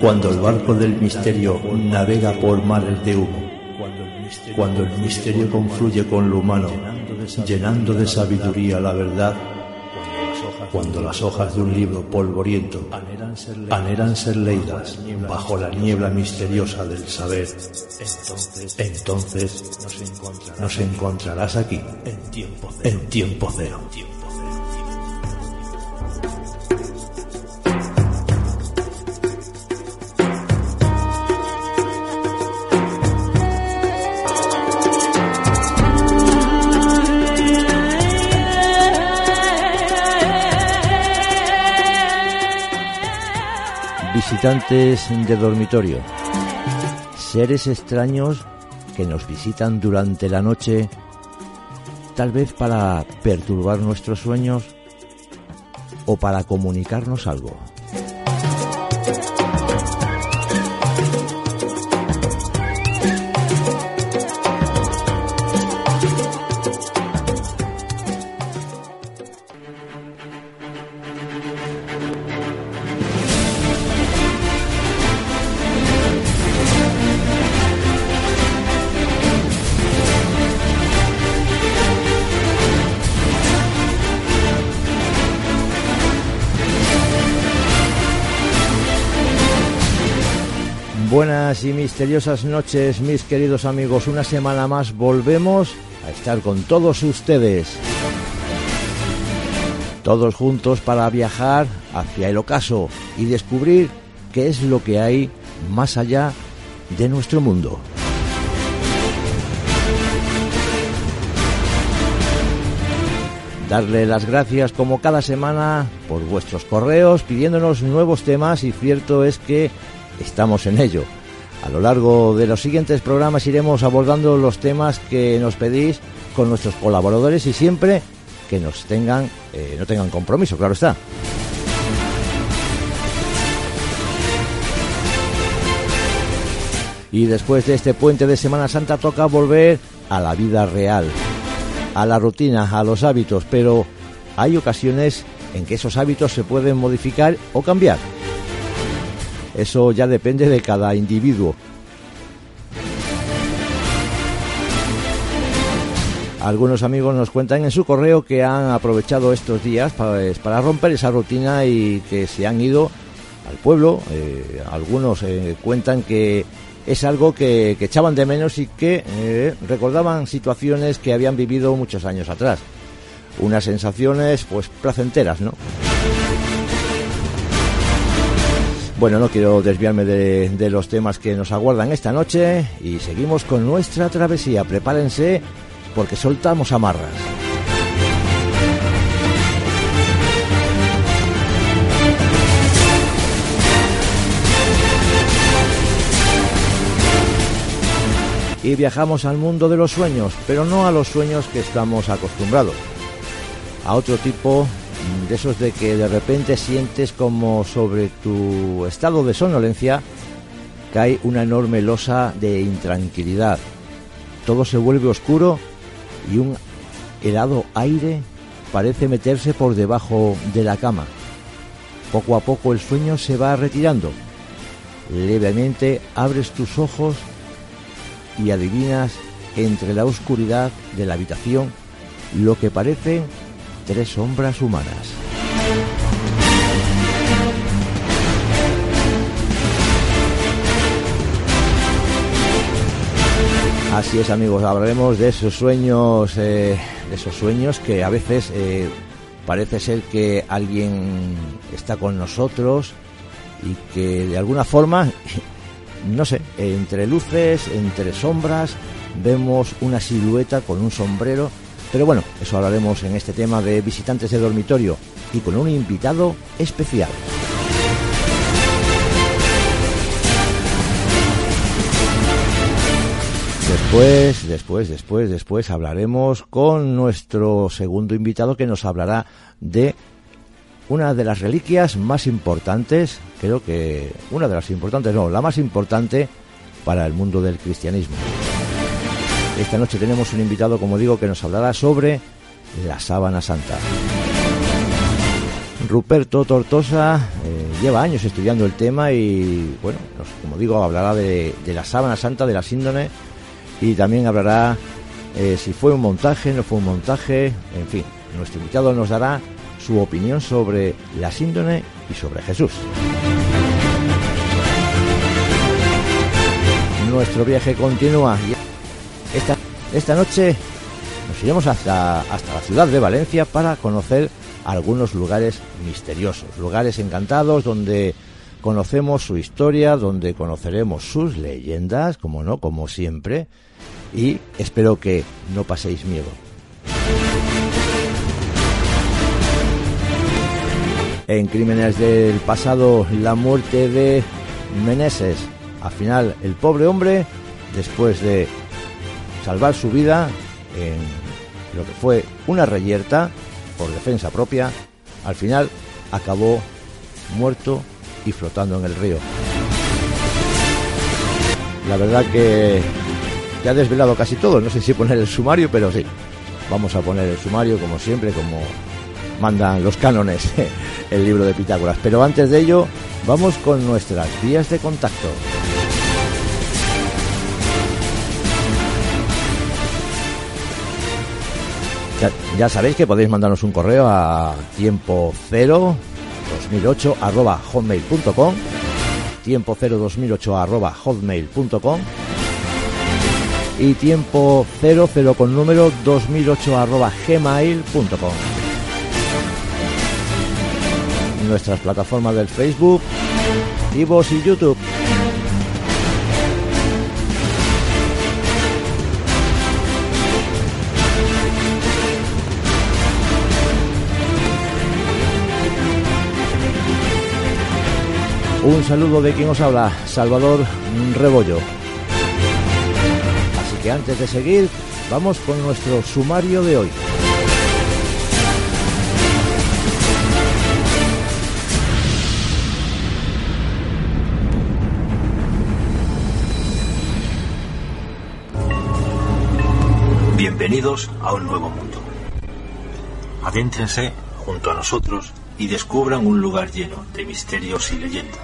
cuando el barco del misterio navega por mares de humo, cuando el misterio confluye con lo humano, llenando de sabiduría la verdad, cuando las hojas de un libro polvoriento anhelan ser leídas bajo la niebla misteriosa del saber, entonces nos encontrarás aquí, en tiempo cero. Visitantes de dormitorio, seres extraños que nos visitan durante la noche, tal vez para perturbar nuestros sueños o para comunicarnos algo. Buenas y misteriosas noches, mis queridos amigos. Una semana más volvemos a estar con todos ustedes, todos juntos, para viajar hacia el ocaso y descubrir qué es lo que hay más allá de nuestro mundo. Darle las gracias como cada semana por vuestros correos pidiéndonos nuevos temas, y cierto es que estamos en ello. A lo largo de los siguientes programas iremos abordando los temas que nos pedís con nuestros colaboradores, y siempre que nos tengan, no tengan compromiso, claro está. Y después de este puente de Semana Santa toca volver a la vida real, a la rutina, a los hábitos, pero hay ocasiones en que esos hábitos se pueden modificar o cambiar. Eso ya depende de cada individuo. Algunos amigos nos cuentan en su correo que han aprovechado estos días para romper esa rutina y que se han ido al pueblo. Algunos cuentan que es algo que echaban de menos y que recordaban situaciones que habían vivido muchos años atrás. Unas sensaciones pues placenteras, ¿no? Bueno, no quiero desviarme de los temas que nos aguardan esta noche, y seguimos con nuestra travesía. Prepárense, porque soltamos amarras. Y viajamos al mundo de los sueños, pero no a los sueños que estamos acostumbrados. A otro tipo de esos de que de repente sientes como sobre tu estado de somnolencia cae una enorme losa de intranquilidad. Todo se vuelve oscuro y un helado aire parece meterse por debajo de la cama. Poco a poco el sueño se va retirando. Levemente abres tus ojos y adivinas entre la oscuridad de la habitación lo que parecen tres sombras humanas. Así es, amigos, hablaremos de esos sueños, que a veces parece ser que alguien está con nosotros y que de alguna forma, no sé, entre luces, entre sombras, vemos una silueta con un sombrero. Pero bueno, eso hablaremos en este tema de visitantes de dormitorio y con un invitado especial. Después hablaremos con nuestro segundo invitado, que nos hablará de una de las reliquias más importantes, creo que una de las importantes, no, la más importante para el mundo del cristianismo. Esta noche tenemos un invitado, como digo, que nos hablará sobre la sábana santa. Ruperto Tortosa lleva años estudiando el tema y, bueno, pues, como digo, hablará de la sábana santa, de las índones, y también hablará si fue un montaje, no fue un montaje, en fin. Nuestro invitado nos dará su opinión sobre las índones y sobre Jesús. Nuestro viaje continúa. Esta noche nos iremos hasta la ciudad de Valencia para conocer algunos lugares misteriosos, lugares encantados donde conocemos su historia, donde conoceremos sus leyendas, como no, como siempre, y espero que no paséis miedo. En Crímenes del Pasado, la muerte de Meneses. Al final, el pobre hombre, después de salvar su vida en lo que fue una reyerta por defensa propia, al final acabó muerto y flotando en el río. La verdad que ya he desvelado casi todo, no sé si poner el sumario, pero sí, vamos a poner el sumario como siempre, como mandan los cánones, el libro de Pitágoras. Pero antes de ello, vamos con nuestras vías de contacto. Ya sabéis que podéis mandarnos un correo a tiempo02008@hotmail.com, tiempo02008@hotmail.com y tiempo002008@gmail.com. Nuestras plataformas del Facebook, iVoox y YouTube. Un saludo de quien os habla, Salvador Rebollo. Así que antes de seguir, vamos con nuestro sumario de hoy. Bienvenidos a un nuevo mundo. Adéntrense junto a nosotros y descubran un lugar lleno de misterios y leyendas,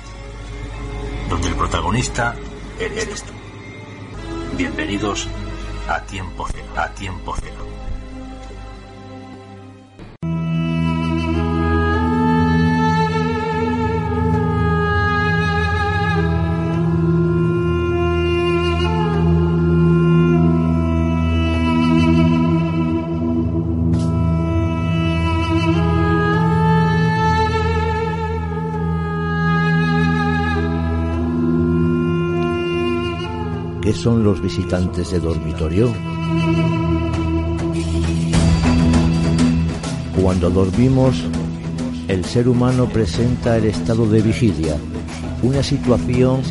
donde el protagonista eres tú. Bienvenidos a Tiempo Cero. ¿Qué son los visitantes de dormitorio? Cuando dormimos, el ser humano presenta el estado de vigilia, una situación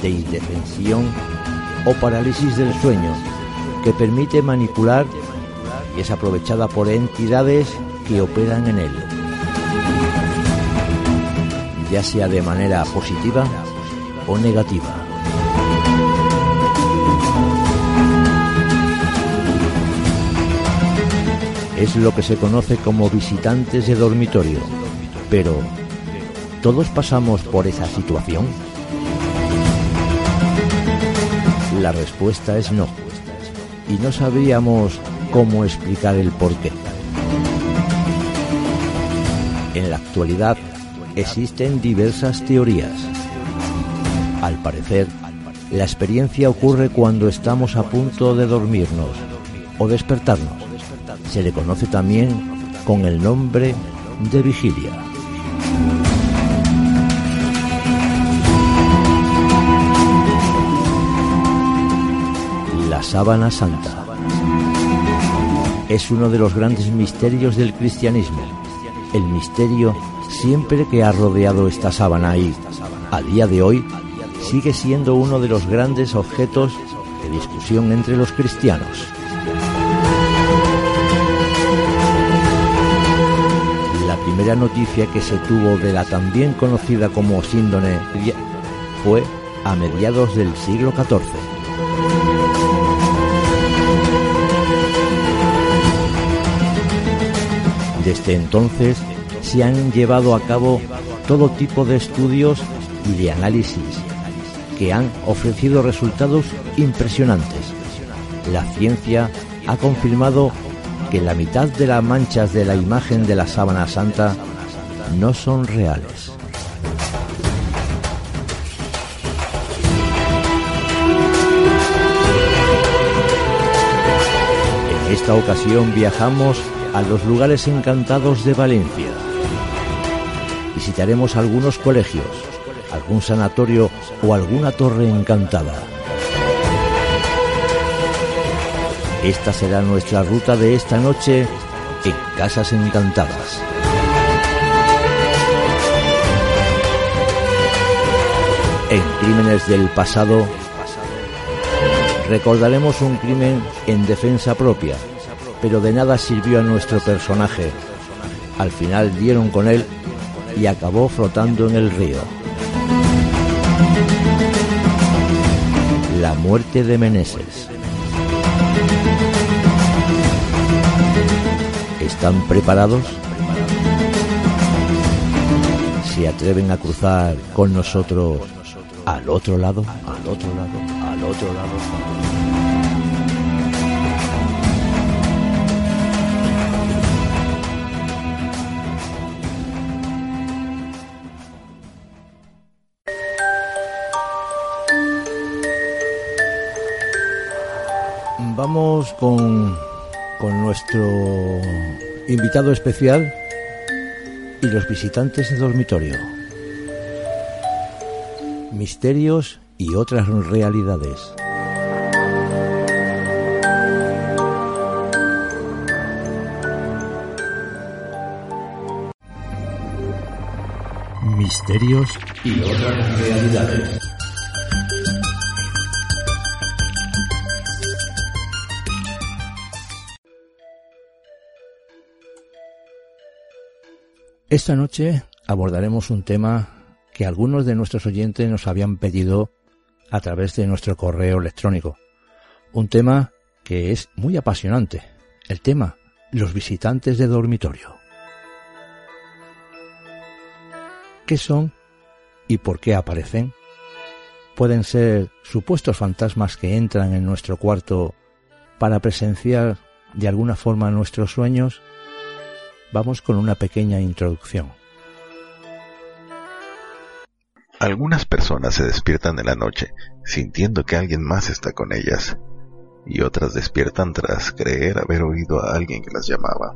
de indefensión o parálisis del sueño que permite manipular y es aprovechada por entidades que operan en él, ya sea de manera positiva o negativa. Es lo que se conoce como visitantes de dormitorio. Pero, ¿todos pasamos por esa situación? La respuesta es no. Y no sabríamos cómo explicar el porqué. En la actualidad existen diversas teorías. Al parecer, la experiencia ocurre cuando estamos a punto de dormirnos o despertarnos. Se le conoce también con el nombre de vigilia. La sábana santa es uno de los grandes misterios del cristianismo. El misterio siempre que ha rodeado esta sábana y, a día de hoy, sigue siendo uno de los grandes objetos de discusión entre los cristianos. La primera noticia que se tuvo de la también conocida como síndone fue a mediados del siglo XIV. Desde entonces se han llevado a cabo todo tipo de estudios y de análisis que han ofrecido resultados impresionantes. La ciencia ha confirmado que la mitad de las manchas de la imagen de la Sábana Santa no son reales. En esta ocasión viajamos a los lugares encantados de Valencia. Visitaremos algunos colegios, algún sanatorio o alguna torre encantada. Esta será nuestra ruta de esta noche en Casas Encantadas. En Crímenes del Pasado recordaremos un crimen en defensa propia, pero de nada sirvió a nuestro personaje. Al final dieron con él y acabó flotando en el río. La muerte de Meneses. ¿Están preparados? ¿Se atreven a cruzar con nosotros al otro lado? Al otro lado, al otro lado. Vamos con nuestro invitado especial y los visitantes de dormitorio. Misterios y otras realidades. Misterios y otras realidades. Esta noche abordaremos un tema que algunos de nuestros oyentes nos habían pedido a través de nuestro correo electrónico. Un tema que es muy apasionante. El tema, los visitantes de dormitorio. ¿Qué son y por qué aparecen? Pueden ser supuestos fantasmas que entran en nuestro cuarto para presenciar de alguna forma nuestros sueños. Vamos con una pequeña introducción. Algunas personas se despiertan en la noche sintiendo que alguien más está con ellas, y otras despiertan tras creer haber oído a alguien que las llamaba.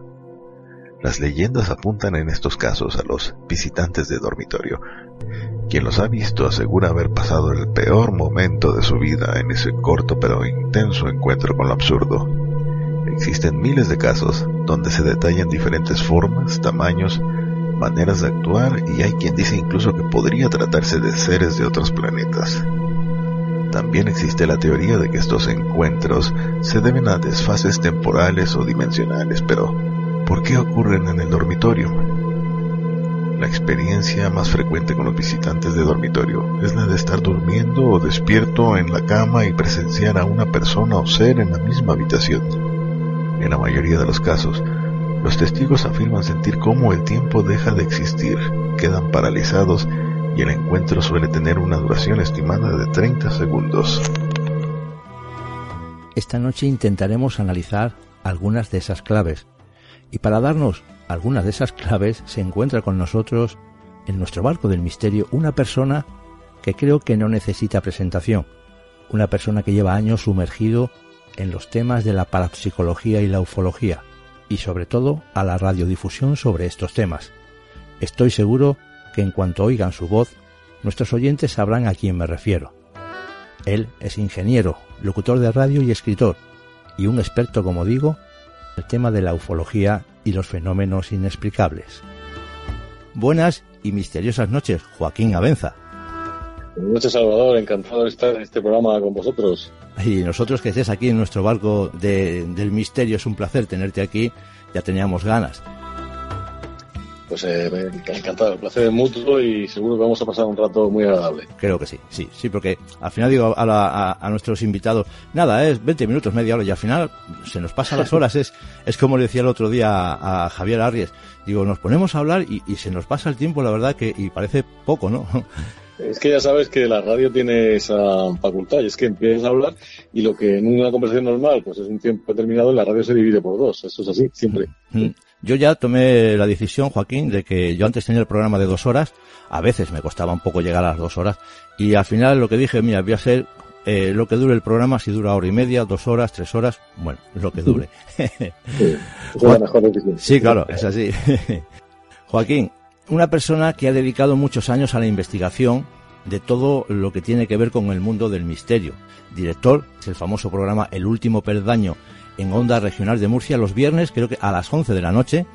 Las leyendas apuntan en estos casos a los visitantes de dormitorio. Quien los ha visto asegura haber pasado el peor momento de su vida en ese corto pero intenso encuentro con lo absurdo. Existen miles de casos donde se detallan diferentes formas, tamaños, maneras de actuar, y hay quien dice incluso que podría tratarse de seres de otros planetas. También existe la teoría de que estos encuentros se deben a desfases temporales o dimensionales, pero ¿por qué ocurren en el dormitorio? La experiencia más frecuente con los visitantes de dormitorio es la de estar durmiendo o despierto en la cama y presenciar a una persona o ser en la misma habitación. En la mayoría de los casos, los testigos afirman sentir cómo el tiempo deja de existir, quedan paralizados y el encuentro suele tener una duración estimada de 30 segundos. Esta noche intentaremos analizar algunas de esas claves, y para darnos algunas de esas claves se encuentra con nosotros en nuestro barco del misterio una persona que creo que no necesita presentación, una persona que lleva años sumergido en los temas de la parapsicología y la ufología, y sobre todo a la radiodifusión sobre estos temas. Estoy seguro que en cuanto oigan su voz, nuestros oyentes sabrán a quién me refiero. Él es ingeniero, locutor de radio y escritor, y un experto, como digo, en el tema de la ufología y los fenómenos inexplicables. Buenas y misteriosas noches, Joaquín Avenza. Buenas noches, Salvador, encantado de estar en este programa con vosotros. Y nosotros que estés aquí en nuestro barco del misterio, es un placer tenerte aquí, ya teníamos ganas. Pues encantado, el placer es mutuo y seguro que vamos a pasar un rato muy agradable. Creo que sí, sí, porque al final digo a nuestros invitados, nada, es 20 minutos, media hora, y al final se nos pasan las horas, es como le decía el otro día a Javier Arries, digo, nos ponemos a hablar y se nos pasa el tiempo, la verdad, que y parece poco, ¿no? Es que ya sabes que la radio tiene esa facultad, y es que empiezas a hablar y lo que en una conversación normal pues es un tiempo determinado, en la radio se divide por dos, eso es así, siempre. Yo ya tomé la decisión, Joaquín, de que yo antes tenía el programa de 2 horas, a veces me costaba un poco llegar a las 2 horas, y al final lo que dije, mira, voy a hacer lo que dure el programa, si dura 1 hora y media, 2 horas, 3 horas, bueno, lo que dure. Sí, sí, claro, es así. Joaquín, una persona que ha dedicado muchos años a la investigación de todo lo que tiene que ver con el mundo del misterio. Director del famoso programa El Último Peldaño en Onda Regional de Murcia, los viernes, creo que a las 11 de la noche.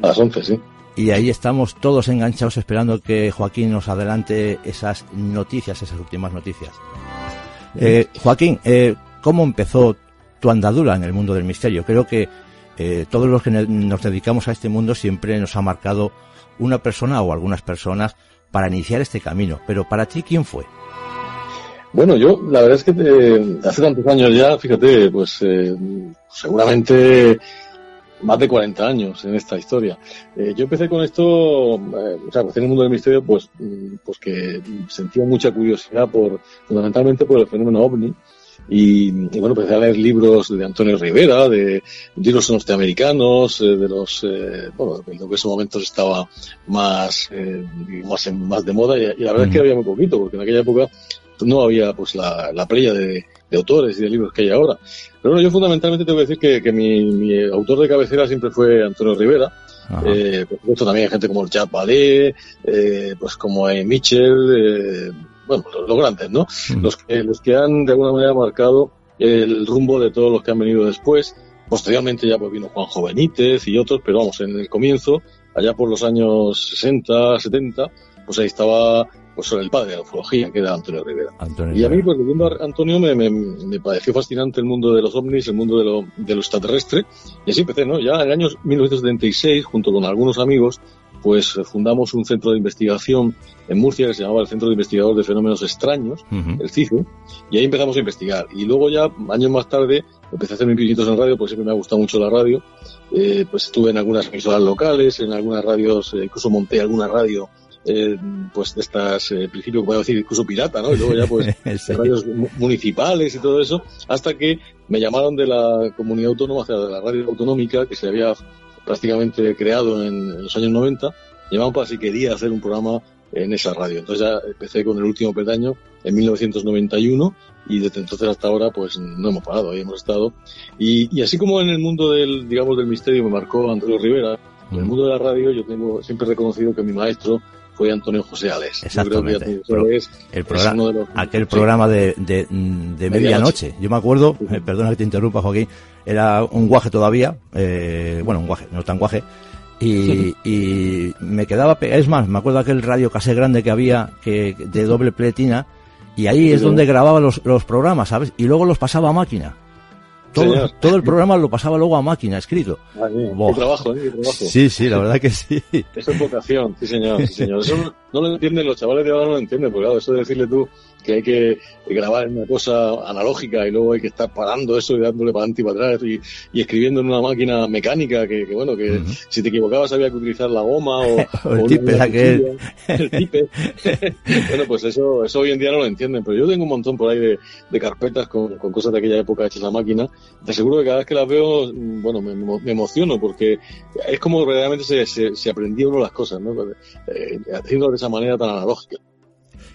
A las 11, sí. Y ahí estamos todos enganchados esperando que Joaquín nos adelante esas noticias, esas últimas noticias. Joaquín, ¿cómo empezó tu andadura en el mundo del misterio? Creo que todos los que nos dedicamos a este mundo siempre nos ha marcado una persona o algunas personas para iniciar este camino, pero para ti, ¿quién fue? Bueno, yo, la verdad es que hace tantos años ya, fíjate, pues seguramente más de 40 años en esta historia. Yo empecé con esto, o sea, pues en el mundo del misterio, pues que sentía mucha curiosidad fundamentalmente por el fenómeno OVNI. Y bueno, empecé a leer libros de Antonio Rivera, de libros norteamericanos, de los, bueno, en lo que en esos momentos estaba más de moda, y la verdad es que había muy poquito, porque en aquella época no había pues la playa de autores y de libros que hay ahora. Pero bueno, yo fundamentalmente tengo que decir que mi autor de cabecera siempre fue Antonio Rivera. Por supuesto también hay gente como Jacques Vallée, pues como Mitchell, bueno, los grandes, ¿no? Los que han de alguna manera marcado el rumbo de todos los que han venido después. Posteriormente ya pues vino Juanjo Benítez y otros, pero vamos, en el comienzo, allá por los años 60, 70, pues ahí estaba pues el padre de la ufología, que era Antonio Rivera. Y a mí, pues leyendo a Antonio, me pareció fascinante el mundo de los ovnis, el mundo de lo extraterrestre, y así empecé, ¿no? Ya en el año 1976, junto con algunos amigos, pues fundamos un centro de investigación en Murcia que se llamaba el Centro de Investigador de Fenómenos Extraños, el CIFE, y ahí empezamos a investigar. Y luego ya, años más tarde, empecé a hacer mis pinitos en radio, porque siempre me ha gustado mucho la radio. Pues estuve en algunas emisoras locales, en algunas radios, incluso monté alguna radio, pues de estas, al principio, voy a decir, incluso pirata, ¿no? Y luego ya, pues, sí, radios municipales y todo eso, hasta que me llamaron de la comunidad autónoma, o sea, de la radio autonómica, que se había prácticamente creado en los años 90, llevamos para si quería hacer un programa en esa radio. Entonces ya empecé con El Último Peldaño en 1991 y desde entonces hasta ahora pues no hemos parado, ahí hemos estado. Y así como en el mundo del, digamos, del misterio me marcó Antonio Rivera, en el mundo de la radio yo tengo siempre reconocido que mi maestro fue Antonio José Ales. Exactamente. Yo creo que programa de medianoche. Yo me acuerdo, perdona que te interrumpa, Joaquín, era un guaje todavía, bueno, un guaje, no tan guaje, y me quedaba pegado. Es más, me acuerdo aquel radio casé grande que había, que de doble pletina, y ahí es donde grababa los programas, ¿sabes? Y luego los pasaba a máquina. Todo el programa lo pasaba luego a máquina, escrito. Ah, sí. Qué trabajo, ¿eh? Qué trabajo. Sí, la verdad que sí. Eso es vocación, sí señor. Eso no lo entienden, los chavales de ahora no lo entienden, porque claro, eso de decirle tú que hay que grabar una cosa analógica y luego hay que estar parando eso y dándole para adelante y para atrás y escribiendo en una máquina mecánica que bueno, que si te equivocabas había que utilizar la goma o el tipe, aquel. El tipe. Bueno, pues eso hoy en día no lo entienden, pero yo tengo un montón por ahí de carpetas con cosas de aquella época hechas a máquina. Te aseguro que cada vez que las veo, bueno, me emociono porque es como verdaderamente se aprendía uno las cosas, ¿no? Haciéndolo de esa manera tan analógica.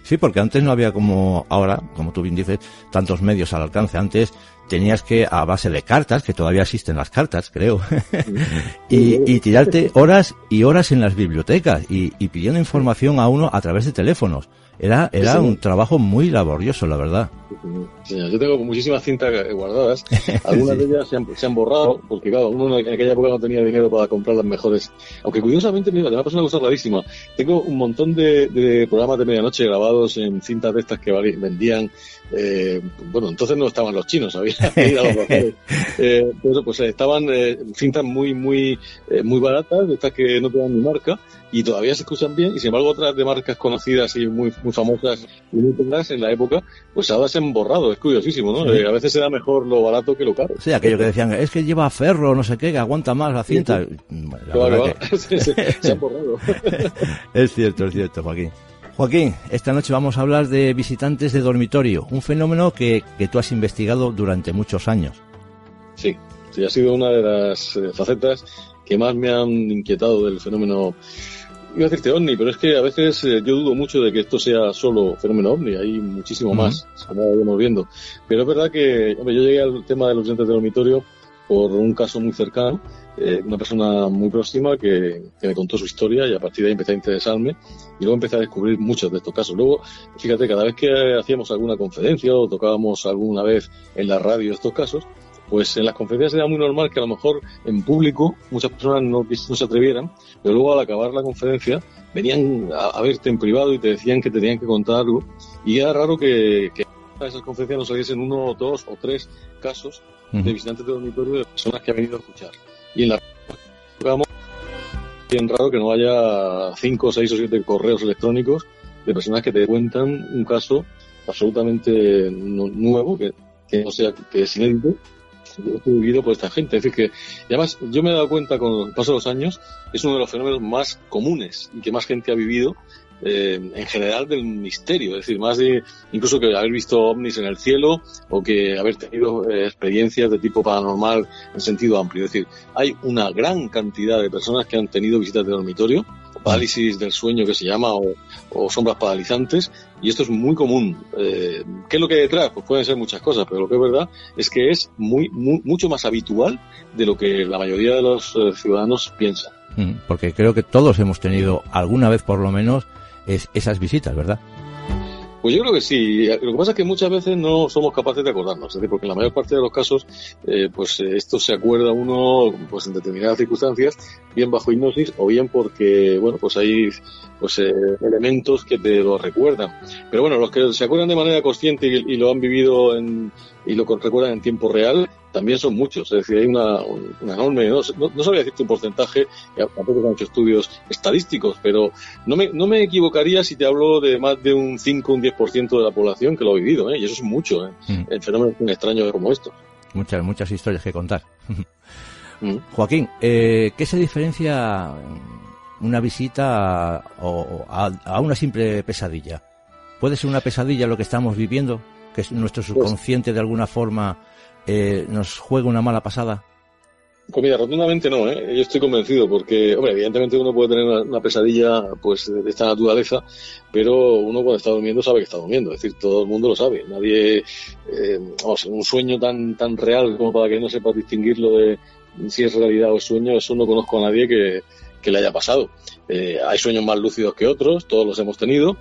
Sí, porque antes no había como ahora, como tú bien dices, tantos medios al alcance. Antes tenías que, a base de cartas, que todavía existen las cartas, creo, y tirarte horas y horas en las bibliotecas y pidiendo información a uno a través de teléfonos. Era un trabajo muy laborioso, la verdad. Sí, yo tengo muchísimas cintas guardadas. Algunas de ellas se han borrado, porque claro, uno en aquella época no tenía dinero para comprar las mejores. Aunque curiosamente, mira, te me ha pasado una cosa rarísima. Tengo un montón de programas de medianoche grabados en cintas de estas que vendían. Bueno, entonces no estaban los chinos, ¿sabías? hubiera pedido a los bazares. Pues estaban cintas muy baratas, estas que no tenían ni marca, y todavía se escuchan bien, y sin embargo otras de marcas conocidas y muy famosas y muy populares en la época, pues ahora se han borrado. Es curiosísimo, ¿no? Sí. A veces se da mejor lo barato que lo caro. Sí, aquello que decían, es que lleva ferro, no sé qué, que aguanta más la cinta. Sí. La claro, que... se han borrado. Es cierto, Joaquín. Joaquín, esta noche vamos a hablar de visitantes de dormitorio, un fenómeno que tú has investigado durante muchos años. Sí, ha sido una de las facetas que más me han inquietado del fenómeno, iba a decirte ovni, pero es que a veces yo dudo mucho de que esto sea solo fenómeno ovni, hay muchísimo más, como vamos viendo. Pero es verdad que yo llegué al tema de los visitantes de dormitorio por un caso muy cercano, una persona muy próxima que me contó su historia, y a partir de ahí empecé a interesarme y luego empecé a descubrir muchos de estos casos. Luego, fíjate, cada vez que hacíamos alguna conferencia o tocábamos alguna vez en la radio estos casos, pues en las conferencias era muy normal que a lo mejor en público muchas personas no se atrevieran, pero luego al acabar la conferencia venían a verte en privado y te decían que te tenían que contar algo, y era raro que a esas conferencias nos saliesen 1, 2 o 3 casos de visitantes de dormitorio, de personas que han venido a escuchar. Y en la tocamos, bien raro que no haya 5, 6 o 7 correos electrónicos de personas que te cuentan un caso absolutamente nuevo, que no sea, que es inédito, vivido por esta gente. Es decir, que y además yo me he dado cuenta con el paso de los años, es uno de los fenómenos más comunes y que más gente ha vivido, en general, del misterio. Es decir, más de incluso que haber visto ovnis en el cielo o que haber tenido experiencias de tipo paranormal en sentido amplio. Es decir, hay una gran cantidad de personas que han tenido visitas de dormitorio, parálisis del sueño que se llama, o sombras paralizantes, y esto es muy común. ¿Qué es lo que hay detrás? Pues pueden ser muchas cosas, pero lo que es verdad es que es mucho más habitual de lo que la mayoría de los ciudadanos piensan. Porque creo que todos hemos tenido alguna vez por lo menos esas visitas, ¿verdad? Pues yo creo que sí. Lo que pasa es que muchas veces no somos capaces de acordarnos. Es decir, porque en la mayor parte de los casos, pues esto se acuerda uno, pues en determinadas circunstancias, bien bajo hipnosis o bien porque, bueno, pues hay pues elementos que te lo recuerdan. Pero bueno, los que se acuerdan de manera consciente y lo han vivido y lo recuerdan en tiempo real, también son muchos. Es decir, hay una enorme, no sabría decirte un porcentaje, tampoco han hecho estudios estadísticos, pero no me equivocaría si te hablo de más de un 5 o un 10% de la población que lo ha vivido, y eso es mucho, en fenómenos tan extraños como estos. Muchas historias que contar. Joaquín, ¿qué se diferencia una visita a una simple pesadilla? ¿Puede ser una pesadilla lo que estamos viviendo? ¿Que nuestro subconsciente de alguna forma nos juega una mala pasada? Pues mira, rotundamente no, yo estoy convencido, porque, hombre, evidentemente uno puede tener una pesadilla pues de esta naturaleza, pero uno cuando está durmiendo sabe que está durmiendo. Es decir, todo el mundo lo sabe. Nadie, un sueño tan real como para que no sepa distinguirlo de si es realidad o es sueño, eso no conozco a nadie que le haya pasado. Hay sueños más lúcidos que otros, todos los hemos tenido.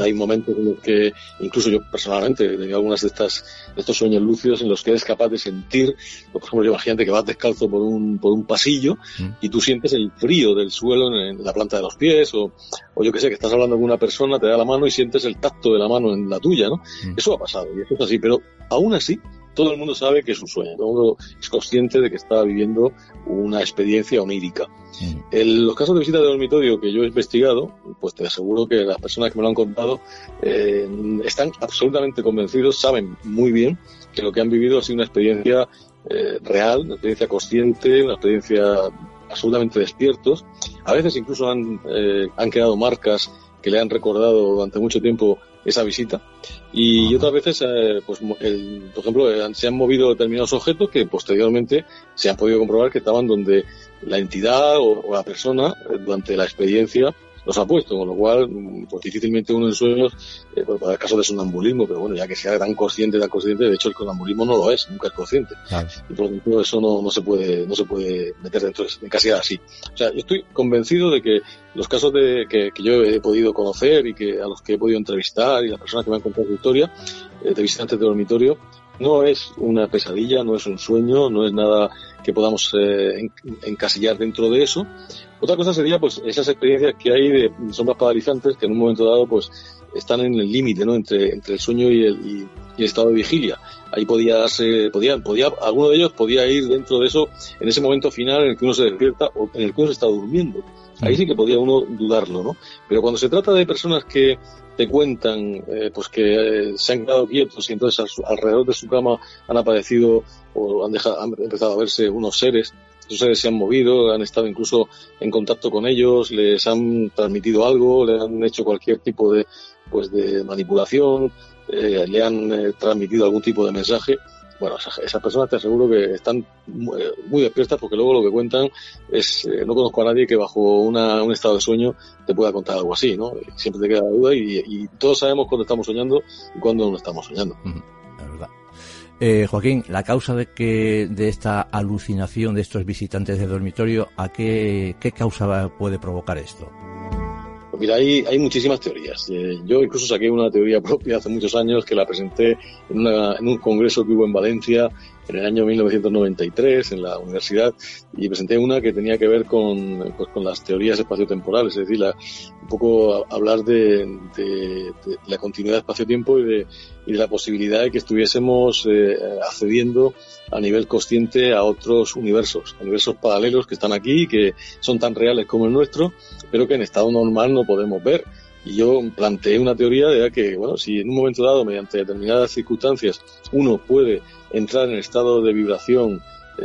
Hay momentos en los que incluso yo personalmente he tenido algunas de estos sueños lúcidos en los que eres capaz de sentir, por ejemplo, imagínate que vas descalzo por un pasillo y tú sientes el frío del suelo en la planta de los pies, o yo que sé, que estás hablando con una persona, te da la mano y sientes el tacto de la mano en la tuya, ¿no? Eso ha pasado y eso es así, pero aún así todo el mundo sabe que es un sueño, todo el mundo es consciente de que está viviendo una experiencia onírica. Los casos de visita de dormitorio que yo he investigado, pues te aseguro que las personas que me lo han contado están absolutamente convencidos, saben muy bien que lo que han vivido ha sido una experiencia real, una experiencia consciente, una experiencia absolutamente despiertos. A veces incluso han quedado marcas que le han recordado durante mucho tiempo esa visita, y otras veces pues por ejemplo se han movido determinados objetos que posteriormente se han podido comprobar que estaban donde la entidad o la persona durante la experiencia los ha puesto, con lo cual pues difícilmente uno en sueños, para el caso de sonambulismo, pero bueno, ya que sea tan consciente, de hecho el sonambulismo no lo es, nunca es consciente, claro. Y por lo tanto eso no se puede meter dentro de casi nada así. O sea, yo estoy convencido de que los casos que yo he podido conocer y que a los que he podido entrevistar y las personas que me han contado su historia de visitantes de dormitorio, no es una pesadilla, no es un sueño, no es nada que podamos encasillar dentro de eso, Otra cosa sería pues esas experiencias que hay de sombras paralizantes que en un momento dado pues están en el límite, ¿no? entre el sueño y el estado de vigilia. Ahí alguno de ellos podía ir dentro de eso, en ese momento final en el que uno se despierta o en el que uno se está durmiendo. Ahí sí que podía uno dudarlo, ¿no? Pero cuando se trata de personas que te cuentan pues que se han quedado quietos y entonces alrededor de su cama han aparecido o han empezado a verse unos seres, esos seres se han movido, han estado incluso en contacto con ellos, les han transmitido algo, le han hecho cualquier tipo de pues de manipulación, le han transmitido algún tipo de mensaje. Bueno, esas personas te aseguro que están muy despiertas, porque luego lo que cuentan es, no conozco a nadie que bajo un estado de sueño te pueda contar algo así, ¿no? Siempre te queda la duda y todos sabemos cuándo estamos soñando y cuándo no estamos soñando. Es verdad. Joaquín, la causa de esta alucinación de estos visitantes de dormitorio, ¿a qué causa puede provocar esto? Pues mira, hay muchísimas teorías. Yo incluso saqué una teoría propia hace muchos años que la presenté en un congreso que hubo en Valencia en el año 1993 en la universidad, y presenté una que tenía que ver con las teorías espaciotemporales, es decir, un poco hablar de la continuidad espacio-tiempo y de la posibilidad de que estuviésemos accediendo a nivel consciente a otros universos paralelos que están aquí, que son tan reales como el nuestro, pero que en estado normal no podemos ver. Y yo planteé una teoría de que, bueno, si en un momento dado, mediante determinadas circunstancias, uno puede entrar en el estado de vibración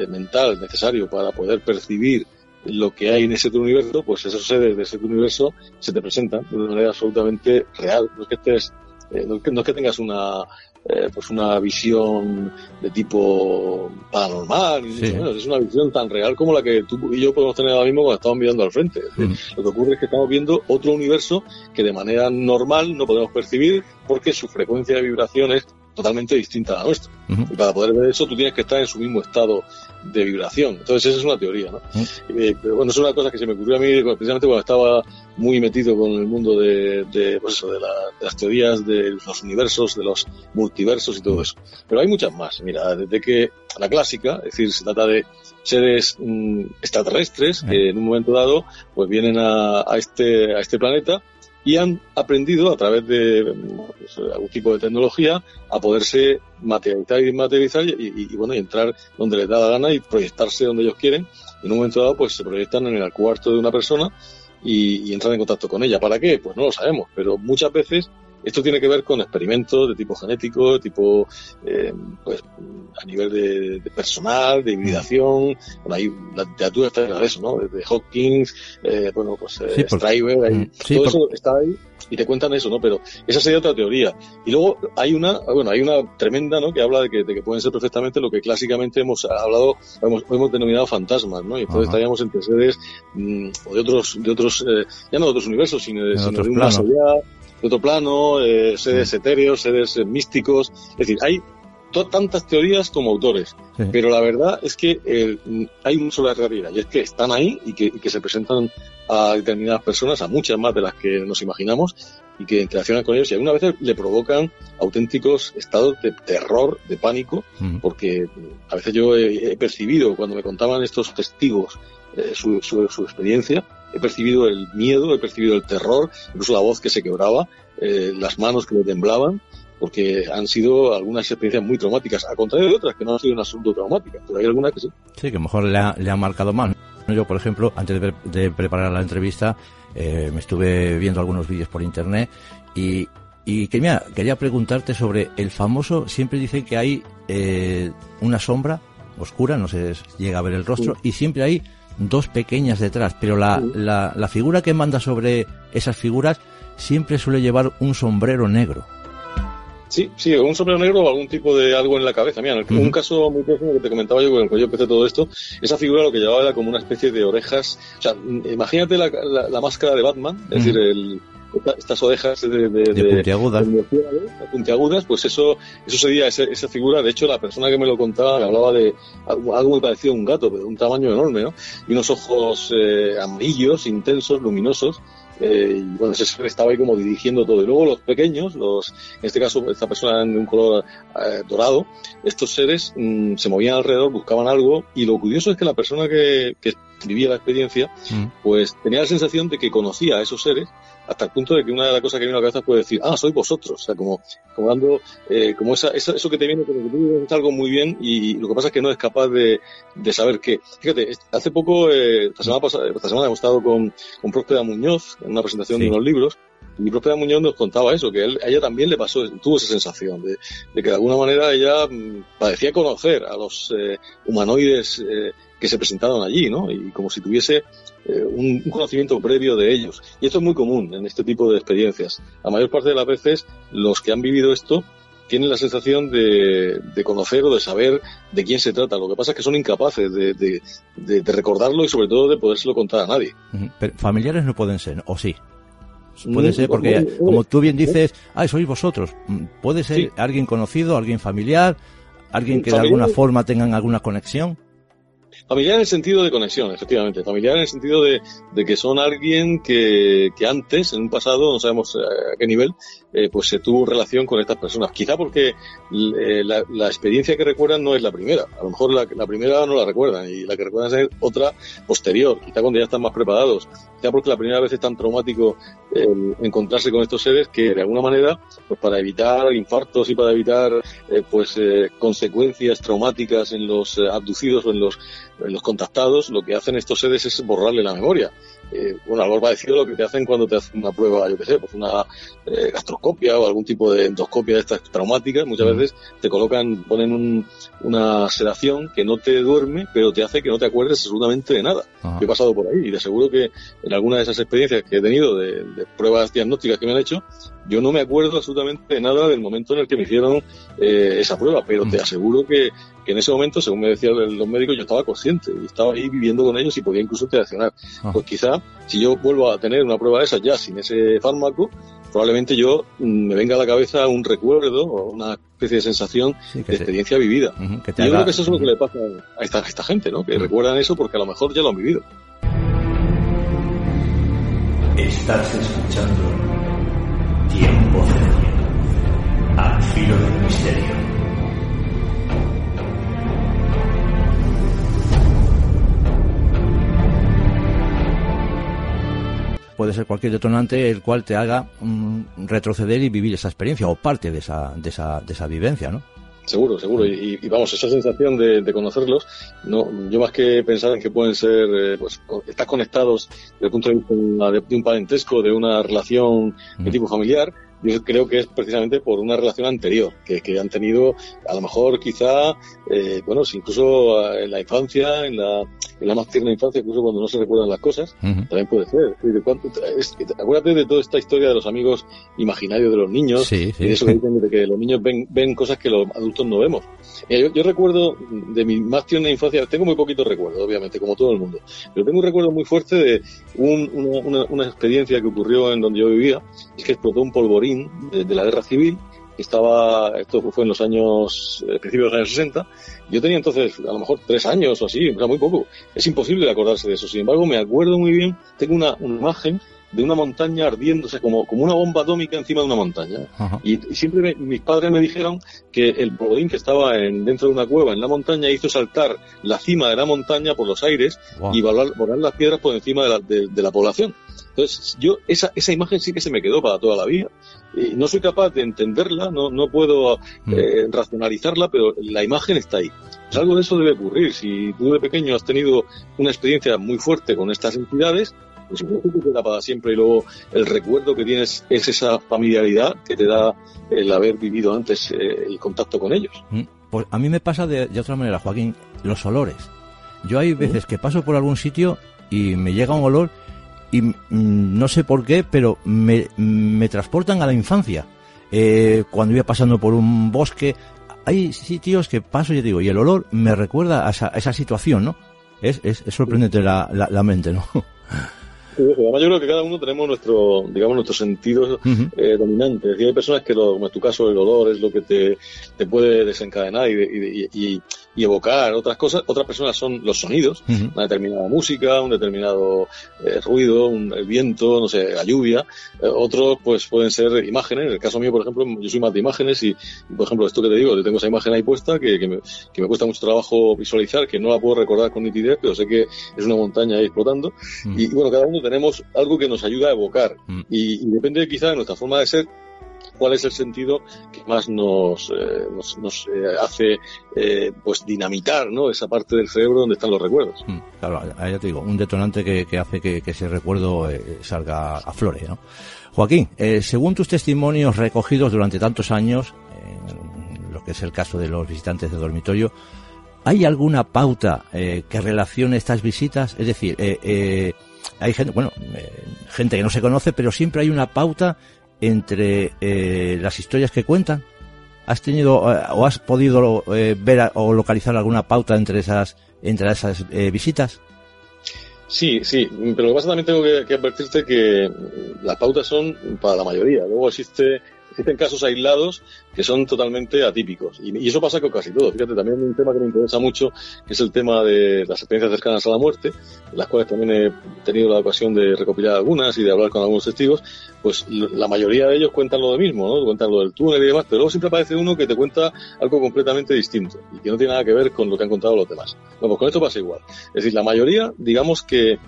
mental necesario para poder percibir lo que hay en ese otro universo, pues esos seres de ese otro universo se te presentan de una manera absolutamente real. No es que tengas una visión de tipo paranormal, ni mucho menos. Es una visión tan real como la que tú y yo podemos tener ahora mismo cuando estamos mirando al frente. Lo que ocurre es que estamos viendo otro universo que de manera normal no podemos percibir porque su frecuencia de vibración es totalmente distinta a la nuestra. Y para poder ver eso tú tienes que estar en su mismo estado de vibración. Entonces esa es una teoría, ¿no? Pero bueno, es una cosa que se me ocurrió a mí precisamente cuando estaba muy metido con el mundo de las teorías de los universos, de los multiversos y todo eso. Pero hay muchas más. Mira, desde que la clásica, es decir, se trata de seres extraterrestres que en un momento dado pues vienen a este planeta y han aprendido a través de algún tipo de tecnología a poderse materializar y desmaterializar y entrar donde les da la gana y proyectarse donde ellos quieren. En un momento dado pues se proyectan en el cuarto de una persona y entran en contacto con ella. ¿Para qué? Pues no lo sabemos, pero muchas veces esto tiene que ver con experimentos de tipo genético, de tipo pues a nivel de personal, de hibridación. Bueno, ahí la literatura está en eso, ¿no? Desde Hawkins, Stryver, todo eso está ahí y te cuentan eso, ¿no? Pero esa sería otra teoría. Y luego hay una tremenda, ¿no? Que habla de que pueden ser perfectamente lo que clásicamente hemos denominado fantasmas, ¿no? Y entonces estaríamos entre seres o de otros ya no de otros universos, sino de un más allá, de otro plano, seres etéreos, seres místicos. Es decir, hay tantas teorías como autores, pero la verdad es que hay una sola realidad, y es que están ahí y que se presentan a determinadas personas, a muchas más de las que nos imaginamos, y que interaccionan con ellos y algunas veces le provocan auténticos estados de terror, de pánico, porque a veces yo he percibido, cuando me contaban estos testigos su experiencia, he percibido el miedo, he percibido el terror, incluso la voz que se quebraba, las manos que le temblaban, porque han sido algunas experiencias muy traumáticas, a contrario de otras que no han sido un asunto traumático, pero hay algunas que sí. Sí, que a lo mejor le han marcado mal. Yo, por ejemplo, antes de preparar la entrevista, me estuve viendo algunos vídeos por internet y quería preguntarte sobre el famoso, siempre dicen que hay una sombra oscura, no se llega a ver el rostro, y siempre hay dos pequeñas detrás, pero la figura que manda sobre esas figuras siempre suele llevar un sombrero negro. Sí, un sombrero negro o algún tipo de algo en la cabeza. Mira, en un caso muy próximo que te comentaba yo, con el que yo empecé todo esto, esa figura lo que llevaba era como una especie de orejas. O sea, imagínate la máscara de Batman, es decir, estas orejas de puntiagudas. De puntiagudas, pues eso sería esa figura. De hecho, la persona que me lo contaba me hablaba de algo muy parecido a un gato, pero de un tamaño enorme, ¿no? Y unos ojos amarillos, intensos, luminosos. Y bueno, ese estaba ahí como dirigiendo todo. Y luego los pequeños, en este caso esta persona de un color dorado, estos seres se movían alrededor, buscaban algo. Y lo curioso es que la persona que vivía la experiencia, pues tenía la sensación de que conocía a esos seres, hasta el punto de que una de las cosas que me vino a la cabeza fue decir, ah, sois vosotros, o sea, como dando, como eso que te viene, como que tú dices algo muy bien, y lo que pasa es que no es capaz de saber qué. Fíjate, hace poco, esta semana hemos estado con Próspera Muñoz, en una presentación de unos libros, y Próspera Muñoz nos contaba eso, que a ella también le pasó, tuvo esa sensación de que de alguna manera ella parecía conocer a los humanoides que se presentaron allí, ¿no? Y como si tuviese un conocimiento previo de ellos. Y esto es muy común en este tipo de experiencias. La mayor parte de las veces los que han vivido esto tienen la sensación de conocer o de saber de quién se trata. Lo que pasa es que son incapaces de recordarlo y sobre todo de podérselo contar a nadie. Pero familiares no pueden ser, ¿o sí? Puede ser, porque como tú bien dices, sois vosotros. Puede ser alguien conocido, alguien familiar, alguien que de alguna forma tengan alguna conexión. Familiar en el sentido de conexión, efectivamente. Familiar en el sentido de que son alguien que antes, en un pasado, no sabemos a qué nivel, pues se tuvo relación con estas personas. Quizá porque la experiencia que recuerdan no es la primera. A lo mejor la primera no la recuerdan y la que recuerdan es otra posterior, quizá cuando ya están más preparados. Quizá porque la primera vez es tan traumático encontrarse con estos seres que, de alguna manera, pues para evitar infartos y para evitar consecuencias traumáticas en los abducidos o en los contactados, lo que hacen estos seres es borrarle la memoria. Algo parecido a lo que te hacen cuando te hacen una prueba, yo qué sé, pues una gastroscopia o algún tipo de endoscopia de estas traumáticas. Muchas veces te ponen una sedación que no te duerme, pero te hace que no te acuerdes absolutamente de nada. Yo he pasado por ahí y te aseguro que en alguna de esas experiencias que he tenido de pruebas diagnósticas que me han hecho, yo no me acuerdo absolutamente de nada del momento en el que me hicieron esa prueba, pero te aseguro que en ese momento, según me decían los médicos, yo estaba consciente y estaba ahí viviendo con ellos y podía incluso interaccionar. Pues quizá, si yo vuelvo a tener una prueba de esas ya sin ese fármaco, probablemente yo me venga a la cabeza un recuerdo o una especie de sensación de experiencia vivida. Yo creo que eso es lo que le pasa a esta gente, ¿no? Que recuerdan eso porque a lo mejor ya lo han vivido. Estás escuchando Tiempo Cero, al filo del misterio. Puede ser cualquier detonante el cual te haga retroceder y vivir esa experiencia o parte de esa vivencia, ¿no? Seguro. Y vamos, esa sensación de conocerlos, no, yo más que pensar en que pueden ser, pues, estar conectados desde el punto de vista de un parentesco, de una relación de tipo familiar, yo creo que es precisamente por una relación anterior, que han tenido, a lo mejor quizá, incluso en la infancia, en la más tierna infancia, incluso cuando no se recuerdan las cosas, también puede ser. Acuérdate de toda esta historia de los amigos imaginarios de los niños, y de eso que dicen de que los niños ven cosas que los adultos no vemos. Yo recuerdo de mi más tierna infancia, tengo muy poquitos recuerdos, obviamente, como todo el mundo, pero tengo un recuerdo muy fuerte de una experiencia que ocurrió en donde yo vivía, es que explotó un polvorín de la guerra civil. Esto fue en los años, principios de los años 60. Yo tenía entonces a lo mejor 3 años o así, era muy poco. Es imposible acordarse de eso. Sin embargo, me acuerdo muy bien, tengo una imagen de una montaña ardiéndose como una bomba atómica encima de una montaña. Y siempre mis padres me dijeron que el polvorín que estaba dentro de una cueva en la montaña hizo saltar la cima de la montaña por los aires y volar las piedras por encima de la población. Entonces, yo esa imagen sí que se me quedó para toda la vida. No soy capaz de entenderla, no puedo racionalizarla, pero la imagen está ahí. Pues algo de eso debe ocurrir. Si tú de pequeño has tenido una experiencia muy fuerte con estas entidades, pues que te da para siempre, y luego el recuerdo que tienes es esa familiaridad que te da el haber vivido antes el contacto con ellos. Pues a mí me pasa de otra manera, Joaquín, los olores. Yo hay veces que paso por algún sitio y me llega un olor y no sé por qué, pero me transportan a la infancia. Cuando iba pasando por un bosque, hay sitios que paso, yo digo, y el olor me recuerda a esa situación, ¿no? Es sorprendente la mente, ¿no? Además, yo creo que cada uno tenemos nuestro, digamos, nuestros sentidos dominantes. Es decir, hay personas que, como en tu caso, el olor es lo que te puede desencadenar y evocar otras cosas. Otras personas son los sonidos, una determinada música, un determinado ruido, el viento, no sé, la lluvia. Otros, pues, pueden ser imágenes. En el caso mío, por ejemplo, yo soy más de imágenes y, por ejemplo, esto que te digo, yo tengo esa imagen ahí puesta que me cuesta mucho trabajo visualizar, que no la puedo recordar con nitidez, pero sé que es una montaña ahí explotando. Y bueno, cada uno tenemos algo que nos ayuda a evocar y depende quizá de nuestra forma de ser cuál es el sentido que más nos hace pues dinamitar, ¿no?, esa parte del cerebro donde están los recuerdos. Claro, ya te digo, un detonante que hace que ese recuerdo salga a flore, ¿no? Joaquín, según tus testimonios recogidos durante tantos años, lo que es el caso de los visitantes de dormitorio, ¿hay alguna pauta que relacione estas visitas? Es decir, hay gente, gente que no se conoce, pero siempre hay una pauta entre las historias que cuentan. ¿Has tenido o has podido ver o localizar alguna pauta entre esas visitas? Sí, pero lo que pasa también tengo que advertirte que las pautas son para la mayoría. Luego existen casos aislados que son totalmente atípicos. Y eso pasa con casi todo. Fíjate, también un tema que me interesa mucho, que es el tema de las experiencias cercanas a la muerte, las cuales también he tenido la ocasión de recopilar algunas y de hablar con algunos testigos. Pues la mayoría de ellos cuentan lo mismo, ¿no? Cuentan lo del túnel y demás, pero luego siempre aparece uno que te cuenta algo completamente distinto y que no tiene nada que ver con lo que han contado los demás. No, pues con esto pasa igual. Es decir, la mayoría, digamos que,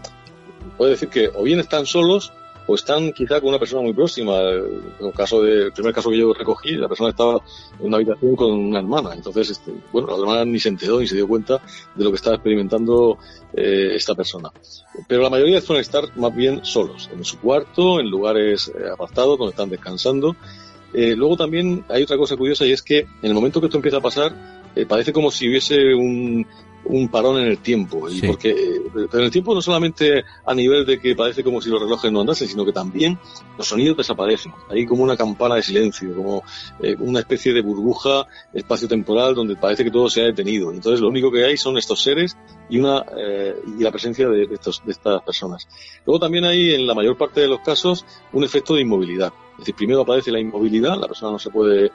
puede decir que o bien están solos, pues están quizá con una persona muy próxima. El primer caso que yo recogí, la persona estaba en una habitación con una hermana. Entonces, la hermana ni se enteró ni se dio cuenta de lo que estaba experimentando esta persona. Pero la mayoría suelen estar más bien solos, en su cuarto, en lugares apartados donde están descansando. Luego también hay otra cosa curiosa, y es que en el momento que esto empieza a pasar, parece como si hubiese un parón en el tiempo, y sí. Porque en el tiempo no solamente a nivel de que parece como si los relojes no andasen, sino que también los sonidos desaparecen. Hay como una campana de silencio, como una especie de burbuja espaciotemporal donde parece que todo se ha detenido. Entonces lo único que hay son estos seres y y la presencia de estas personas. Luego también hay, en la mayor parte de los casos, un efecto de inmovilidad. Es decir, primero aparece la inmovilidad, la persona no se puede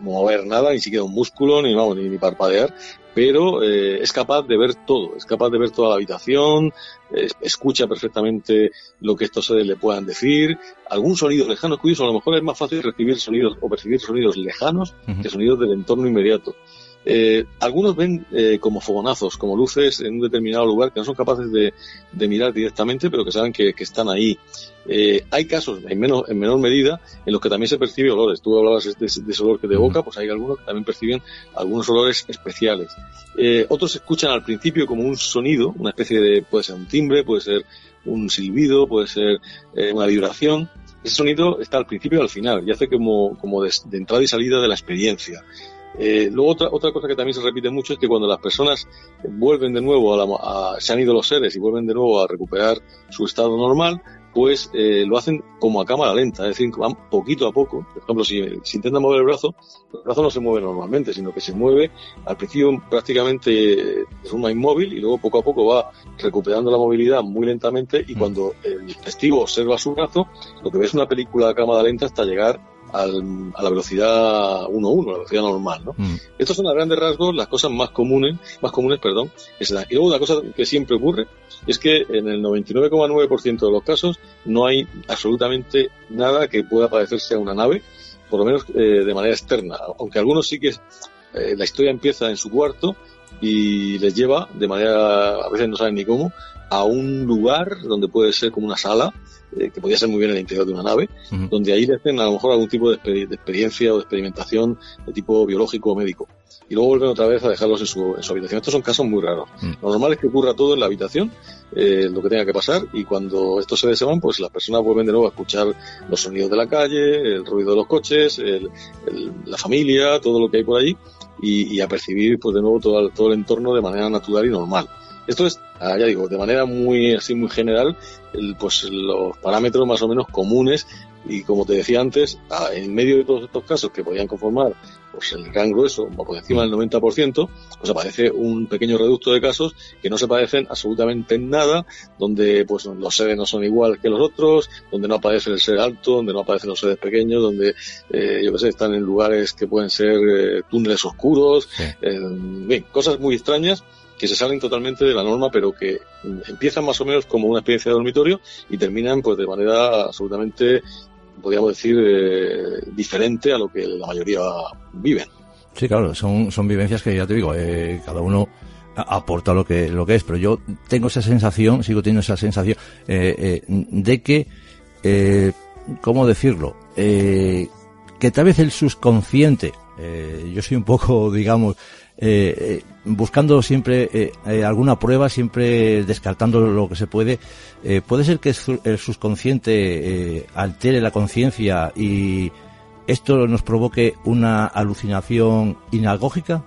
mover nada, ni siquiera un músculo, ni parpadear, pero es capaz de ver todo, es capaz de ver toda la habitación, escucha perfectamente lo que estos seres le puedan decir. Algún sonido lejano es curioso, a lo mejor es más fácil recibir sonidos o percibir sonidos lejanos que sonidos del entorno inmediato. Algunos ven como fogonazos, como luces en un determinado lugar que no son capaces de mirar directamente, pero que saben que están ahí. Hay casos en menor medida en los que también se percibe olores. Tú hablabas de ese olor que te evoca, pues hay algunos que también perciben algunos olores especiales. Otros escuchan al principio como un sonido, una especie de, puede ser un timbre, puede ser un silbido, puede ser una vibración. Ese sonido está al principio y al final, y hace como de entrada y salida de la experiencia. Luego otra cosa que también se repite mucho es que cuando las personas vuelven de nuevo se han ido los seres y vuelven de nuevo a recuperar su estado normal, pues lo hacen como a cámara lenta, es decir, van poquito a poco. Por ejemplo, si intentan mover el brazo no se mueve normalmente, sino que se mueve al principio prácticamente de forma inmóvil y luego poco a poco va recuperando la movilidad muy lentamente, y cuando el testigo observa su brazo, lo que ve es una película a cámara lenta hasta llegar a la velocidad 1-1, la velocidad normal, ¿no? Estos son a grandes rasgos las cosas más comunes, que se dan. Y luego una cosa que siempre ocurre es que en el 99,9% de los casos no hay absolutamente nada que pueda parecerse a una nave, por lo menos de manera externa, aunque algunos sí que la historia empieza en su cuarto y les lleva, de manera, a veces no saben ni cómo, a un lugar donde puede ser como una sala, que podría ser muy bien el interior de una nave, donde ahí le hacen a lo mejor algún tipo de experiencia o de experimentación de tipo biológico o médico. Y luego vuelven otra vez a dejarlos en su habitación. Estos son casos muy raros. Lo normal es que ocurra todo en la habitación, lo que tenga que pasar, y cuando estos se van, pues las personas vuelven de nuevo a escuchar los sonidos de la calle, el ruido de los coches, la familia, todo lo que hay por allí, y a percibir pues de nuevo todo el entorno de manera natural y normal. Esto es, ya digo, de manera muy general, pues los parámetros más o menos comunes Y como te decía antes, en medio de todos estos casos que podían conformar pues el gran grueso, por encima del 90%, pues aparece un pequeño reducto de casos que no se parecen absolutamente en nada, donde pues los sedes no son igual que los otros, donde no aparece el sed alto, donde no aparecen los sedes pequeños, donde están en lugares que pueden ser túneles oscuros, sí. Bien, cosas muy extrañas que se salen totalmente de la norma, pero que empiezan más o menos como una experiencia de dormitorio y terminan pues de manera absolutamente, podríamos decir, diferente a lo que la mayoría viven. Sí, claro, son vivencias que, ya te digo, cada uno aporta lo que es, pero yo tengo esa sensación, sigo teniendo esa sensación de que, ¿cómo decirlo? Que tal vez el subconsciente, yo soy un poco, digamos, buscando siempre alguna prueba, siempre descartando lo que se puede, puede ser que el subconsciente altere la conciencia y esto nos provoque una alucinación inagógica.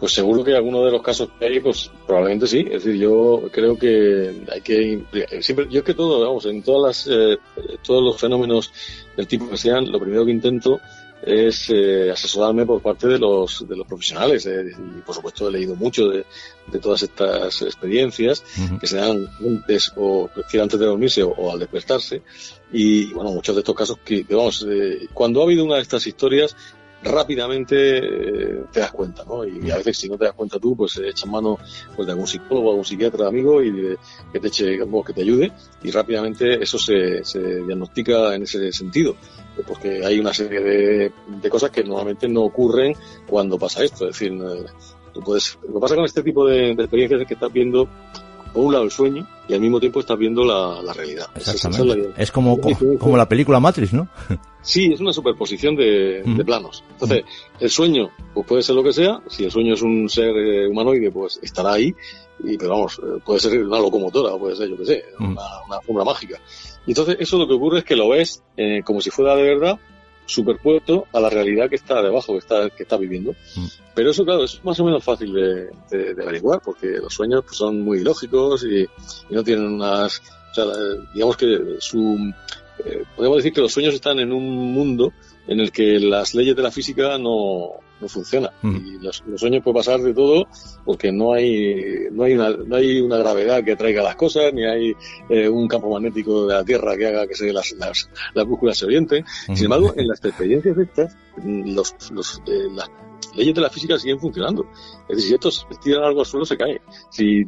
Pues seguro que alguno de los casos que hay, pues probablemente sí. Es decir, yo creo que hay que siempre, yo es que todo, vamos, en todas las todos los fenómenos del tipo que sean, lo primero que intento es asesorarme por parte de los profesionales, y por supuesto he leído mucho de todas estas experiencias que se dan antes o antes de dormirse o al despertarse, y bueno, muchos de estos casos que vamos, cuando ha habido una de estas historias rápidamente te das cuenta, ¿no? Y a veces si no te das cuenta tú, pues echas mano pues de algún psicólogo, algún psiquiatra amigo y que te ayude, y rápidamente eso se diagnostica en ese sentido, porque hay una serie de cosas que normalmente no ocurren cuando pasa esto. Es decir, tú puedes, lo que pasa con este tipo de experiencias es que estás viendo por un lado el sueño y al mismo tiempo estás viendo la realidad. Exactamente. Es como la película Matrix, ¿no? Sí, es una superposición de planos. Entonces, el sueño pues puede ser lo que sea. Si el sueño es un ser humanoide, pues estará ahí. Pero vamos, puede ser una locomotora, o puede ser, yo qué sé, una fórmula mágica. Y entonces, eso lo que ocurre es que lo ves como si fuera de verdad, superpuesto a la realidad que está debajo, que está viviendo. Pero eso, claro, es más o menos fácil de averiguar, porque los sueños pues, son muy ilógicos y no tienen unas... O sea, digamos que podemos decir que los sueños están en un mundo en el que las leyes de la física no funcionan. Y los sueños pueden pasar de todo, porque no hay una gravedad que traiga las cosas, ni hay un campo magnético de la Tierra que haga que las brújulas se orienten. Sin embargo, en las experiencias estas, las leyes de la física siguen funcionando. Es decir, si estos tiran algo al suelo, se cae. Si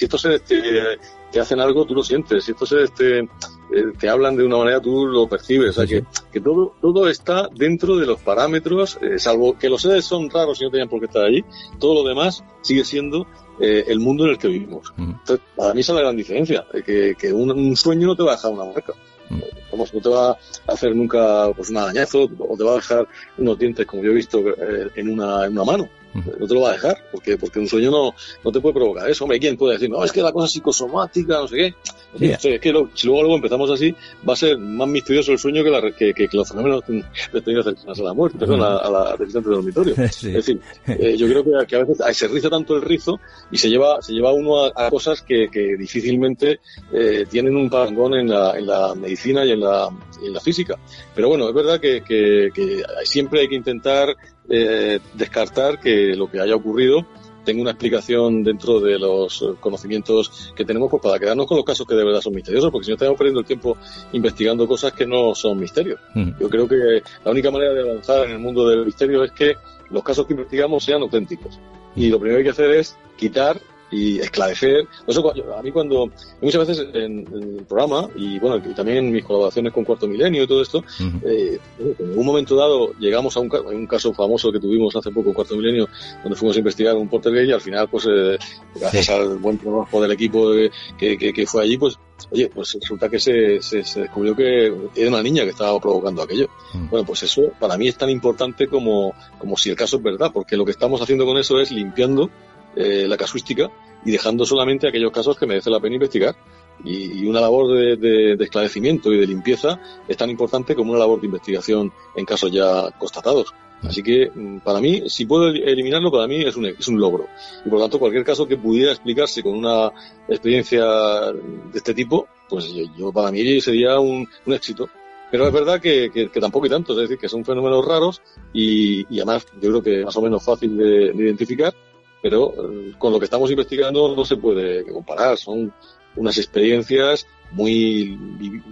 estos seres te hacen algo, tú lo sientes. Si estos seres te hablan de una manera, tú lo percibes. O sea, que todo está dentro de los parámetros, salvo que los seres son raros y no tenían por qué estar allí. Todo lo demás sigue siendo el mundo en el que vivimos. Entonces, para mí esa es la gran diferencia, que un sueño no te va a dejar una marca. No te va a hacer nunca pues un arañazo, o te va a dejar unos dientes como yo he visto en una mano. No te lo va a dejar, porque un sueño no te puede provocar eso. Hombre, ¿quién puede decir no, es que la cosa es psicosomática, no sé qué? Sí. Es que si luego empezamos así, va a ser más misterioso el sueño que los fenómenos de tener cercanas a la muerte, a la deficiencia de dormitorio. Sí. Es decir, yo creo que a veces se riza tanto el rizo y se lleva uno a cosas que difícilmente tienen un parangón en la medicina y en la física. Pero bueno, es verdad que siempre hay que intentar descartar que lo que haya ocurrido tenga una explicación dentro de los conocimientos que tenemos, pues para quedarnos con los casos que de verdad son misteriosos, porque si no estamos perdiendo el tiempo investigando cosas que no son misterios. Yo creo que la única manera de avanzar en el mundo del misterio es que los casos que investigamos sean auténticos, y lo primero que hay que hacer es quitar y esclarecer. Eso, a mí muchas veces en el programa, y bueno, y también en mis colaboraciones con Cuarto Milenio y todo esto, en un momento dado llegamos a un caso famoso que tuvimos hace poco en Cuarto Milenio, donde fuimos a investigar un poltergeist, y al final, pues, gracias al buen trabajo del equipo que fue allí, pues, oye, pues resulta que se descubrió que era una niña que estaba provocando aquello. Bueno, pues eso para mí es tan importante como si el caso es verdad, porque lo que estamos haciendo con eso es limpiando la casuística y dejando solamente aquellos casos que merece la pena investigar, y una labor de esclarecimiento y de limpieza es tan importante como una labor de investigación en casos ya constatados. Así que para mí, si puedo eliminarlo, para mí es un logro, y por lo tanto cualquier caso que pudiera explicarse con una experiencia de este tipo, pues yo para mí sería un éxito. Pero es verdad que tampoco hay tantos, es decir, que son fenómenos raros y además yo creo que más o menos fácil de identificar, pero con lo que estamos investigando no se puede comparar, son unas experiencias muy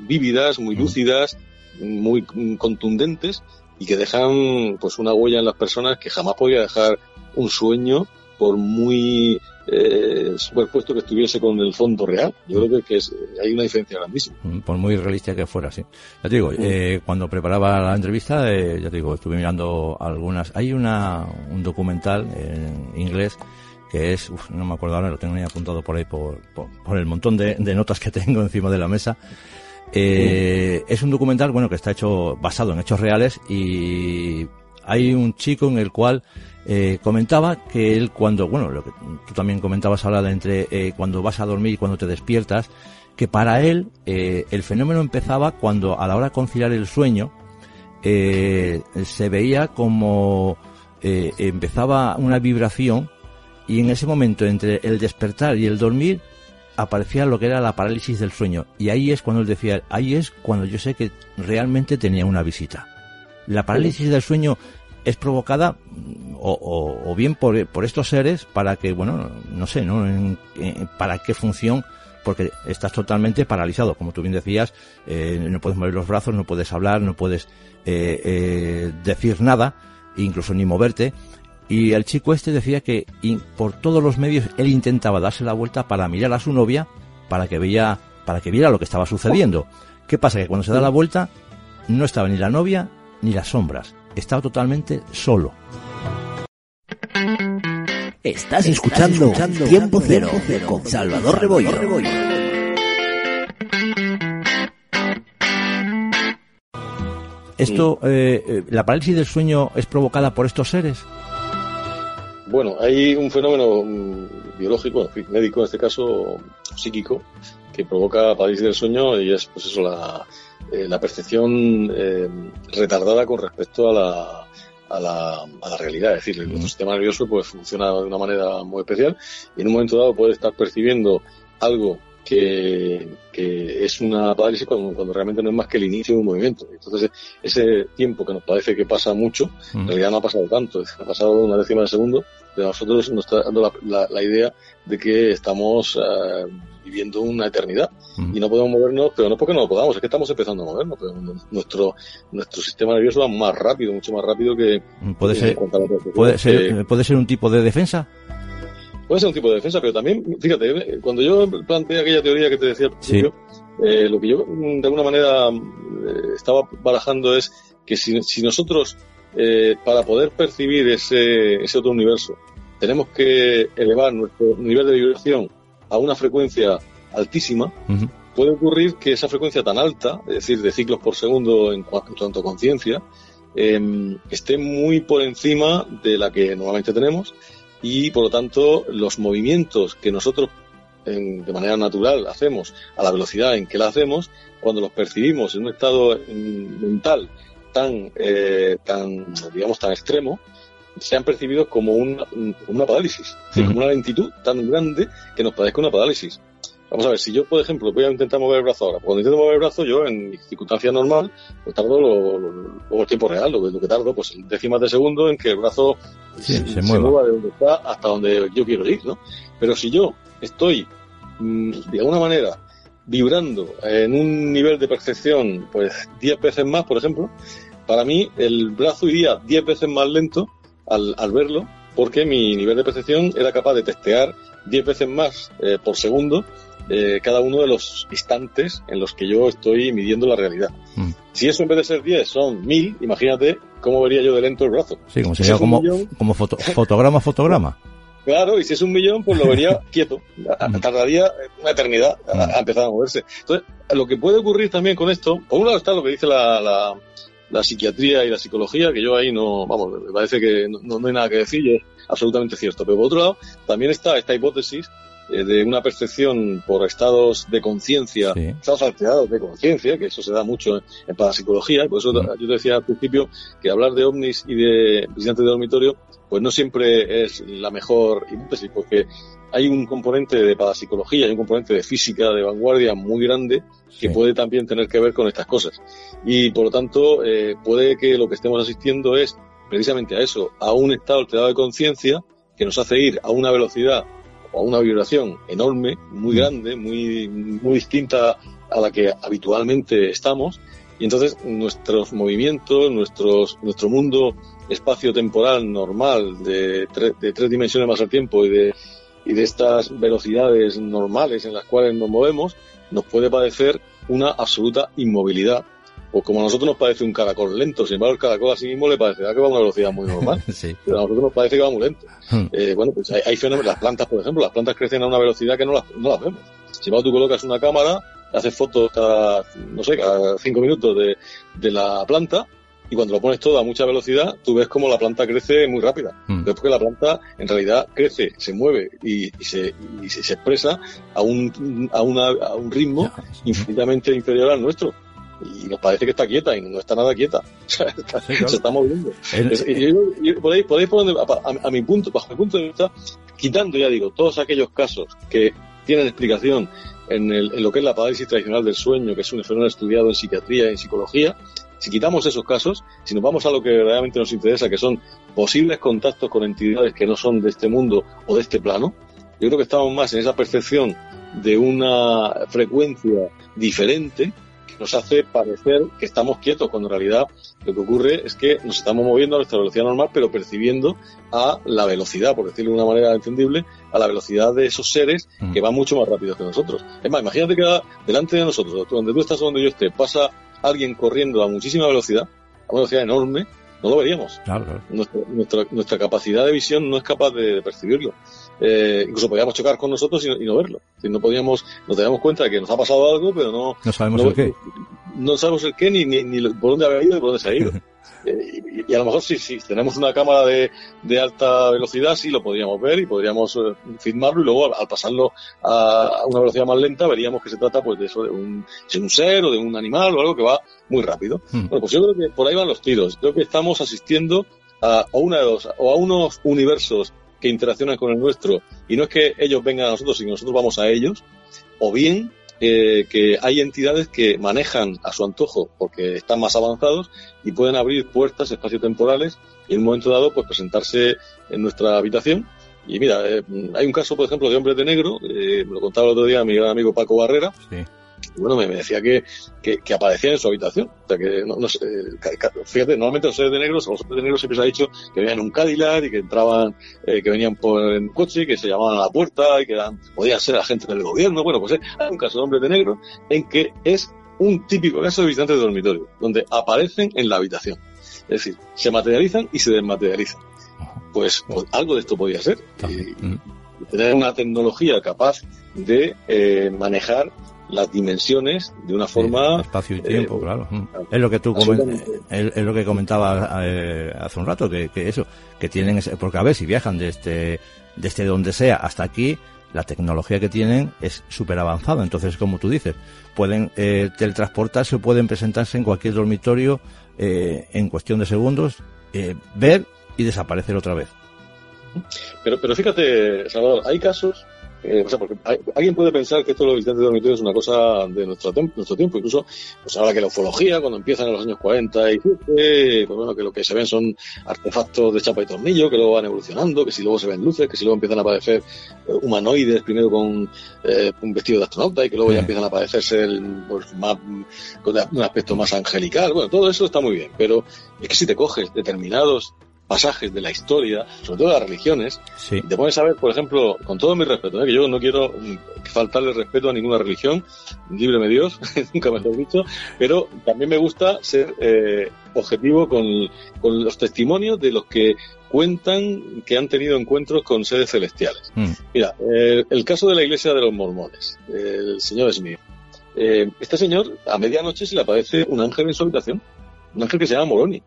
vívidas, muy lúcidas, muy contundentes y que dejan pues una huella en las personas que jamás podría dejar un sueño por muy superpuesto que estuviese con el fondo real. Yo creo que hay una diferencia grandísima. Por muy realista que fuera, sí. Ya te digo, cuando preparaba la entrevista, ya te digo, estuve mirando algunas. Hay un documental en inglés que es, no me acuerdo ahora, lo tengo ahí apuntado por ahí por el montón de notas que tengo encima de la mesa. Es un documental, bueno, que está hecho basado en hechos reales y hay un chico en el cual comentaba que él cuando, bueno, lo que tú también comentabas ahora de entre cuando vas a dormir y cuando te despiertas, que para él el fenómeno empezaba cuando a la hora de conciliar el sueño se veía como empezaba una vibración y en ese momento entre el despertar y el dormir aparecía lo que era la parálisis del sueño y ahí es cuando él decía, ahí es cuando yo sé que realmente tenía una visita. La parálisis del sueño es provocada o bien por estos seres para que, bueno, no sé, ¿no? Para qué función, porque estás totalmente paralizado, como tú bien decías, no puedes mover los brazos, no puedes hablar, no puedes decir nada, incluso ni moverte. Y el chico este decía que por todos los medios él intentaba darse la vuelta para mirar a su novia, para que viera lo que estaba sucediendo. ¿Qué pasa? Que cuando se da la vuelta no estaba ni la novia ni las sombras. Estaba totalmente solo. Estás escuchando Tiempo Cero con Salvador Rebollo. Esto, ¿la parálisis del sueño es provocada por estos seres? Bueno, hay un fenómeno biológico, médico en este caso, psíquico, que provoca parálisis del sueño y es, pues eso, la percepción retardada con respecto a la realidad. Es decir, el sistema nervioso pues funciona de una manera muy especial y en un momento dado puede estar percibiendo algo que es una parálisis cuando realmente no es más que el inicio de un movimiento. Entonces, ese tiempo que nos parece que pasa mucho, en realidad no ha pasado tanto, ha pasado 1/10 de segundo, pero a nosotros nos está dando la idea de que estamos viviendo una eternidad y no podemos movernos, pero no porque no lo podamos, es que estamos empezando a movernos, pero nuestro sistema nervioso va más rápido, mucho más rápido que... ¿Puede ser un tipo de defensa? Puede ser un tipo de defensa, pero también, fíjate, cuando yo planteé aquella teoría que te decía al principio, lo que yo de alguna manera estaba barajando es que si nosotros, para poder percibir ese otro universo, tenemos que elevar nuestro nivel de vibración a una frecuencia altísima, puede ocurrir que esa frecuencia tan alta, es decir, de ciclos por segundo en cuanto a conciencia, esté muy por encima de la que normalmente tenemos. Y por lo tanto los movimientos que nosotros de manera natural hacemos a la velocidad en que la hacemos, cuando los percibimos en un estado mental tan digamos tan extremo, sean percibidos como una parálisis, sí, como una lentitud tan grande que nos parezca una parálisis. Vamos a ver, si yo, por ejemplo, voy a intentar mover el brazo ahora, cuando intento mover el brazo, yo en circunstancia normal, pues tardo el tiempo real, lo que tardo, pues décimas de segundo en que el brazo se mueva de donde está hasta donde yo quiero ir, ¿no? Pero si yo estoy, de alguna manera, vibrando en un nivel de percepción, pues 10 veces más, por ejemplo, para mí el brazo iría 10 veces más lento al verlo, porque mi nivel de percepción era capaz de testear 10 veces más por segundo cada uno de los instantes en los que yo estoy midiendo la realidad. Si eso en vez de ser 10 son 1000, imagínate cómo vería yo de lento el brazo. Sí, como sería como fotograma. Claro, y si es 1.000.000, pues lo vería quieto. Tardaría una eternidad a empezar a moverse. Entonces, lo que puede ocurrir también con esto, por un lado está lo que dice la psiquiatría y la psicología, que yo ahí no, vamos, me parece que no hay nada que decir y es absolutamente cierto. Pero por otro lado, también está esta hipótesis de una percepción por estados de conciencia, sí, estados alterados de conciencia, que eso se da mucho en parapsicología, y por eso yo te decía al principio que hablar de ovnis y de visitantes de dormitorio pues no siempre es la mejor hipótesis, porque hay un componente de parapsicología, hay un componente de física de vanguardia muy grande que puede también tener que ver con estas cosas. Y por lo tanto, puede que lo que estemos asistiendo es precisamente a eso, a un estado alterado de conciencia que nos hace ir a una velocidad o a una vibración enorme, muy grande, muy distinta a la que habitualmente estamos. Y entonces nuestros movimientos, nuestro mundo espacio-temporal normal de tres dimensiones más al tiempo y de estas velocidades normales en las cuales nos movemos, nos puede parecer una absoluta inmovilidad. O como a nosotros nos parece un caracol lento, sin embargo el caracol a sí mismo le parecerá que va a una velocidad muy normal, pero a nosotros nos parece que va muy lento. Bueno, pues hay fenómenos, las plantas, por ejemplo, las plantas crecen a una velocidad que no las vemos. Sin embargo, tú colocas una cámara, haces fotos cada 5 minutos de la planta, y cuando lo pones todo a mucha velocidad, tú ves como la planta crece muy rápida. Pero es porque la planta en realidad crece, se mueve y se expresa a un ritmo infinitamente inferior al nuestro. Y nos parece que está quieta, y no está nada quieta. Se está moviendo. Yo por ahí poner bajo mi punto de vista, quitando, ya digo, todos aquellos casos que tienen explicación en lo que es la parálisis tradicional del sueño, que es un fenómeno estudiado en psiquiatría y en psicología. Si quitamos esos casos, si nos vamos a lo que verdaderamente nos interesa, que son posibles contactos con entidades que no son de este mundo o de este plano, yo creo que estamos más en esa percepción de una frecuencia diferente que nos hace parecer que estamos quietos, cuando en realidad lo que ocurre es que nos estamos moviendo a nuestra velocidad normal, pero percibiendo a la velocidad, por decirlo de una manera entendible, a la velocidad de esos seres que van mucho más rápido que nosotros. Es más, imagínate que delante de nosotros, donde tú estás o donde yo esté, pasa alguien corriendo a muchísima velocidad, a una velocidad enorme, no lo veríamos. Claro. Nuestra capacidad de visión no es capaz de percibirlo. Incluso podíamos chocar con nosotros y no verlo. Nos teníamos cuenta de que nos ha pasado algo, pero no sabemos el qué. No sabemos el qué, ni por dónde había ido y por dónde se ha ido. Y a lo mejor si tenemos una cámara de alta velocidad, sí lo podríamos ver y podríamos filmarlo, y luego al pasarlo a una velocidad más lenta veríamos que se trata, pues, de eso, de un ser o de un animal o algo que va muy rápido. Bueno, pues yo creo que por ahí van los tiros. Creo que estamos asistiendo a una de dos, o a unos universos que interaccionan con el nuestro, y no es que ellos vengan a nosotros sino nosotros vamos a ellos, o bien que hay entidades que manejan a su antojo porque están más avanzados y pueden abrir puertas espaciotemporales y en un momento dado pues presentarse en nuestra habitación. Y mira, hay un caso, por ejemplo, de hombres de negro, me lo contaba el otro día mi gran amigo Paco Barrera. Sí. Bueno, me decía que aparecían en su habitación. O sea, que no sé, fíjate, normalmente los hombres de negro siempre se ha dicho que venían en un Cadillac y que entraban, que venían por en coche, que se llamaban a la puerta y que podían ser agentes del gobierno. Bueno, pues hay un caso de hombres de negro en que es un típico caso de visitantes de dormitorio, donde aparecen en la habitación. Es decir, se materializan y se desmaterializan. Pues algo de esto podía ser. Tener una tecnología capaz de manejar las dimensiones de una forma, espacio y tiempo, claro. Es lo que tú es lo que comentabas hace un rato, que eso, que tienen ese, porque a ver, si viajan desde donde sea hasta aquí, la tecnología que tienen es súper avanzada. Entonces, como tú dices, pueden teletransportarse, pueden presentarse en cualquier dormitorio en cuestión de segundos, ver y desaparecer otra vez. Pero fíjate, Salvador, hay casos. O sea, porque alguien puede pensar que esto de los visitantes de dormitorio es una cosa de nuestro tiempo, incluso pues ahora que la ufología, cuando empiezan en los años 47, pues bueno, que lo que se ven son artefactos de chapa y tornillo que luego van evolucionando, que si luego se ven luces, que si luego empiezan a aparecer humanoides, primero con un vestido de astronauta, y que luego ya empiezan a aparecerse con un aspecto más angelical. Bueno, todo eso está muy bien, pero es que si te coges determinados pasajes de la historia, sobre todo de las religiones, y te pones a ver, por ejemplo, con todo mi respeto, que yo no quiero faltarle respeto a ninguna religión, líbreme Dios, nunca me lo he dicho, pero también me gusta ser objetivo con los testimonios de los que cuentan que han tenido encuentros con seres celestiales. Mira, el caso de la iglesia de los mormones, el señor Smith. Este señor, a medianoche se le aparece un ángel en su habitación, un ángel que se llama Moroni.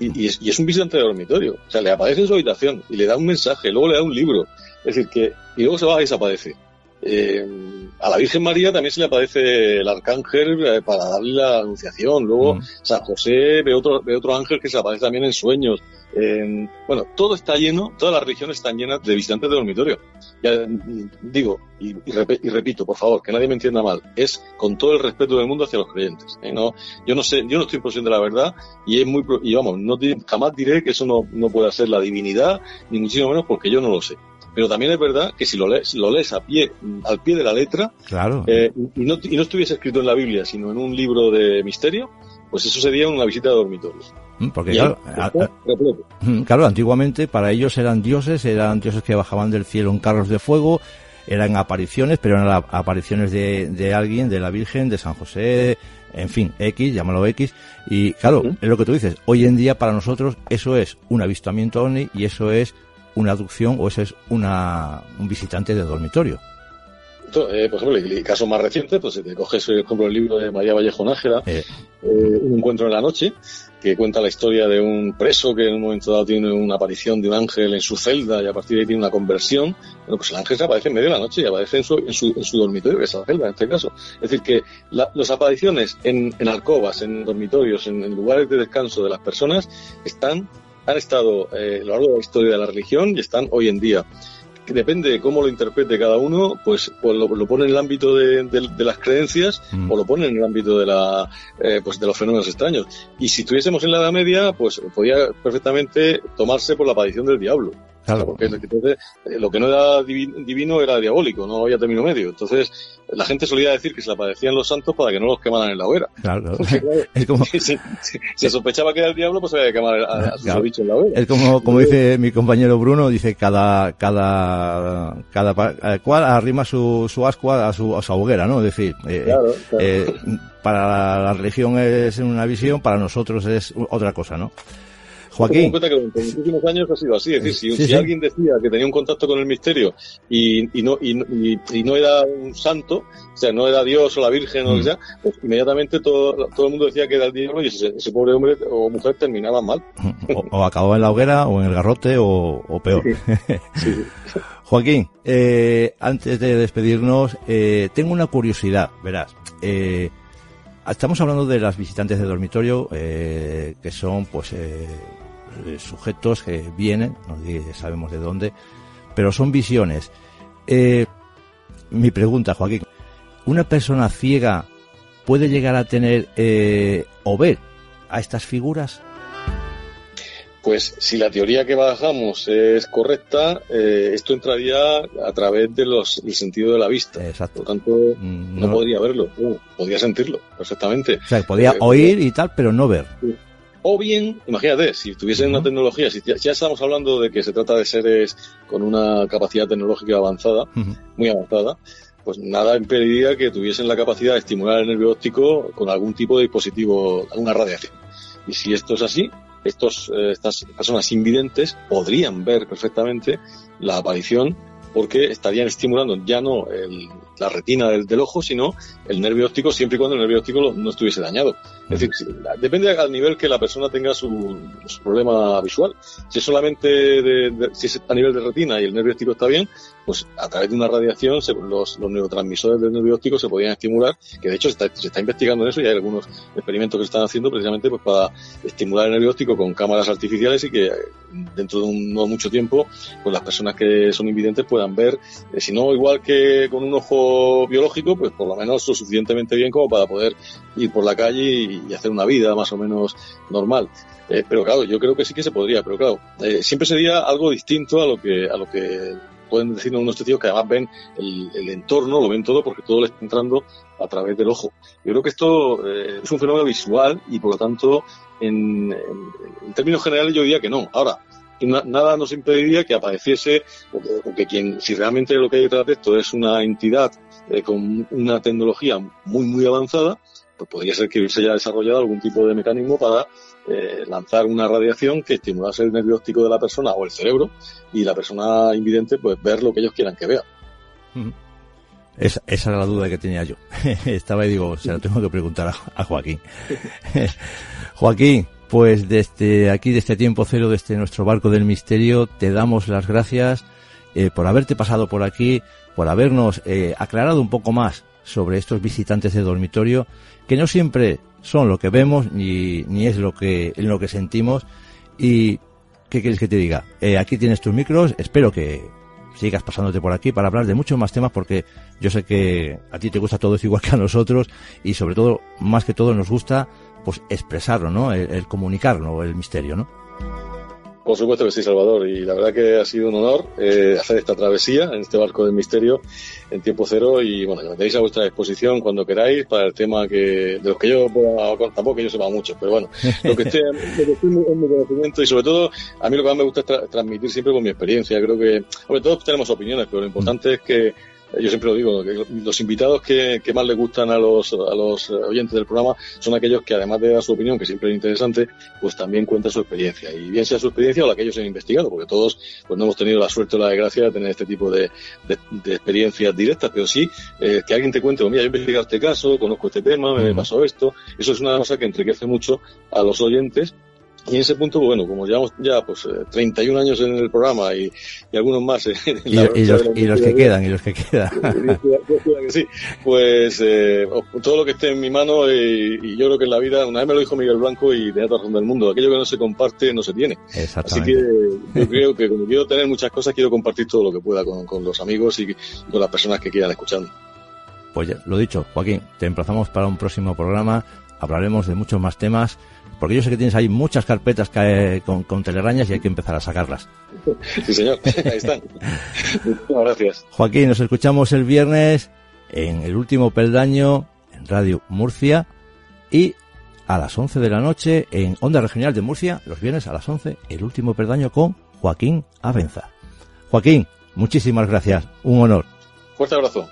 Y es un visitante de dormitorio. O sea, le aparece en su habitación y le da un mensaje, luego le da un libro. Es decir, que y luego se va y desaparece. a la Virgen María también se le aparece el arcángel para darle la anunciación. Luego San José ve otro ángel que se aparece también en sueños. Bueno, todo está lleno, todas las religiones están llenas de visitantes de dormitorio. Ya, digo, y repito, por favor, que nadie me entienda mal, es con todo el respeto del mundo hacia los creyentes. No, yo no sé, yo no estoy en posesión de la verdad y es muy, y vamos, no, jamás diré que eso no pueda ser la divinidad, ni muchísimo menos, porque yo no lo sé. Pero también es verdad que si lo lees al pie de la letra, claro, y no estuviese escrito en la Biblia, sino en un libro de misterio, pues eso sería una visita de dormitorio. Porque claro, antiguamente para ellos eran dioses que bajaban del cielo en carros de fuego, eran apariciones, pero eran apariciones de alguien, de la Virgen, de San José, en fin, X, llámalo X, y claro, es lo que tú dices, hoy en día para nosotros eso es un avistamiento ovni y eso es una aducción o eso es un visitante de dormitorio. Por ejemplo, el caso más reciente, pues si te coges por ejemplo el libro de María Vallejo Nájera, Un encuentro en la noche, que cuenta la historia de un preso que en un momento dado tiene una aparición de un ángel en su celda y a partir de ahí tiene una conversión. Bueno, pues el ángel se aparece en medio de la noche y aparece en su dormitorio, que es la celda en este caso. Es decir, que las apariciones en alcobas, en dormitorios, en lugares de descanso de las personas han estado a lo largo de la historia de la religión y están hoy en día. Depende de cómo lo interprete cada uno, pues lo pone en el ámbito de las creencias o lo pone en el ámbito de los fenómenos extraños. Y si estuviésemos en la Edad Media, pues podía perfectamente tomarse por la aparición del diablo. Claro. Porque entonces, lo que no era divino era diabólico, no había término medio. Entonces, la gente solía decir que se le aparecían los santos para que no los quemaran en la hoguera. Claro. Es como... se sospechaba que era el diablo, pues había que quemar a sus bichos en la hoguera. Es como dice mi compañero Bruno, dice cada cual arrima su ascua a su hoguera, ¿no? Es decir, claro. Para la religión es una visión, para nosotros es otra cosa, ¿no? Joaquín. Ten en cuenta que durante muchísimos años ha sido así. Es decir, si alguien decía que tenía un contacto con el misterio y no era un santo, o sea, no era Dios o la Virgen o lo que sea, pues inmediatamente todo el mundo decía que era el diablo y ese pobre hombre o mujer terminaba mal. O acababa en la hoguera o en el garrote o peor. Sí. Joaquín, antes de despedirnos, tengo una curiosidad, verás. Estamos hablando de las visitantes de dormitorio, que son sujetos que vienen, no sabemos de dónde, pero son visiones. Mi pregunta, Joaquín, ¿una persona ciega puede llegar a tener o ver a estas figuras? Pues si la teoría que bajamos es correcta, esto entraría a través del sentido de la vista. Exacto. Por lo tanto, no podría verlo, podría sentirlo perfectamente. O sea, podía oír y tal, pero no ver. O bien, imagínate, si tuviesen una tecnología, si ya estamos hablando de que se trata de seres con una capacidad tecnológica avanzada, muy avanzada, pues nada impediría que tuviesen la capacidad de estimular el nervio óptico con algún tipo de dispositivo, alguna radiación. Y si esto es así, estas personas invidentes podrían ver perfectamente la aparición porque estarían estimulando ya no la retina del ojo, sino el nervio óptico, siempre y cuando el nervio óptico no estuviese dañado. Es decir, depende al nivel que la persona tenga su problema visual. Si es solamente si es a nivel de retina y el nervio óptico está bien, pues a través de una radiación los neurotransmisores del nervio óptico se podían estimular, que de hecho se está investigando en eso y hay algunos experimentos que se están haciendo precisamente pues para estimular el nervio óptico con cámaras artificiales y que dentro de no mucho tiempo pues las personas que son invidentes puedan ver, si no igual que con un ojo biológico, pues por lo menos lo suficientemente bien como para poder ir por la calle y hacer una vida más o menos normal. Pero claro, yo creo que sí que se podría, pero claro, siempre sería algo distinto a lo que pueden decirnos unos testigos que además ven el entorno, lo ven todo porque todo le está entrando a través del ojo. Yo creo que esto es un fenómeno visual y por lo tanto en términos generales yo diría que no. Ahora, nada nos impediría que apareciese o que quien, si realmente lo que hay detrás de esto es una entidad con una tecnología muy muy avanzada, pues podría ser que hubiese ya desarrollado algún tipo de mecanismo para lanzar una radiación que estimulase el nervio óptico de la persona o el cerebro y la persona invidente pues ver lo que ellos quieran que vea. Esa era la duda que tenía yo. Estaba y digo, se la tengo que preguntar a Joaquín. Joaquín, pues desde aquí, desde Tiempo Cero, desde nuestro barco del misterio, te damos las gracias por haberte pasado por aquí, por habernos aclarado un poco más sobre estos visitantes de dormitorio, que no siempre son lo que vemos ni es lo que sentimos. Y ¿qué quieres que te diga? Aquí tienes tus micros, espero que sigas pasándote por aquí para hablar de muchos más temas, porque yo sé que a ti te gusta todo eso igual que a nosotros, y sobre todo, más que todo, nos gusta pues expresarlo, ¿no? El comunicarlo, el misterio, ¿no? Por supuesto que sí, Salvador, y la verdad que ha sido un honor hacer esta travesía en este barco del misterio en tiempo cero. Y bueno, me tenéis a vuestra disposición cuando queráis para el tema de los que yo pueda, tampoco que yo sepa mucho, pero bueno, lo que esté en mi conocimiento. Y sobre todo, a mí lo que más me gusta es transmitir siempre con mi experiencia. Creo que, sobre todo, tenemos opiniones, pero lo importante es que, yo siempre lo digo, que los invitados que más les gustan a los oyentes del programa son aquellos que, además de dar su opinión, que siempre es interesante, pues también cuentan su experiencia, y bien sea su experiencia o la que ellos han investigado, porque todos pues no hemos tenido la suerte o la desgracia de tener este tipo de experiencias directas, pero sí que alguien te cuente, mira, yo he investigado este caso, conozco este tema, me pasó esto. Eso es una cosa que enriquece mucho a los oyentes. Y en ese punto, bueno, como llevamos ya pues 31 años en el programa y algunos más y los que quedan que sí, pues todo lo que esté en mi mano, y yo creo que en la vida, una vez me lo dijo Miguel Blanco y tenía razón del mundo, aquello que no se comparte no se tiene. Exactamente. Así que yo creo que como quiero tener muchas cosas, quiero compartir todo lo que pueda con los amigos y con las personas que quieran escucharme. Pues ya, lo dicho, Joaquín, te emplazamos para un próximo programa. Hablaremos de muchos más temas, porque yo sé que tienes ahí muchas carpetas con telarañas y hay que empezar a sacarlas. Sí, señor, ahí están. Muchas gracias. Joaquín, nos escuchamos el viernes en El Último Peldaño, en Radio Murcia, y a las 11 de la noche en Onda Regional de Murcia, los viernes a las 11, El Último Peldaño con Joaquín Avenza. Joaquín, muchísimas gracias, un honor. Fuerte abrazo.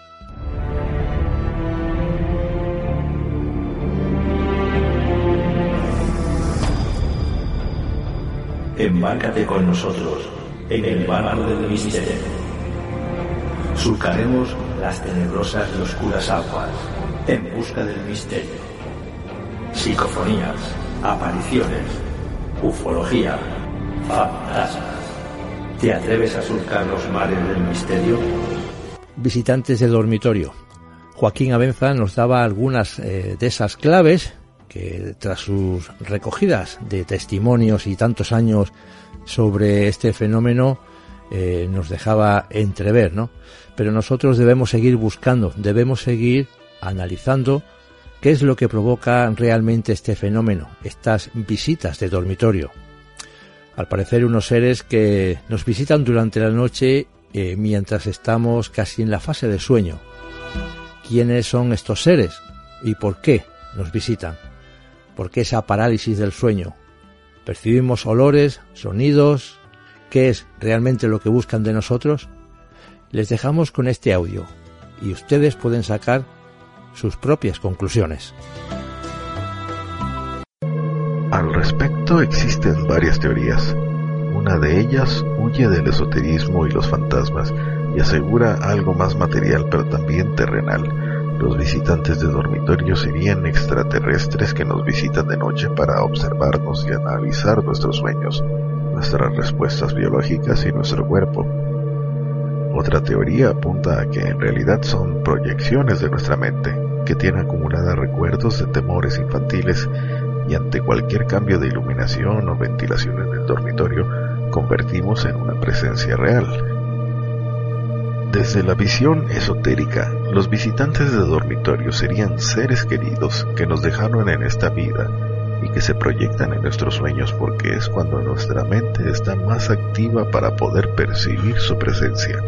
Embárcate con nosotros en el barco del misterio. Surcaremos las tenebrosas y oscuras aguas en busca del misterio. Psicofonías, apariciones, ufología, fantasmas. ¿Te atreves a surcar los mares del misterio? Visitantes de dormitorio. Joaquín Avenza nos daba algunas de esas claves que, tras sus recogidas de testimonios y tantos años sobre este fenómeno, nos dejaba entrever, ¿no? Pero nosotros debemos seguir buscando, debemos seguir analizando qué es lo que provoca realmente este fenómeno, estas visitas de dormitorio. Al parecer, unos seres que nos visitan durante la noche mientras estamos casi en la fase de sueño. ¿Quiénes son estos seres y por qué nos visitan? ¿Por qué esa parálisis del sueño? ¿Percibimos olores, sonidos? ¿Qué es realmente lo que buscan de nosotros? Les dejamos con este audio y ustedes pueden sacar sus propias conclusiones. Al respecto existen varias teorías. Una de ellas huye del esoterismo y los fantasmas y asegura algo más material, pero también terrenal. Los visitantes de dormitorio serían extraterrestres que nos visitan de noche para observarnos y analizar nuestros sueños, nuestras respuestas biológicas y nuestro cuerpo. Otra teoría apunta a que en realidad son proyecciones de nuestra mente, que tiene acumuladas recuerdos de temores infantiles, y ante cualquier cambio de iluminación o ventilación en el dormitorio, convertimos en una presencia real. Desde la visión esotérica, los visitantes de dormitorio serían seres queridos que nos dejaron en esta vida y que se proyectan en nuestros sueños, porque es cuando nuestra mente está más activa para poder percibir su presencia.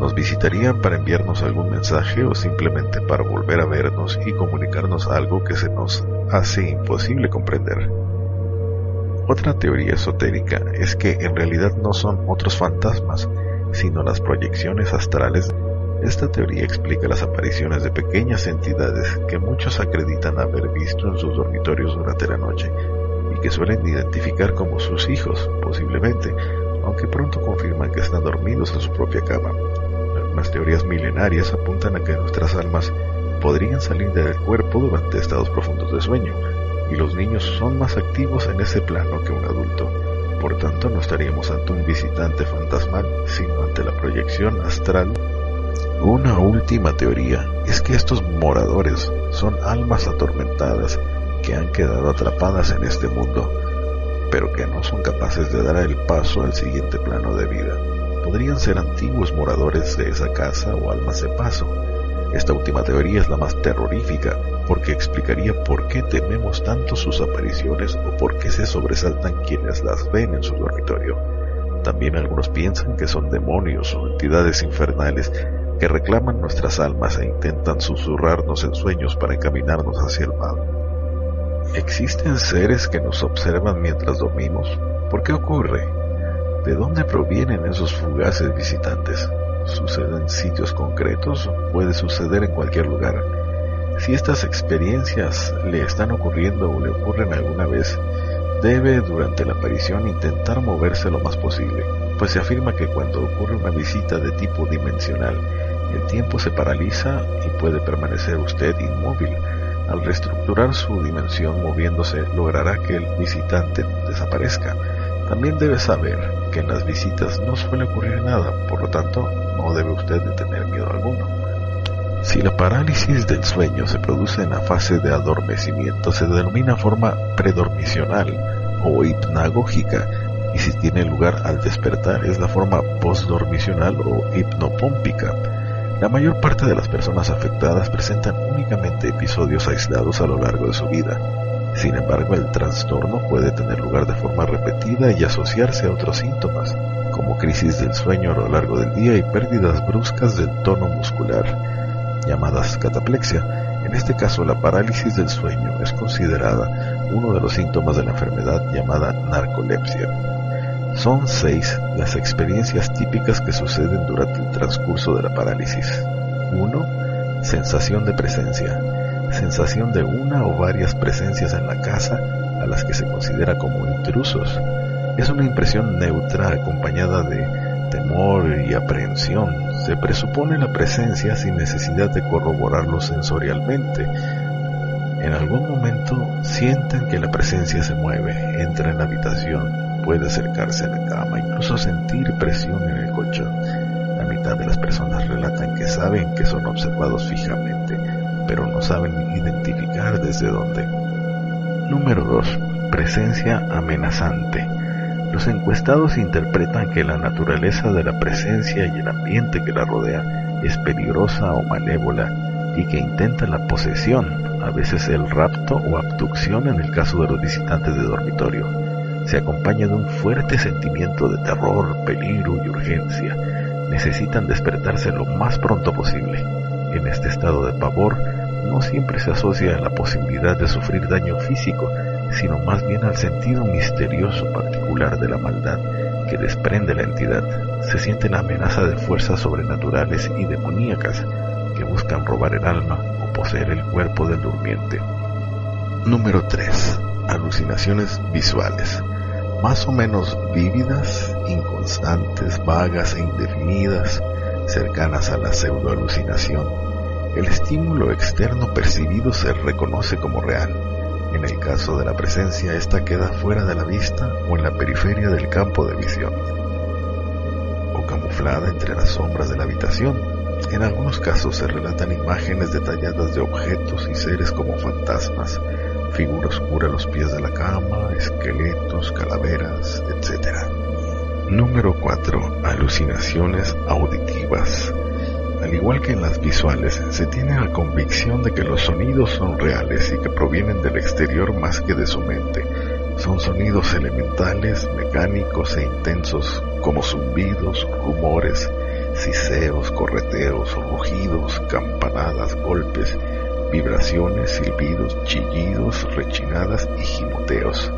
Nos visitarían para enviarnos algún mensaje o simplemente para volver a vernos y comunicarnos algo que se nos hace imposible comprender. Otra teoría esotérica es que en realidad no son otros fantasmas, sino las proyecciones astrales. Esta teoría explica las apariciones de pequeñas entidades que muchos acreditan haber visto en sus dormitorios durante la noche y que suelen identificar como sus hijos, posiblemente, aunque pronto confirman que están dormidos en su propia cama. Algunas teorías milenarias apuntan a que nuestras almas podrían salir del cuerpo durante estados profundos de sueño, y los niños son más activos en ese plano que un adulto. Por tanto, no estaríamos ante un visitante fantasmal, sino ante la proyección astral Una última teoría es que estos moradores son almas atormentadas que han quedado atrapadas en este mundo, pero que no son capaces de dar el paso al siguiente plano de vida. Podrían ser antiguos moradores de esa casa o almas de paso. Esta última teoría es la más terrorífica, porque explicaría por qué tememos tanto sus apariciones o por qué se sobresaltan quienes las ven en su dormitorio. También algunos piensan que son demonios o entidades infernales que reclaman nuestras almas e intentan susurrarnos en sueños para encaminarnos hacia el mal. ¿Existen seres que nos observan mientras dormimos? ¿Por qué ocurre? ¿De dónde provienen esos fugaces visitantes? ¿Suceden en sitios concretos o puede suceder en cualquier lugar? Si estas experiencias le están ocurriendo o le ocurren alguna vez, debe durante la aparición intentar moverse lo más posible, pues se afirma que cuando ocurre una visita de tipo dimensional, el tiempo se paraliza y puede permanecer usted inmóvil. Al reestructurar su dimensión moviéndose, logrará que el visitante desaparezca. También debe saber que en las visitas no suele ocurrir nada, por lo tanto, no debe usted de tener miedo alguno. Si la parálisis del sueño se produce en la fase de adormecimiento, se denomina forma predormicional o hipnagógica, y si tiene lugar al despertar es la forma postdormicional o hipnopómpica. La mayor parte de las personas afectadas presentan únicamente episodios aislados a lo largo de su vida. Sin embargo, el trastorno puede tener lugar de forma repetida y asociarse a otros síntomas, como crisis del sueño a lo largo del día y pérdidas bruscas del tono muscular, llamadas cataplexia. En este caso, la parálisis del sueño es considerada uno de los síntomas de la enfermedad llamada narcolepsia. Son 6 las experiencias típicas que suceden durante el transcurso de la parálisis. 1. Sensación de presencia. Sensación de una o varias presencias en la casa a las que se considera como intrusos. Es una impresión neutra acompañada de temor y aprehensión. Se presupone la presencia sin necesidad de corroborarlo sensorialmente. En algún momento sienten que la presencia se mueve, entra en la habitación, puede acercarse a la cama, incluso sentir presión en el colchón. La mitad de las personas relatan que saben que son observados fijamente, pero no saben identificar desde dónde. Número 2. Presencia amenazante. Los encuestados interpretan que la naturaleza de la presencia y el ambiente que la rodea es peligrosa o malévola y que intenta la posesión, a veces el rapto o abducción en el caso de los visitantes de dormitorio. Se acompaña de un fuerte sentimiento de terror, peligro y urgencia. Necesitan despertarse lo más pronto posible. En este estado de pavor, no siempre se asocia a la posibilidad de sufrir daño físico, sino más bien al sentido misterioso particular de la maldad que desprende la entidad. Se siente la amenaza de fuerzas sobrenaturales y demoníacas que buscan robar el alma o poseer el cuerpo del durmiente. Número 3. Alucinaciones visuales. Más o menos vívidas, inconstantes, vagas e indefinidas, cercanas a la pseudoalucinación. El estímulo externo percibido se reconoce como real. En el caso de la presencia, esta queda fuera de la vista o en la periferia del campo de visión, o camuflada entre las sombras de la habitación. En algunos casos se relatan imágenes detalladas de objetos y seres como fantasmas, figura oscura a los pies de la cama, esqueletos, calaveras, etc. Número 4. Alucinaciones auditivas. Al igual que en las visuales, se tiene la convicción de que los sonidos son reales y que provienen del exterior más que de su mente. Son sonidos elementales, mecánicos e intensos, como zumbidos, rumores, siseos, correteos, rugidos, campanadas, golpes, vibraciones, silbidos, chillidos, rechinadas y gimoteos.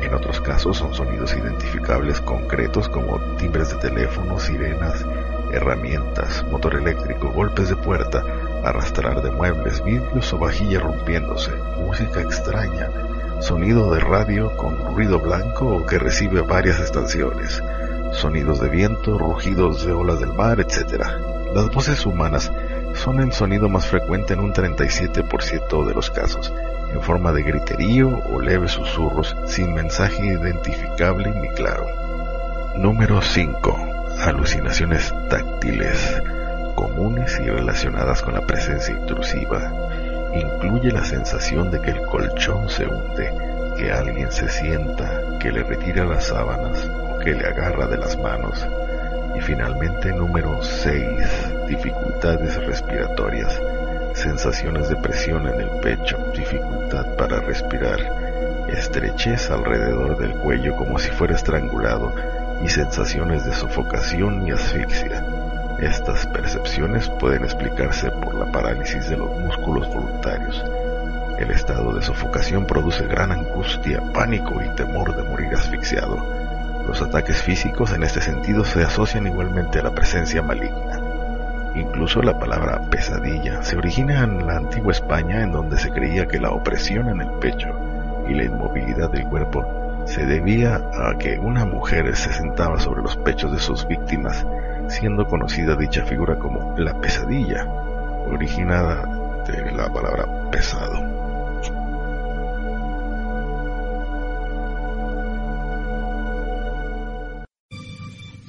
En otros casos son sonidos identificables concretos como timbres de teléfono, sirenas, herramientas, motor eléctrico, golpes de puerta, arrastrar de muebles, vidrios o vajilla rompiéndose, música extraña, sonido de radio con ruido blanco o que recibe varias estaciones, sonidos de viento, rugidos de olas del mar, etc. Las voces humanas son el sonido más frecuente en un 37% de los casos, en forma de griterío o leves susurros, sin mensaje identificable ni claro. Número 5. Alucinaciones táctiles. comunes y relacionadas con la presencia intrusiva incluye la sensación de que el colchón se hunde, que alguien se sienta, que le retira las sábanas o que le agarra de las manos. Y finalmente, número 6, dificultades respiratorias, sensaciones de presión en el pecho, dificultad para respirar, estrechez alrededor del cuello como si fuera estrangulado y sensaciones de sofocación y asfixia. Estas percepciones pueden explicarse por la parálisis de los músculos voluntarios. El estado de sofocación produce gran angustia, pánico y temor de morir asfixiado. Los ataques físicos en este sentido se asocian igualmente a la presencia maligna. Incluso la palabra pesadilla se origina en la antigua España, en donde se creía que la opresión en el pecho y la inmovilidad del cuerpo se debía a que una mujer se sentaba sobre los pechos de sus víctimas, siendo conocida dicha figura como la pesadilla, originada de la palabra pesado.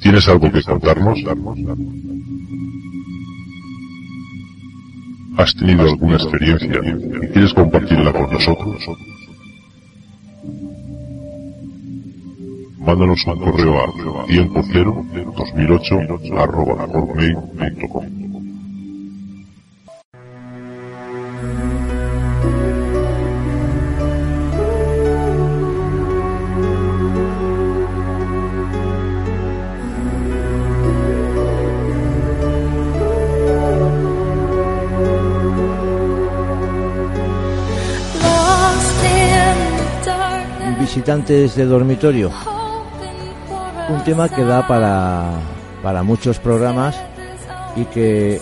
¿Tienes algo que contarnos? ¿Has tenido alguna experiencia y quieres compartirla con nosotros? Mándanos un correo a 10002008@hotmail.com. Visitantes de dormitorio, un tema que da para muchos programas y que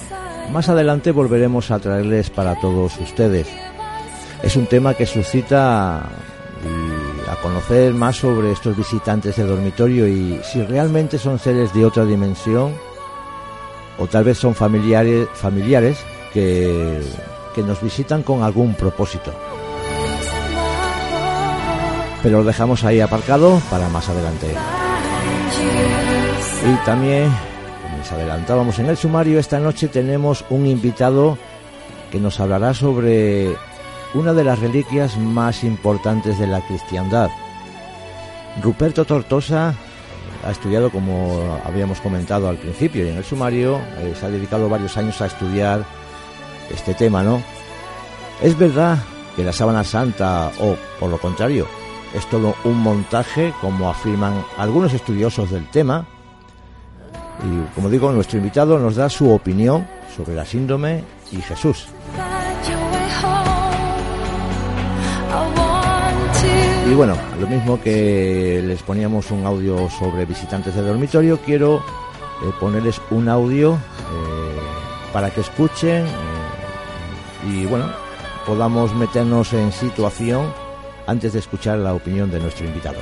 más adelante volveremos a traerles para todos ustedes. Es un tema que suscita a conocer más sobre estos visitantes de dormitorio y si realmente son seres de otra dimensión o tal vez son familiares que nos visitan con algún propósito. Pero lo dejamos ahí aparcado para más adelante. Y también, como les adelantábamos en el sumario, esta noche tenemos un invitado que nos hablará sobre una de las reliquias más importantes de la cristiandad. Ruperto Tortosa ha estudiado, como habíamos comentado al principio y en el sumario, se ha dedicado varios años a estudiar este tema, ¿no? Es verdad que la sábana santa, o por lo contrario, es todo un montaje, como afirman algunos estudiosos del tema. Y como digo, nuestro invitado nos da su opinión sobre la síndrome y Jesús. Y bueno, lo mismo que les poníamos un audio sobre visitantes de dormitorio, quiero ponerles un audio para que escuchen y bueno, podamos meternos en situación antes de escuchar la opinión de nuestro invitado.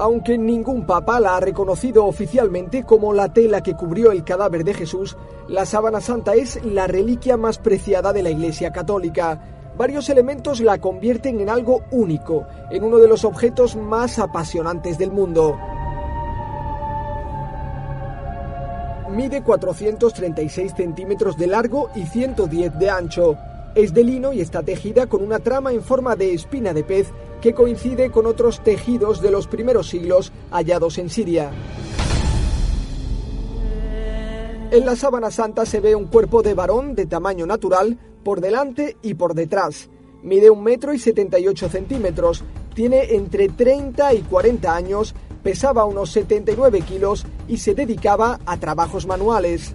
Aunque ningún papa la ha reconocido oficialmente como la tela que cubrió el cadáver de Jesús, la sábana santa es la reliquia más preciada de la Iglesia Católica. Varios elementos la convierten en algo único, en uno de los objetos más apasionantes del mundo. Mide 436 centímetros de largo y 110 de ancho. Es de lino y está tejida con una trama en forma de espina de pez que coincide con otros tejidos de los primeros siglos hallados en Siria. En la sábana santa se ve un cuerpo de varón de tamaño natural, por delante y por detrás. Mide 1,78 metros, tiene entre 30 y 40 años, pesaba unos 79 kilos y se dedicaba a trabajos manuales.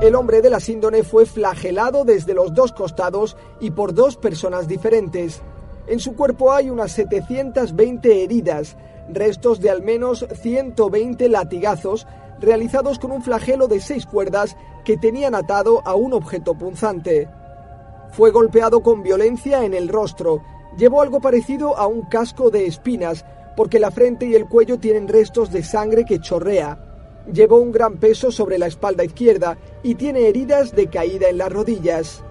El hombre de la síndrome fue flagelado desde los dos costados y por dos personas diferentes. En su cuerpo hay unas 720 heridas, restos de al menos 120 latigazos, realizados con un flagelo de 6 cuerdas que tenían atado a un objeto punzante. Fue golpeado con violencia en el rostro. Llevó algo parecido a un casco de espinas, porque la frente y el cuello tienen restos de sangre que chorrea. Llevó un gran peso sobre la espalda izquierda y tiene heridas de caída en las rodillas.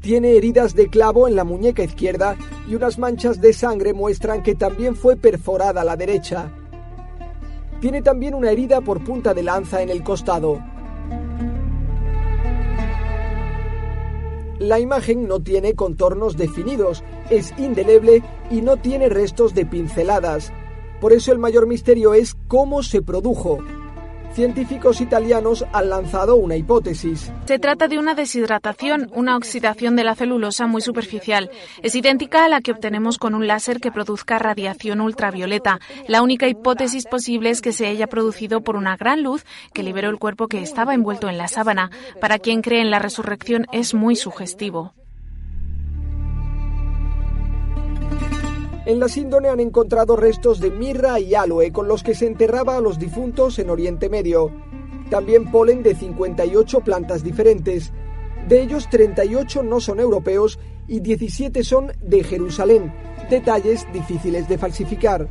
Tiene heridas de clavo en la muñeca izquierda y unas manchas de sangre muestran que también fue perforada la derecha. Tiene también una herida por punta de lanza en el costado. La imagen no tiene contornos definidos, es indeleble y no tiene restos de pinceladas. Por eso el mayor misterio es cómo se produjo. Científicos italianos han lanzado una hipótesis. Se trata de una deshidratación, una oxidación de la celulosa muy superficial. Es idéntica a la que obtenemos con un láser que produzca radiación ultravioleta. La única hipótesis posible es que se haya producido por una gran luz que liberó el cuerpo que estaba envuelto en la sábana. Para quien cree en la resurrección es muy sugestivo. En la síndone han encontrado restos de mirra y aloe con los que se enterraba a los difuntos en Oriente Medio. También polen de 58 plantas diferentes. De ellos, 38 no son europeos y 17 son de Jerusalén. Detalles difíciles de falsificar.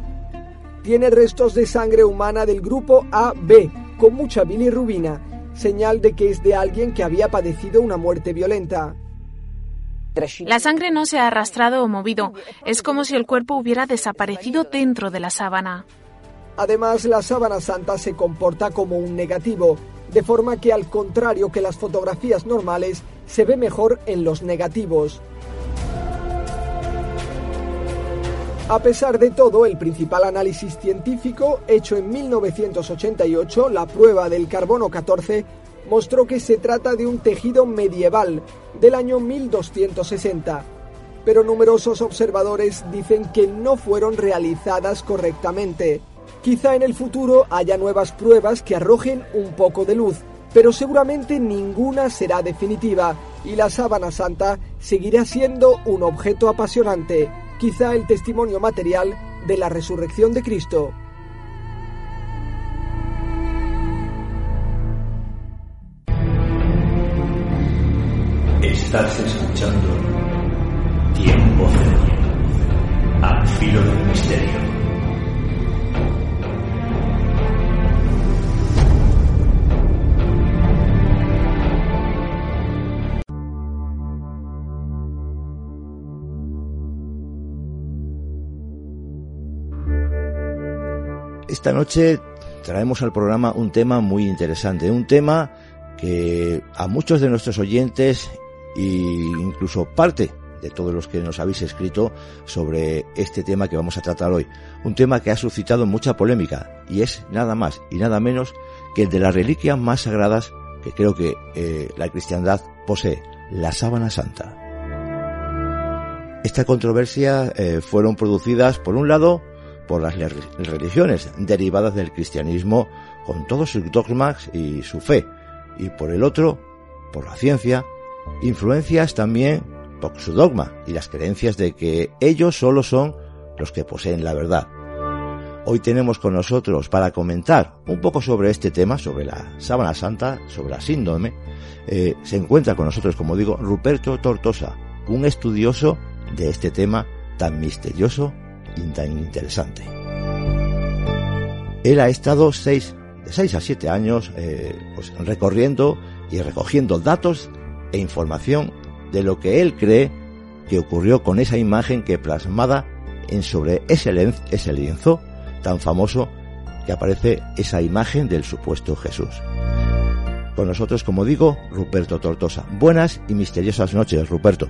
Tiene restos de sangre humana del grupo AB, con mucha bilirrubina, señal de que es de alguien que había padecido una muerte violenta. La sangre no se ha arrastrado o movido. Es como si el cuerpo hubiera desaparecido dentro de la sábana. Además, la sábana santa se comporta como un negativo, de forma que, al contrario que las fotografías normales, se ve mejor en los negativos. A pesar de todo, el principal análisis científico, hecho en 1988, la prueba del carbono 14, mostró que se trata de un tejido medieval del año 1260, pero numerosos observadores dicen que no fueron realizadas correctamente. Quizá en el futuro haya nuevas pruebas que arrojen un poco de luz, pero seguramente ninguna será definitiva y la sábana santa seguirá siendo un objeto apasionante, quizá el testimonio material de la resurrección de Cristo. Estás escuchando Tiempo Cero, al filo del misterio. Esta noche traemos al programa un tema muy interesante, un tema que a muchos de nuestros oyentes e incluso parte de todos los que nos habéis escrito sobre este tema que vamos a tratar hoy. Un tema que ha suscitado mucha polémica y es nada más y nada menos que el de las reliquias más sagradas que creo que la cristiandad posee, la sábana santa. Estas controversias fueron producidas, por un lado, por las religiones derivadas del cristianismo con todos sus dogmas y su fe, y por el otro, por la ciencia, influencias también por su dogma y las creencias de que ellos solo son los que poseen la verdad. Hoy tenemos con nosotros para comentar un poco sobre este tema, sobre la sábana santa, sobre la síndrome, se encuentra con nosotros, como digo, Ruperto Tortosa, un estudioso de este tema tan misterioso y tan interesante. Él ha estado de 6 a 7 años recorriendo y recogiendo datos e información de lo que él cree que ocurrió con esa imagen que plasmada sobre ese lienzo tan famoso que aparece esa imagen del supuesto Jesús. Con nosotros, como digo, Ruperto Tortosa. Buenas y misteriosas noches, Ruperto.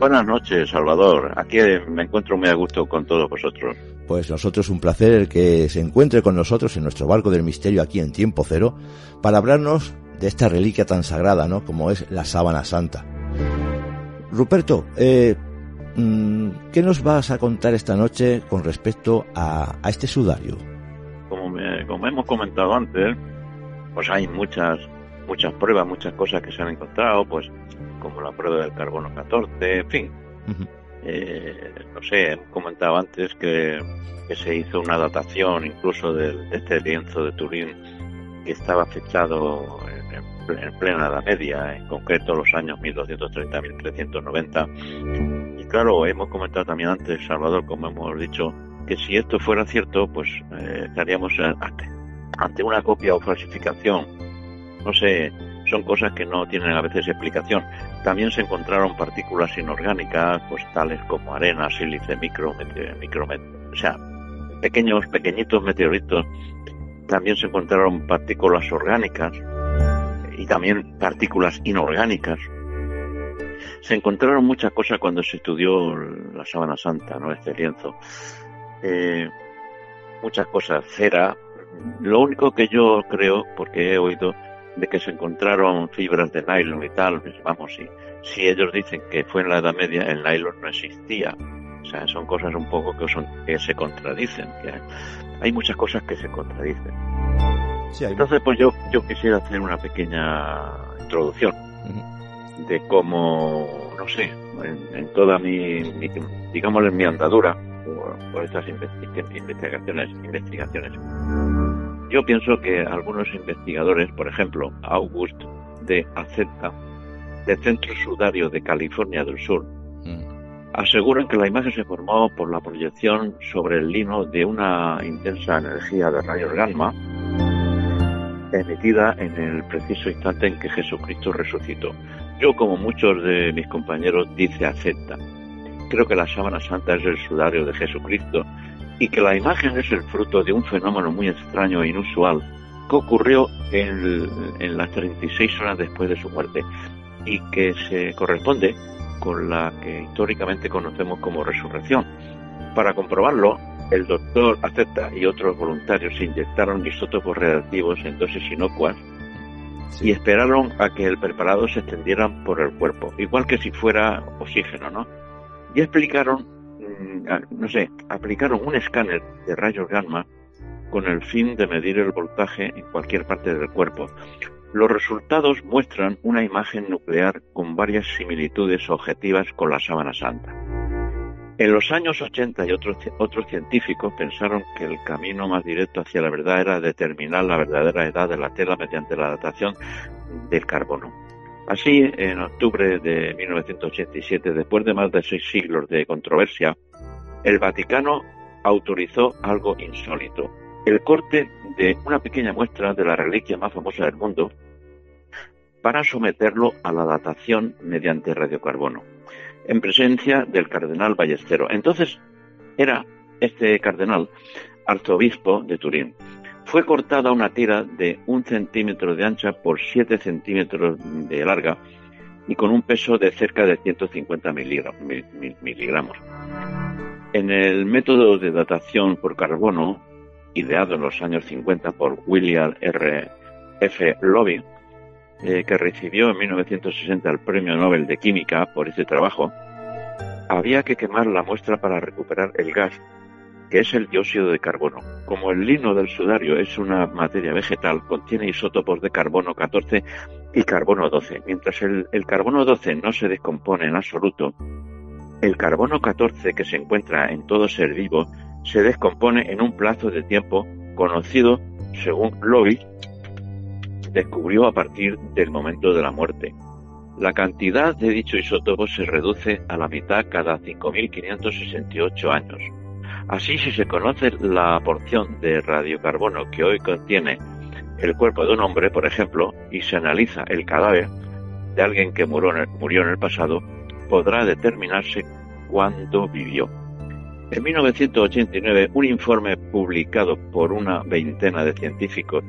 Buenas noches, Salvador. Aquí me encuentro muy a gusto con todos vosotros. Pues nosotros un placer el que se encuentre con nosotros en nuestro barco del misterio aquí en Tiempo Cero para hablarnos de esta reliquia tan sagrada, ¿no?, como es la sábana santa. Ruperto, ¿qué nos vas a contar esta noche con respecto a este sudario? Como hemos comentado antes, pues hay muchas pruebas, muchas cosas que se han encontrado, pues como la prueba del carbono 14, en fin. Uh-huh. Hemos comentado antes que se hizo una datación incluso de este lienzo de Turín que estaba fechado en plena Edad Media, en concreto los años 1230-1390. Y claro, hemos comentado también antes, Salvador, como hemos dicho, que si esto fuera cierto, pues estaríamos ante una copia o falsificación. No sé, son cosas que no tienen a veces explicación. También se encontraron partículas inorgánicas, pues tales como arena, sílice, pequeñitos meteoritos. También se encontraron partículas orgánicas y también partículas inorgánicas. Se encontraron muchas cosas cuando se estudió la Sábana Santa, ¿no? Este lienzo. Muchas cosas, cera. Lo único que yo creo, porque he oído de que se encontraron fibras de nylon y tal, pues vamos, si ellos dicen que fue en la Edad Media, el nylon no existía. O sea, son cosas un poco que se contradicen. Hay muchas cosas que se contradicen. Sí, entonces, pues yo quisiera hacer una pequeña introducción de cómo, no sé, en toda mi digamos, en mi andadura por estas investigaciones. Yo pienso que algunos investigadores, por ejemplo, August de Aceta, del Centro Sudario de California del Sur, aseguran que la imagen se formó por la proyección sobre el lino de una intensa energía de rayos gamma emitida en el preciso instante en que Jesucristo resucitó. Yo, como muchos de mis compañeros, dice Aceta, creo que la Sábana Santa es el sudario de Jesucristo y que la imagen es el fruto de un fenómeno muy extraño e inusual que ocurrió en las 36 horas después de su muerte y que se corresponde con la que históricamente conocemos como resurrección. Para comprobarlo, el doctor Aceta y otros voluntarios inyectaron isótopos radiactivos en dosis inocuas y esperaron a que el preparado se extendiera por el cuerpo, igual que si fuera oxígeno, ¿no? Y aplicaron un escáner de rayos gamma con el fin de medir el voltaje en cualquier parte del cuerpo. Los resultados muestran una imagen nuclear con varias similitudes objetivas con la Sábana Santa. En los años 80 y otros científicos pensaron que el camino más directo hacia la verdad era determinar la verdadera edad de la tela mediante la datación del carbono. Así, en octubre de 1987, después de más de 6 siglos de controversia, el Vaticano autorizó algo insólito: el corte de una pequeña muestra de la reliquia más famosa del mundo para someterlo a la datación mediante radiocarbono, en presencia del cardenal Ballestero. Entonces era este cardenal arzobispo de Turín. Fue cortada una tira de 1 centímetro de ancha por 7 centímetros de larga y con un peso de cerca de 150 miligramos. En el método de datación por carbono, ideado en los años 50 por William R. F. Loewy, que recibió en 1960 el Premio Nobel de Química por este trabajo, había que quemar la muestra para recuperar el gas, que es el dióxido de carbono. Como el lino del sudario es una materia vegetal, contiene isótopos de carbono 14 y carbono 12. Mientras el carbono 12 no se descompone en absoluto, el carbono 14, que se encuentra en todo ser vivo, se descompone en un plazo de tiempo conocido, según Loewy descubrió, a partir del momento de la muerte. La cantidad de dicho isótopo se reduce a la mitad cada 5.568 años. Así, si se conoce la porción de radiocarbono que hoy contiene el cuerpo de un hombre, por ejemplo, y se analiza el cadáver de alguien que murió en el pasado, podrá determinarse cuándo vivió. En 1989, un informe publicado por una veintena de científicos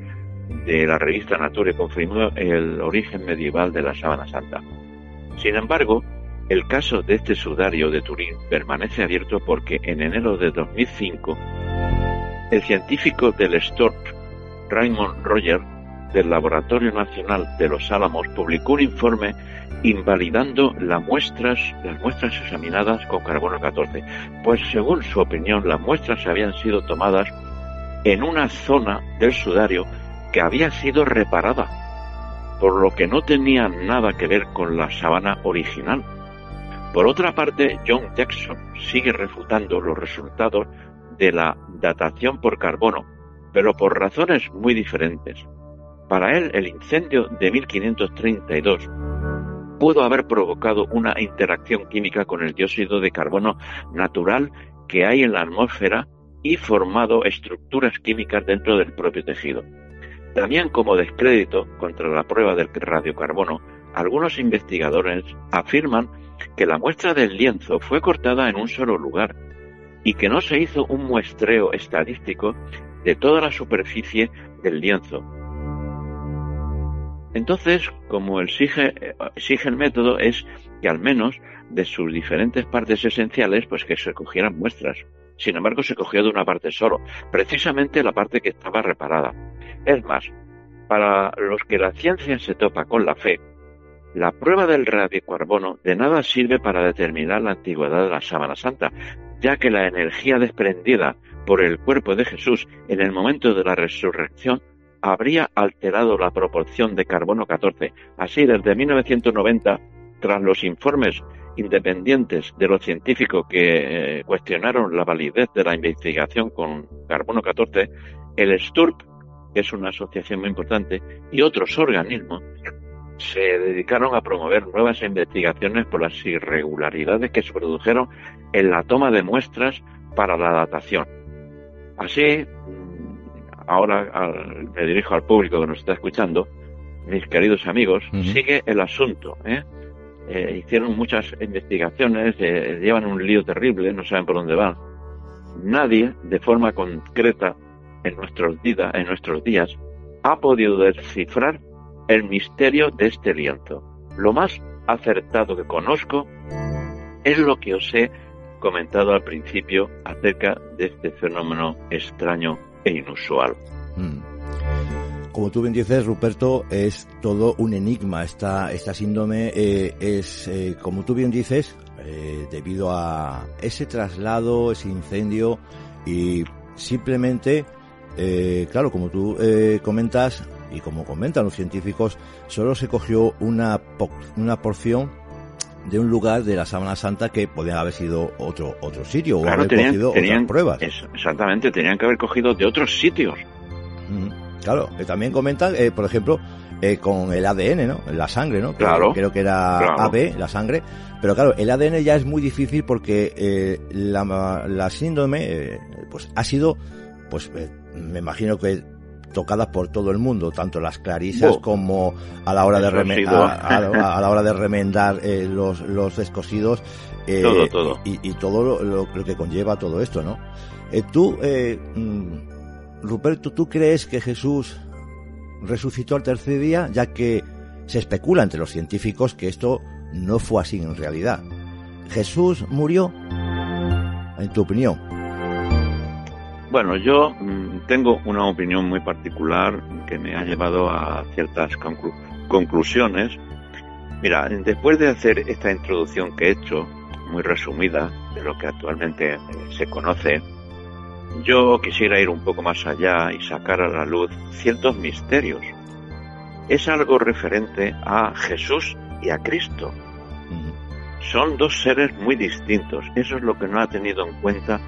de la revista Nature confirmó el origen medieval de la Sábana Santa. Sin embargo, el caso de este sudario de Turín permanece abierto porque en enero de 2005 el científico del Storp, Raymond Roger, del Laboratorio Nacional de los Álamos, publicó un informe invalidando las muestras examinadas con carbono 14, pues según su opinión las muestras habían sido tomadas en una zona del sudario que había sido reparada, por lo que no tenían nada que ver con la sabana original. Por otra parte, John Jackson sigue refutando los resultados de la datación por carbono, pero por razones muy diferentes. Para él, el incendio de 1532 pudo haber provocado una interacción química con el dióxido de carbono natural que hay en la atmósfera y formado estructuras químicas dentro del propio tejido. También como descrédito contra la prueba del radiocarbono, algunos investigadores afirman que la muestra del lienzo fue cortada en un solo lugar y que no se hizo un muestreo estadístico de toda la superficie del lienzo. Entonces, como exige el método, es que al menos de sus diferentes partes esenciales, pues que se cogieran muestras. Sin embargo, se cogió de una parte solo, precisamente la parte que estaba reparada. Es más, para los que la ciencia se topa con la fe, la prueba del radiocarbono de nada sirve para determinar la antigüedad de la Sábana Santa, ya que la energía desprendida por el cuerpo de Jesús en el momento de la resurrección habría alterado la proporción de carbono 14. Así, desde 1990, tras los informes independientes de los científicos que cuestionaron la validez de la investigación con carbono 14, el STURP, que es una asociación muy importante, y otros organismos se dedicaron a promover nuevas investigaciones por las irregularidades que se produjeron en la toma de muestras para la datación. Así, ahora me dirijo al público que nos está escuchando, mis queridos amigos, sigue el asunto, hicieron muchas investigaciones, llevan un lío terrible, no saben por dónde van. Nadie, de forma concreta, en nuestros días, ha podido descifrar el misterio de este lienzo. Lo más acertado que conozco es lo que os he comentado al principio acerca de este fenómeno extraño e inusual. Como tú bien dices, Ruperto, es todo un enigma. Esta síndrome es, como tú bien dices, debido a ese traslado, ese incendio y simplemente, claro, como tú comentas y como comentan los científicos, solo se cogió una porción de un lugar de la Sábana Santa que podía haber sido otro sitio, claro, o haber cogido otras pruebas. Exactamente, tenían que haber cogido de otros sitios. Claro, también comentan, por ejemplo, con el ADN, ¿no? La sangre, ¿no? Claro. Creo que era claro. AB, la sangre. Pero claro, el ADN ya es muy difícil porque la síndrome pues ha sido, pues me imagino que tocadas por todo el mundo, tanto las clarisas como a la hora de remendar los descosidos, todo. Y todo lo que conlleva todo esto, ¿no? Ruperto, ¿tú crees que Jesús resucitó al tercer día? Ya que se especula entre los científicos que esto no fue así en realidad. ¿Jesús murió? En tu opinión. Bueno, yo tengo una opinión muy particular que me ha llevado a ciertas conclusiones. Mira, después de hacer esta introducción que he hecho, muy resumida, de lo que actualmente se conoce, yo quisiera ir un poco más allá y sacar a la luz ciertos misterios. Es algo referente a Jesús y a Cristo. Son dos seres muy distintos. Eso es lo que no ha tenido en cuenta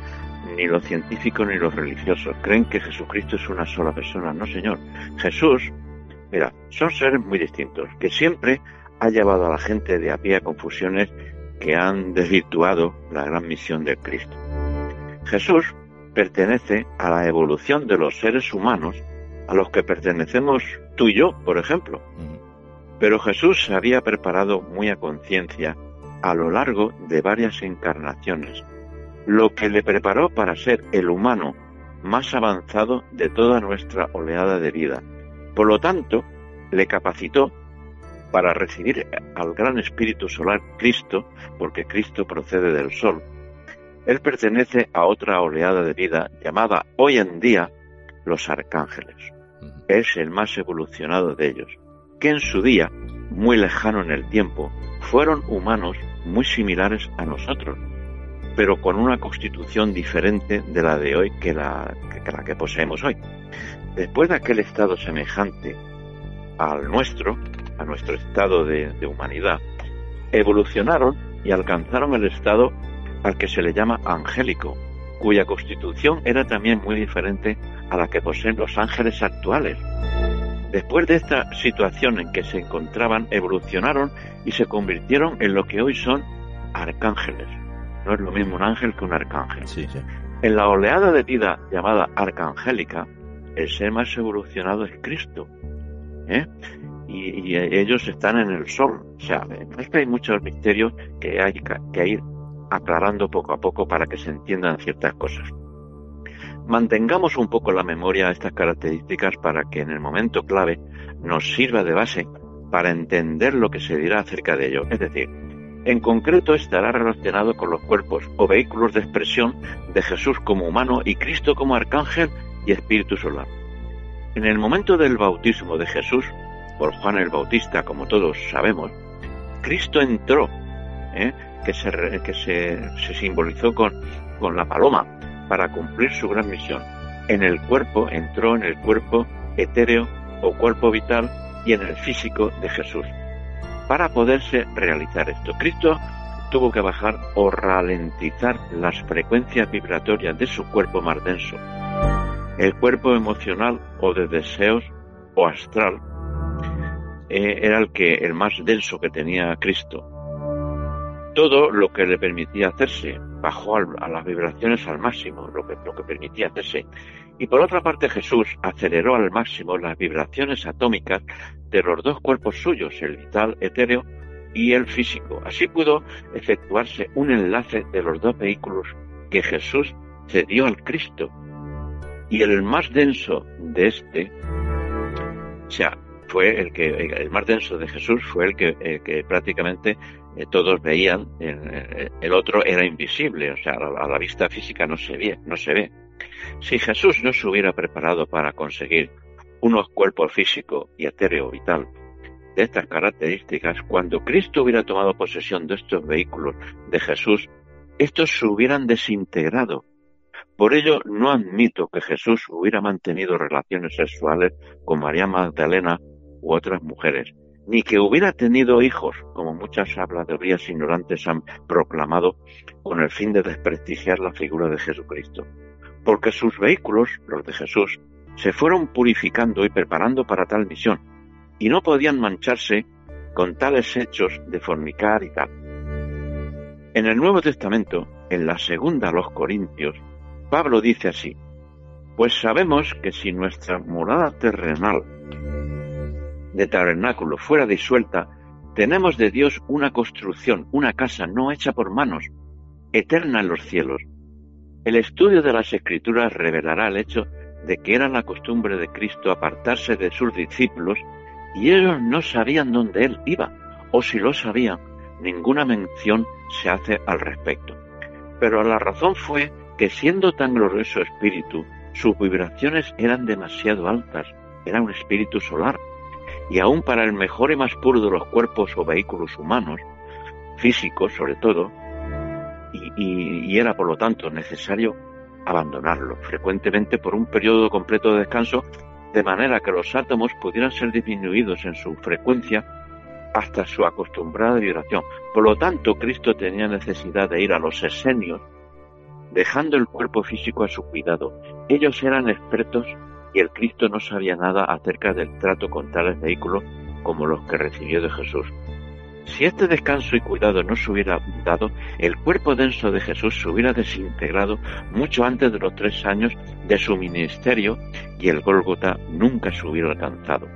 ni los científicos ni los religiosos. Creen que Jesucristo es una sola persona. No, señor. Jesús, mira, son seres muy distintos, que siempre ha llevado a la gente de a pie a confusiones que han desvirtuado la gran misión de Cristo. Jesús pertenece a la evolución de los seres humanos a los que pertenecemos tú y yo, por ejemplo. Pero Jesús se había preparado muy a conciencia a lo largo de varias encarnaciones, lo que le preparó para ser el humano más avanzado de toda nuestra oleada de vida. Por lo tanto, le capacitó para recibir al gran espíritu solar Cristo, porque Cristo procede del sol. Él pertenece a otra oleada de vida llamada hoy en día los arcángeles. Es el más evolucionado de ellos, que en su día, muy lejano en el tiempo, fueron humanos muy similares a nosotros, pero con una constitución diferente de la de hoy que la que poseemos hoy. Después de aquel estado semejante al nuestro, a nuestro estado de humanidad, evolucionaron y alcanzaron el estado al que se le llama angélico, cuya constitución era también muy diferente a la que poseen los ángeles actuales. Después de esta situación en que se encontraban, evolucionaron y se convirtieron en lo que hoy son arcángeles. No es lo mismo un ángel que un arcángel. Sí, sí. En la oleada de vida llamada arcangélica, el ser más evolucionado es Cristo, ¿eh? Y ellos están en el sol. O sea, es que hay muchos misterios que hay que ir aclarando poco a poco para que se entiendan ciertas cosas. Mantengamos un poco la memoria estas características para que en el momento clave nos sirva de base para entender lo que se dirá acerca de ello. Es decir, en concreto estará relacionado con los cuerpos o vehículos de expresión de Jesús como humano y Cristo como arcángel y espíritu solar. En el momento del bautismo de Jesús, por Juan el Bautista, como todos sabemos, Cristo entró, que se simbolizó con la paloma, para cumplir su gran misión. En el cuerpo, entró en el cuerpo etéreo o cuerpo vital y en el físico de Jesús. Para poderse realizar esto, Cristo tuvo que bajar o ralentizar las frecuencias vibratorias de su cuerpo más denso, el cuerpo emocional o de deseos o astral, era el más denso que tenía Cristo. Todo lo que le permitía hacerse, bajó a las vibraciones al máximo, lo que permitía hacerse. Y por otra parte, Jesús aceleró al máximo las vibraciones atómicas de los dos cuerpos suyos, el vital etéreo y el físico. Así pudo efectuarse un enlace de los dos vehículos que Jesús cedió al Cristo. Y el más denso de Jesús fue el que prácticamente todos veían. El otro era invisible, o sea, a la vista física no se ve. Si Jesús no se hubiera preparado para conseguir unos cuerpos físico y etéreo vital de estas características, cuando Cristo hubiera tomado posesión de estos vehículos de Jesús, estos se hubieran desintegrado. Por ello, no admito que Jesús hubiera mantenido relaciones sexuales con María Magdalena u otras mujeres, ni que hubiera tenido hijos, como muchas habladurías ignorantes han proclamado, con el fin de desprestigiar la figura de Jesucristo. Porque sus vehículos, los de Jesús, se fueron purificando y preparando para tal misión, y no podían mancharse con tales hechos de fornicar y tal. En el Nuevo Testamento, en la segunda a los Corintios, Pablo dice así: pues sabemos que si nuestra morada terrenal de tabernáculo fuera disuelta, tenemos de Dios una construcción, una casa no hecha por manos, eterna en los cielos. El estudio de las Escrituras revelará el hecho de que era la costumbre de Cristo apartarse de sus discípulos y ellos no sabían dónde él iba, o si lo sabían, ninguna mención se hace al respecto. Pero la razón fue que siendo tan glorioso espíritu, sus vibraciones eran demasiado altas, era un espíritu solar, y aún para el mejor y más puro de los cuerpos o vehículos humanos, físicos sobre todo, y era por lo tanto necesario abandonarlo, frecuentemente por un periodo completo de descanso, de manera que los átomos pudieran ser disminuidos en su frecuencia hasta su acostumbrada vibración. Por lo tanto, Cristo tenía necesidad de ir a los esenios, dejando el cuerpo físico a su cuidado. Ellos eran expertos y el Cristo no sabía nada acerca del trato con tales vehículos como los que recibió de Jesús. Si este descanso y cuidado no se hubiera dado, el cuerpo denso de Jesús se hubiera desintegrado mucho antes de los 3 años de su ministerio y el Gólgota nunca se hubiera alcanzado.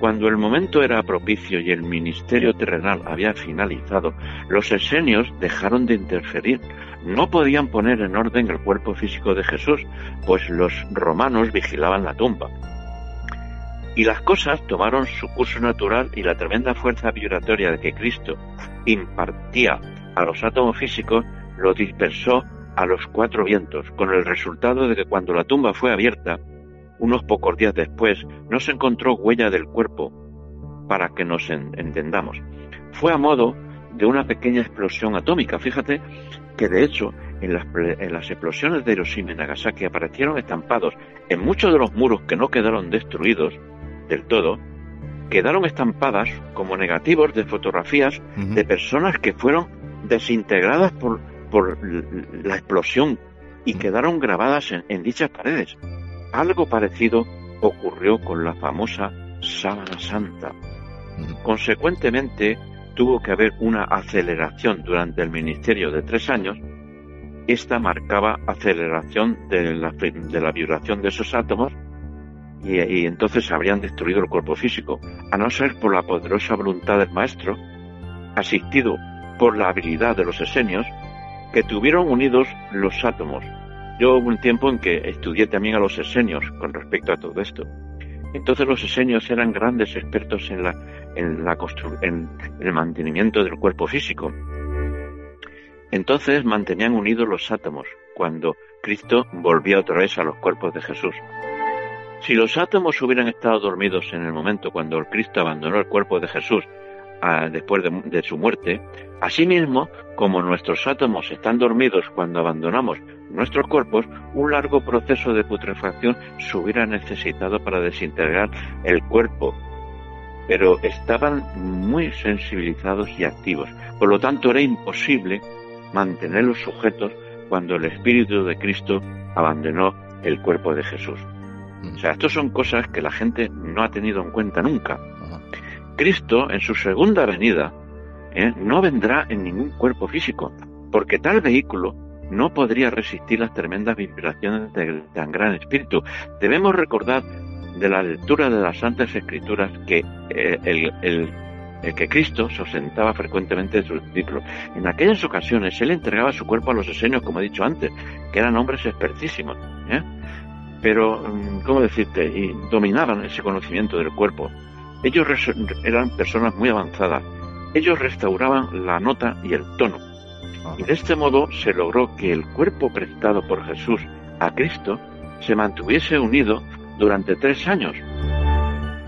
Cuando el momento era propicio y el ministerio terrenal había finalizado, los esenios dejaron de interferir. No podían poner en orden el cuerpo físico de Jesús, pues los romanos vigilaban la tumba. Y las cosas tomaron su curso natural y la tremenda fuerza vibratoria de que Cristo impartía a los átomos físicos lo dispersó a los 4 vientos, con el resultado de que cuando la tumba fue abierta, unos pocos días después, no se encontró huella del cuerpo, para que nos entendamos. Fue a modo de una pequeña explosión atómica. Fíjate que de hecho en las explosiones de Hiroshima y Nagasaki aparecieron estampados en muchos de los muros que no quedaron destruidos del todo, quedaron estampadas como negativos de fotografías de personas que fueron desintegradas por la explosión y quedaron grabadas en dichas paredes. Algo parecido ocurrió con la famosa Sábana Santa. Consecuentemente, tuvo que haber una aceleración durante el ministerio de 3 años Esta marcaba aceleración de la vibración de esos átomos y entonces habrían destruido el cuerpo físico, a no ser por la poderosa voluntad del maestro, asistido por la habilidad de los esenios, que tuvieron unidos los átomos. Yo hubo un tiempo en que estudié también a los esenios con respecto a todo esto. Entonces los esenios eran grandes expertos en el mantenimiento del cuerpo físico. Entonces mantenían unidos los átomos cuando Cristo volvía otra vez a los cuerpos de Jesús. Si los átomos hubieran estado dormidos en el momento cuando el Cristo abandonó el cuerpo de Jesús después de su muerte, asimismo, como nuestros átomos están dormidos cuando abandonamos nuestros cuerpos, un largo proceso de putrefacción se hubiera necesitado para desintegrar el cuerpo, pero estaban muy sensibilizados y activos. Por lo tanto, era imposible mantenerlos sujetos cuando el Espíritu de Cristo abandonó el cuerpo de Jesús. O sea, estas son cosas que la gente no ha tenido en cuenta nunca. Cristo, en su segunda venida, no vendrá en ningún cuerpo físico, porque tal vehículo no podría resistir las tremendas vibraciones del tan gran espíritu. Debemos recordar de la lectura de las Santas Escrituras que que Cristo se ausentaba frecuentemente de sus discípulos. En aquellas ocasiones él entregaba su cuerpo a los esenios, como he dicho antes, que eran hombres expertísimos, pero, ¿cómo decirte?, y dominaban ese conocimiento del cuerpo. Ellos eran personas muy avanzadas. Ellos restauraban la nota y el tono. Y de este modo se logró que el cuerpo prestado por Jesús a Cristo se mantuviese unido durante 3 años.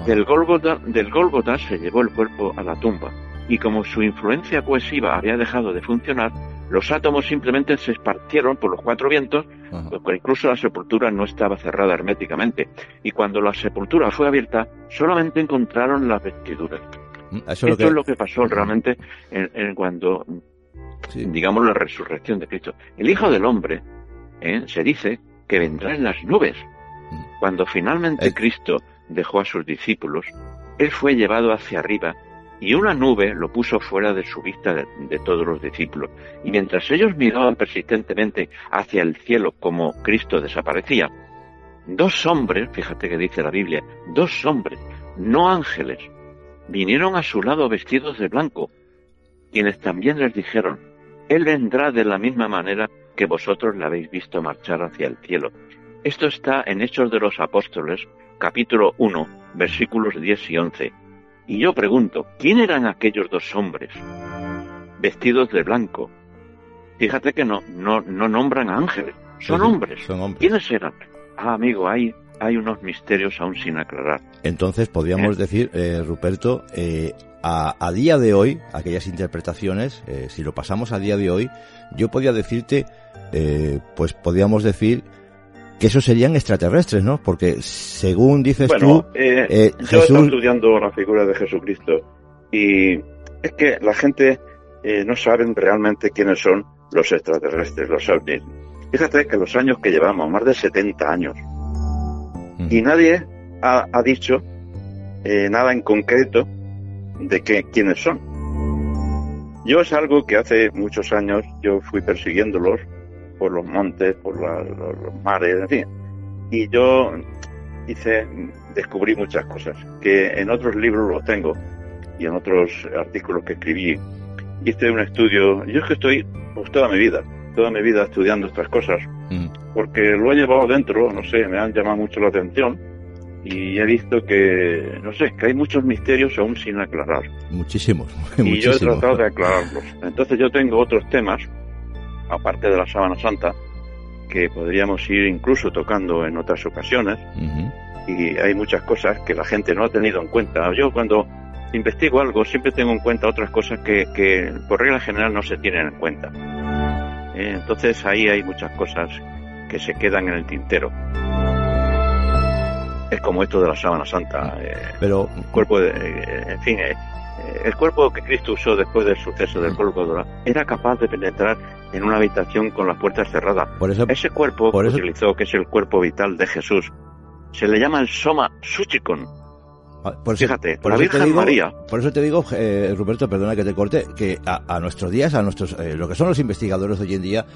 Del Gólgota se llevó el cuerpo a la tumba, y como su influencia cohesiva había dejado de funcionar, los átomos simplemente se esparcieron por los 4 vientos, porque incluso la sepultura no estaba cerrada herméticamente, y cuando la sepultura fue abierta, solamente encontraron las vestiduras. Esto es lo que pasó realmente cuando, digamos, la resurrección de Cristo. El Hijo del Hombre, se dice que vendrá en las nubes. Cuando finalmente Cristo dejó a sus discípulos, él fue llevado hacia arriba, y una nube lo puso fuera de su vista de todos los discípulos. Y mientras ellos miraban persistentemente hacia el cielo como Cristo desaparecía, 2 hombres, fíjate que dice la Biblia, 2 hombres, no ángeles, vinieron a su lado vestidos de blanco, quienes también les dijeron: él vendrá de la misma manera que vosotros le habéis visto marchar hacia el cielo. Esto está en Hechos de los Apóstoles, capítulo 1, versículos 10 y 11. Y yo pregunto, ¿quién eran aquellos 2 hombres vestidos de blanco? Fíjate que no nombran ángeles, son hombres. ¿Quiénes eran? Ah, amigo, hay unos misterios aún sin aclarar. Entonces podríamos decir, Ruperto, a día de hoy, aquellas interpretaciones, si lo pasamos a día de hoy, yo podía decirte, pues podríamos decir que esos serían extraterrestres, ¿no? Porque según dices tú... Yo estoy estudiando la figura de Jesucristo, y es que la gente no saben realmente quiénes son los extraterrestres, los ovnis. Fíjate que los años que llevamos, más de 70 años, y nadie ha dicho nada en concreto de quiénes son. Yo es algo que hace muchos años yo fui persiguiéndolos por los montes, por los mares, en fin. Y yo descubrí muchas cosas que en otros libros los tengo y en otros artículos que escribí. Hice un estudio. Yo es que estoy toda mi vida estudiando estas cosas, porque lo he llevado dentro, no sé, me han llamado mucho la atención y he visto que, no sé, que hay muchos misterios aún sin aclarar. Muchísimos. Yo he tratado de aclararlos. Entonces yo tengo otros temas aparte de la Sábana Santa, que podríamos ir incluso tocando en otras ocasiones, y hay muchas cosas que la gente no ha tenido en cuenta. Yo cuando investigo algo siempre tengo en cuenta otras cosas que por regla general no se tienen en cuenta. Entonces ahí hay muchas cosas que se quedan en el tintero. Es como esto de la Sábana Santa, pero el cuerpo que Cristo usó después del suceso del Gólgota era capaz de penetrar en una habitación con las puertas cerradas. Ese cuerpo que utilizó, que es el cuerpo vital de Jesús, se le llama el Soma Psychikon, Por eso, fíjate, por la Virgen te digo, María. Por eso te digo, Ruperto, perdona que te corte, que a nuestros días, a nuestros lo que son los investigadores hoy en día,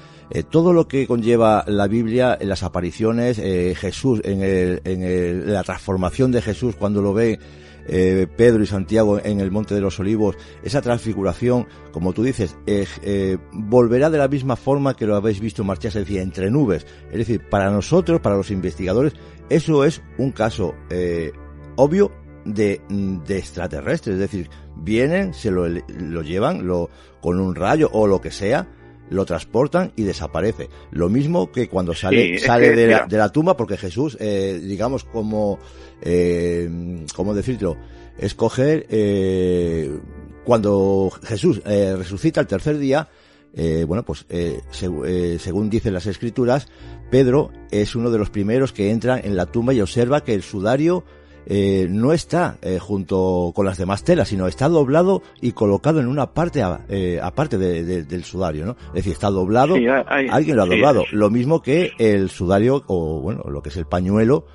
todo lo que conlleva la Biblia, las apariciones, Jesús, la transformación de Jesús cuando lo ve Pedro y Santiago en el Monte de los Olivos, esa transfiguración, como tú dices, volverá de la misma forma que lo habéis visto marcharse, es decir, entre nubes. Es decir, para nosotros, para los investigadores, eso es un caso obvio de extraterrestres. Es decir, vienen, se lo llevan con un rayo o lo que sea, lo transportan y desaparece. Lo mismo que cuando sale de la tumba, porque Jesús, digamos, como ¿cómo decirlo? Es coger, cuando Jesús resucita el tercer día, bueno, pues según dicen las Escrituras, Pedro es uno de los primeros que entra en la tumba y observa que el sudario no está junto con las demás telas, sino está doblado y colocado en una parte aparte del sudario, ¿no? Es decir, está doblado, sí, alguien lo ha doblado, sí, lo mismo que el sudario o, bueno, lo que es el pañuelo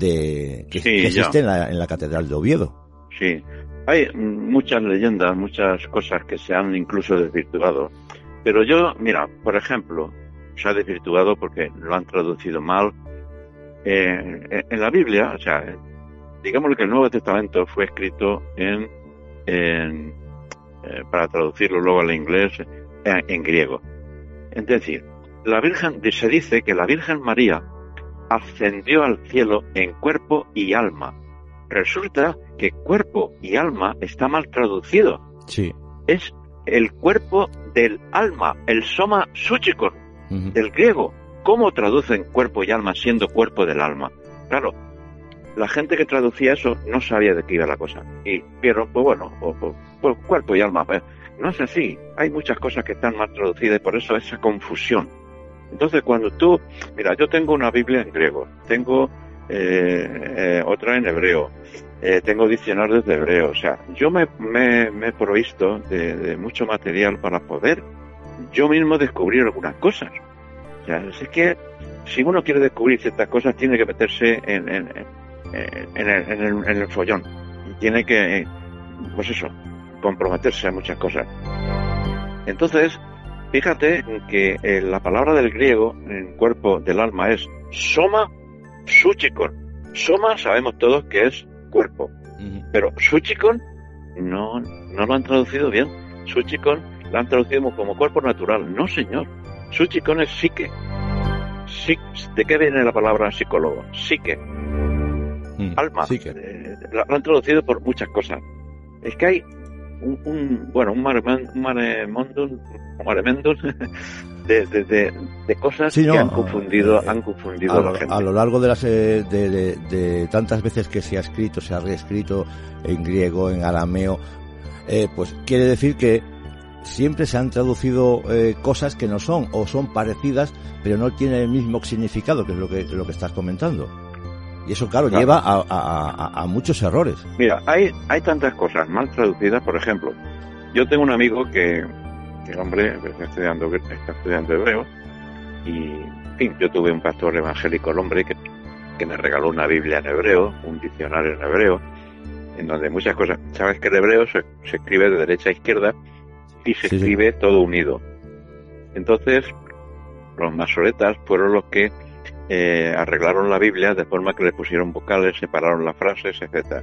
que existe en la Catedral de Oviedo. Sí, hay muchas leyendas, muchas cosas que se han incluso desvirtuado, pero yo, mira, por ejemplo, se ha desvirtuado porque lo han traducido mal en la Biblia, o sea, digamos que el Nuevo Testamento fue escrito para traducirlo luego al inglés, en griego. Es decir, se dice que la Virgen María ascendió al cielo en cuerpo y alma. Resulta que cuerpo y alma está mal traducido. Sí. Es el cuerpo del alma, el soma psychikon, uh-huh, del griego. ¿Cómo traducen cuerpo y alma siendo cuerpo del alma? Claro, la gente que traducía eso no sabía de qué iba la cosa. Y pero, pues bueno, pues cuerpo y alma, pues, no es así. Hay muchas cosas que están mal traducidas y por eso esa confusión. Entonces, cuando tú... Mira, yo tengo una Biblia en griego, tengo otra en hebreo, tengo diccionarios de hebreo. O sea, yo me he provisto de mucho material para poder yo mismo descubrir algunas cosas. O sea, es que si uno quiere descubrir ciertas cosas, tiene que meterse en el follón, y tiene que, pues eso, comprometerse a muchas cosas. Entonces, fíjate que la palabra del griego en cuerpo del alma es soma psychikon. Soma sabemos todos que es cuerpo, pero psychikon no lo han traducido bien. Psychikon lo han traducido como cuerpo natural. No, señor, psychikon es psique. ¿De qué viene la palabra psicólogo? Psique. Alma. Sí que... lo han traducido por muchas cosas. Es que hay un maremendum de cosas, sí, no, que han confundido a la gente. A lo largo de las de tantas veces que se ha escrito, se ha reescrito en griego, en arameo, pues quiere decir que siempre se han traducido cosas que no son, o son parecidas, pero no tienen el mismo significado, que es lo que estás comentando. Y eso, claro, lleva a muchos errores. Mira, hay tantas cosas mal traducidas. Por ejemplo, yo tengo un amigo que el hombre está estudiando hebreo, y, en fin, yo tuve un pastor evangélico, el hombre, que me regaló una Biblia en hebreo, un diccionario en hebreo, en donde muchas cosas... Sabes que el hebreo se escribe de derecha a izquierda y se escribe todo unido. Entonces, los masoretas fueron los que arreglaron la Biblia de forma que le pusieron vocales, separaron las frases, etcétera.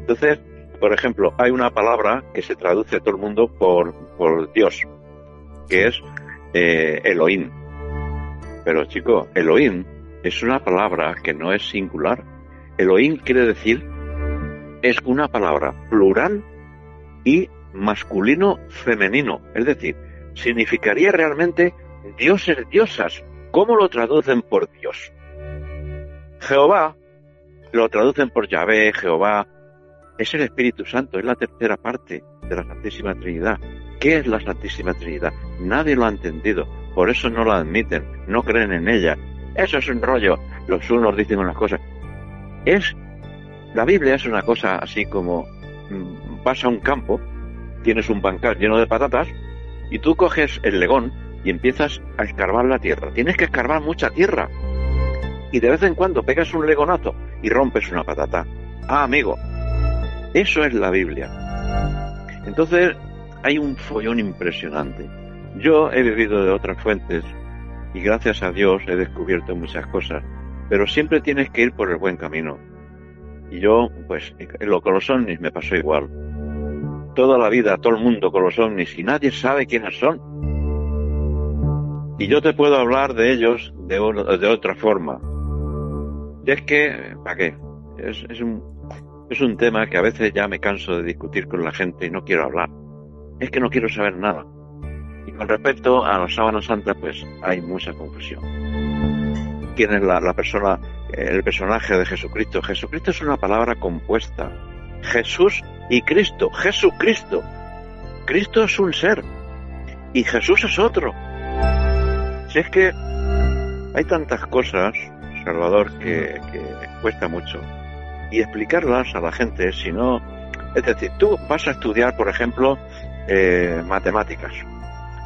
Entonces, por ejemplo, hay una palabra que se traduce a todo el mundo por Dios, que es Elohim. Pero, chico, Elohim es una palabra que no es singular. Elohim quiere decir, es una palabra plural y masculino femenino, es decir, significaría realmente dioses, diosas. ¿Cómo lo traducen por Dios? Jehová lo traducen por Yahvé, Jehová. Es el Espíritu Santo, es la tercera parte de la Santísima Trinidad. ¿Qué es la Santísima Trinidad? Nadie lo ha entendido, por eso no la admiten, no creen en ella. Eso es un rollo, los unos dicen unas cosas. La Biblia es una cosa así como, vas a un campo, tienes un bancal lleno de patatas, y tú coges el legón y empiezas a escarbar la tierra. Tienes que escarbar mucha tierra, y de vez en cuando pegas un legonazo y rompes una patata. Ah, amigo, Eso es la Biblia. Entonces hay un follón impresionante. Yo he vivido de otras fuentes y gracias a Dios he descubierto muchas cosas, pero siempre tienes que ir por el buen camino. Y yo, pues, con los ovnis me pasó igual. Toda la vida, todo el mundo con los ovnis y nadie sabe quiénes son. Y yo te puedo hablar de ellos de otra forma. Y es que, ¿para qué? Es un tema que a veces ya me canso de discutir con la gente y no quiero hablar. Es que no quiero saber nada. Y con respecto a la Sábana Santa, pues hay mucha confusión. ¿Quién es la persona, el personaje de Jesucristo? Jesucristo es una palabra compuesta. Jesús y Cristo. Jesucristo. Cristo es un ser y Jesús es otro. Si es que hay tantas cosas, Salvador, que cuesta mucho. Y explicarlas a la gente, si no... Es decir, tú vas a estudiar, por ejemplo, matemáticas.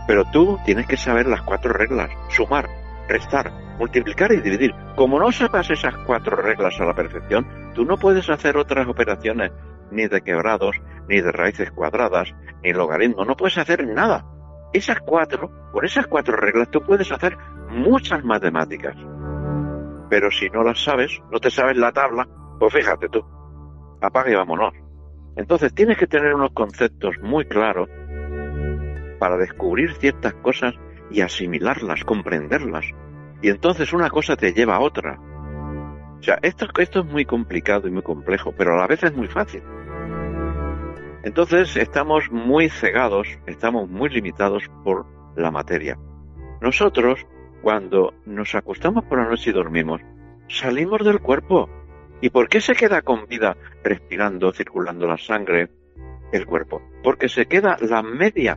Pero tú tienes que saber las 4 reglas. Sumar, restar, multiplicar y dividir. Como no sepas esas 4 reglas a la perfección, tú no puedes hacer otras operaciones, ni de quebrados, ni de raíces cuadradas, ni logaritmos. No puedes hacer nada. Con esas cuatro reglas tú puedes hacer muchas matemáticas. Pero si no las sabes, no te sabes la tabla, pues fíjate tú, apaga y vámonos. Entonces tienes que tener unos conceptos muy claros para descubrir ciertas cosas y asimilarlas, comprenderlas. Y entonces una cosa te lleva a otra. O sea, esto es muy complicado y muy complejo, pero a la vez es muy fácil. Entonces estamos muy cegados, estamos muy limitados por la materia. Nosotros, cuando nos acostamos por la noche y dormimos, salimos del cuerpo. ¿Y por qué se queda con vida respirando, circulando la sangre, el cuerpo? Porque se queda la media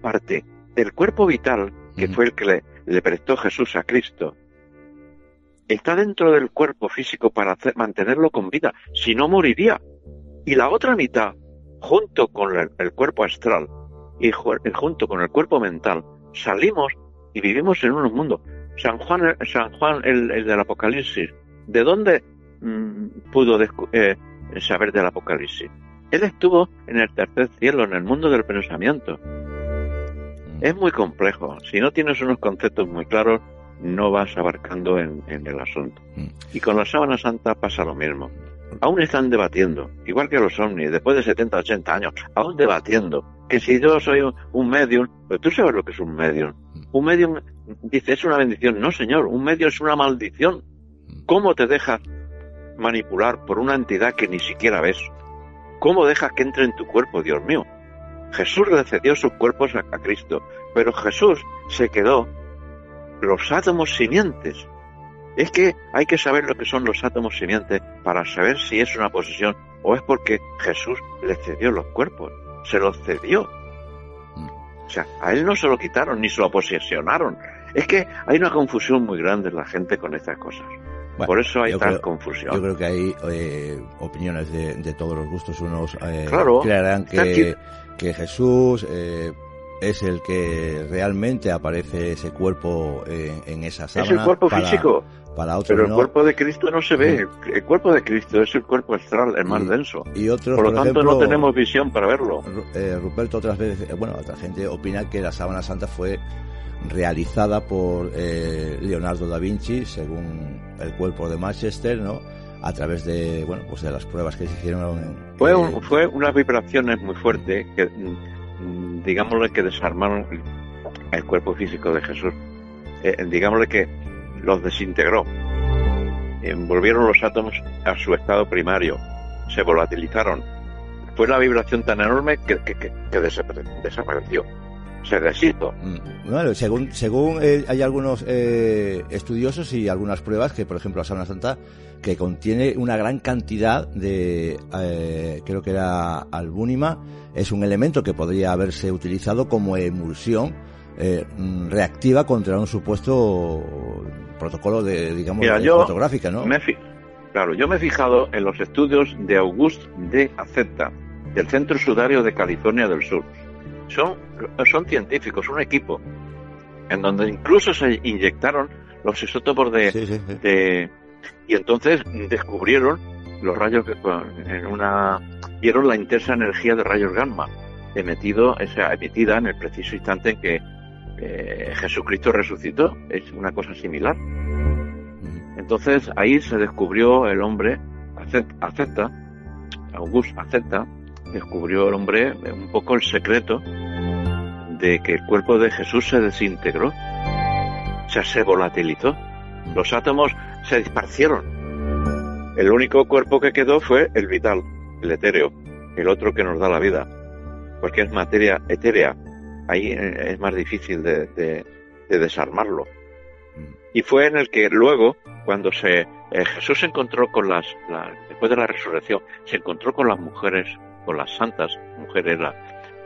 parte del cuerpo vital, que fue el que le prestó Jesús a Cristo. Está dentro del cuerpo físico para mantenerlo con vida, si no moriría. Y la otra mitad, junto con el cuerpo astral y junto con el cuerpo mental, salimos y vivimos en unos mundos. San Juan el del Apocalipsis, ¿de dónde pudo saber del Apocalipsis? Él estuvo en el tercer cielo, en el mundo del pensamiento. Es muy complejo. Si no tienes unos conceptos muy claros, no vas abarcando en el asunto. Y con la Sábana Santa pasa lo mismo. Aún están debatiendo, igual que los ovnis, después de 70, 80 años, aún debatiendo. Que si yo soy un medium, pues tú sabes lo que es un medium. Un medium dice, es una bendición. No, señor, un medium es una maldición. ¿Cómo te dejas manipular por una entidad que ni siquiera ves? ¿Cómo dejas que entre en tu cuerpo, Dios mío? Jesús le cedió sus cuerpos a Cristo, pero Jesús se quedó los átomos simientes. Es que hay que saber lo que son los átomos simientes para saber si es una posesión o es porque Jesús le cedió los cuerpos, se los cedió. O sea, a él no se lo quitaron ni se lo posesionaron. Es que hay una confusión muy grande en la gente con estas cosas. Bueno, por eso hay tal confusión. Yo creo que hay opiniones de todos los gustos. Unos creerán que Jesús es el que realmente aparece ese cuerpo en esa sábana. Es el cuerpo físico. Para otros pero el cuerpo de Cristo no se ve. El cuerpo de Cristo es el cuerpo astral, el más denso. Y otros, por lo tanto, no tenemos visión para verlo. Ruperto, otras veces, otra gente opina que la Sábana Santa fue realizada por Leonardo da Vinci, según el cuerpo de Manchester, ¿no? A través de, de las pruebas que se hicieron. Fue unas vibraciones muy fuertes que, digámosle, que desarmaron el cuerpo físico de Jesús. Digámosle que los desintegró. Envolvieron los átomos a su estado primario. Se volatilizaron. Fue la vibración tan enorme que desapareció. Se deshizo. Bueno, según hay algunos estudiosos y algunas pruebas que, por ejemplo, la Sábana Santa, que contiene una gran cantidad de, creo que era albúmina, es un elemento que podría haberse utilizado como emulsión reactiva contra un supuesto protocolo de, fotográfica, ¿no? Yo me he fijado en los estudios de Auguste de Aceta, del Centro Sudario de California del Sur. Son científicos, un equipo en donde incluso se inyectaron los isótopos de, y entonces descubrieron los rayos en una vieron la intensa energía de rayos gamma emitida en el preciso instante en que Jesucristo resucitó. Es una cosa similar. Entonces ahí se descubrió el hombre, descubrió el hombre un poco el secreto de que el cuerpo de Jesús se desintegró, se volatilizó, los átomos se disparcieron. El único cuerpo que quedó fue el vital, el etéreo, el otro que nos da la vida, porque es materia etérea. Ahí es más difícil de desarmarlo. Y fue en el que luego, cuando Jesús se encontró con después de la resurrección, se encontró con las mujeres, con las santas mujeres, la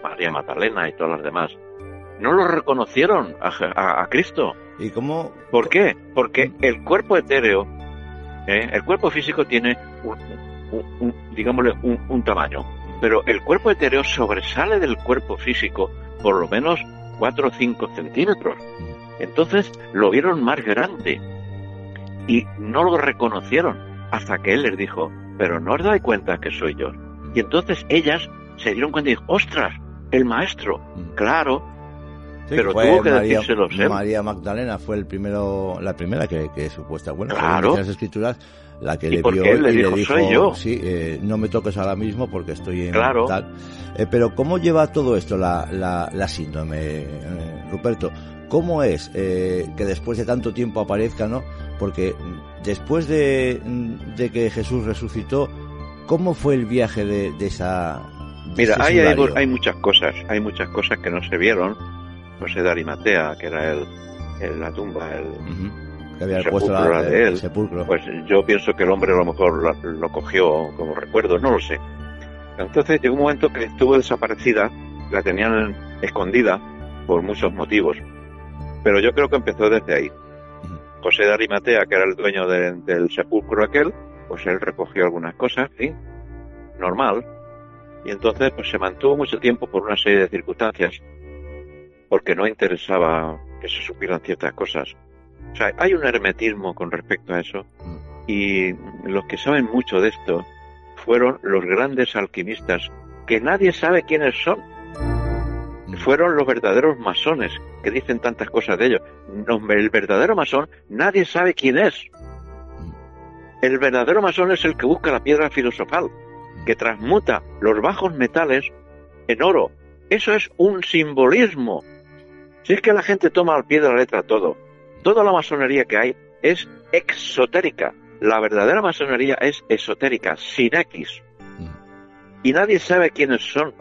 María Magdalena y todas las demás. No lo reconocieron a Cristo. ¿Y cómo? ¿Por qué? Porque el cuerpo etéreo, el cuerpo físico tiene un tamaño, pero el cuerpo etéreo sobresale del cuerpo físico por lo menos 4 o 5 centímetros. Entonces lo vieron más grande y no lo reconocieron hasta que él les dijo: pero no os dais cuenta que soy yo. Y entonces ellas se dieron cuenta y dijeron: ostras, el maestro. Claro, sí, pero tuvo que decírselo. María Magdalena fue la primera que supuesta, bueno, claro, en las escrituras, la que le vio y le dijo: soy yo. Sí, no me toques ahora mismo porque estoy en claro. Tal. Pero ¿cómo lleva todo esto la síndrome, Ruperto? ¿Cómo es que después de tanto tiempo aparezca, no? Porque después de que Jesús resucitó, ¿cómo fue el viaje de esa? De Mira, hay muchas cosas que no se vieron. José de Arimatea, que era la tumba, que había puesto el sepulcro. Pues yo pienso que el hombre a lo mejor lo cogió como recuerdo, no lo sé. Entonces llegó un momento que estuvo desaparecida, la tenían escondida por muchos motivos, pero yo creo que empezó desde ahí. José de Arimatea, que era el dueño del sepulcro aquel, pues él recogió algunas cosas, sí, normal. Y entonces pues se mantuvo mucho tiempo por una serie de circunstancias, porque no interesaba que se supieran ciertas cosas. O sea, hay un hermetismo con respecto a eso, y los que saben mucho de esto fueron los grandes alquimistas, que nadie sabe quiénes son. Fueron los verdaderos masones, que dicen tantas cosas de ellos. El verdadero masón, nadie sabe quién es. El verdadero masón es el que busca la piedra filosofal, que transmuta los bajos metales en oro. Eso es un simbolismo. Si es que la gente toma al pie de la letra todo. Toda la masonería que hay es exotérica. La verdadera masonería es esotérica, sin X. Y nadie sabe quiénes son.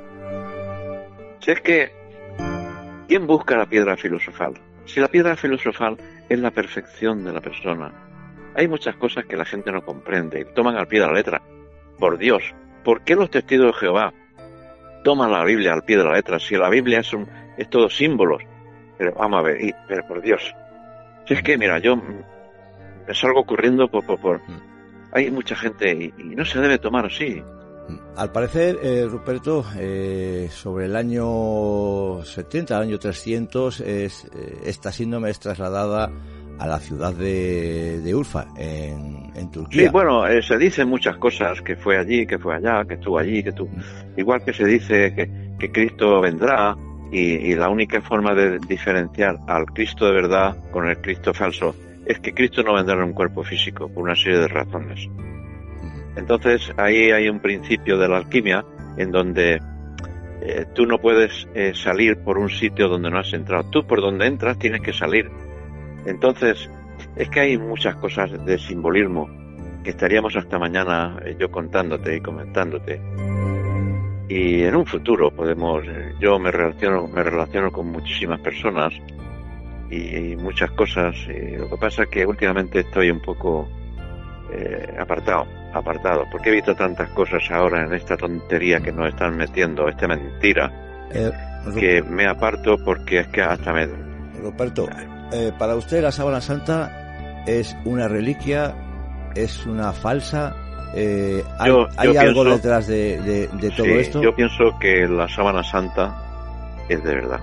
Si es que, ¿quién busca la piedra filosofal? Si la piedra filosofal es la perfección de la persona. Hay muchas cosas que la gente no comprende y toman al pie de la letra. Por Dios, ¿por qué los testigos de Jehová toman la Biblia al pie de la letra? Si la Biblia es todo símbolos. Pero vamos a ver, pero por Dios. Si es que, mira, yo me salgo corriendo por... Hay mucha gente y no se debe tomar así. Al parecer, Ruperto, sobre el año 70, el año 300, esta síndrome es trasladada a la ciudad de Urfa, en Turquía. Sí, bueno, se dicen muchas cosas, que fue allí, que fue allá, que estuvo allí, igual que se dice que Cristo vendrá, y la única forma de diferenciar al Cristo de verdad con el Cristo falso es que Cristo no vendrá en un cuerpo físico por una serie de razones. Entonces ahí hay un principio de la alquimia en donde tú no puedes salir por un sitio donde no has entrado. Tú por donde entras tienes que salir. Entonces es que hay muchas cosas de simbolismo que estaríamos hasta mañana yo contándote y comentándote. Y en un futuro yo me relaciono con muchísimas personas y muchas cosas. Y lo que pasa es que últimamente estoy un poco apartado, porque he visto tantas cosas ahora en esta tontería que nos están metiendo, esta mentira, que me aparto porque es que hasta me... Ruperto, para usted la Sábana Santa es una reliquia, es una falsa, ¿hay algo pienso, detrás de todo esto? Yo pienso que la Sábana Santa es de verdad.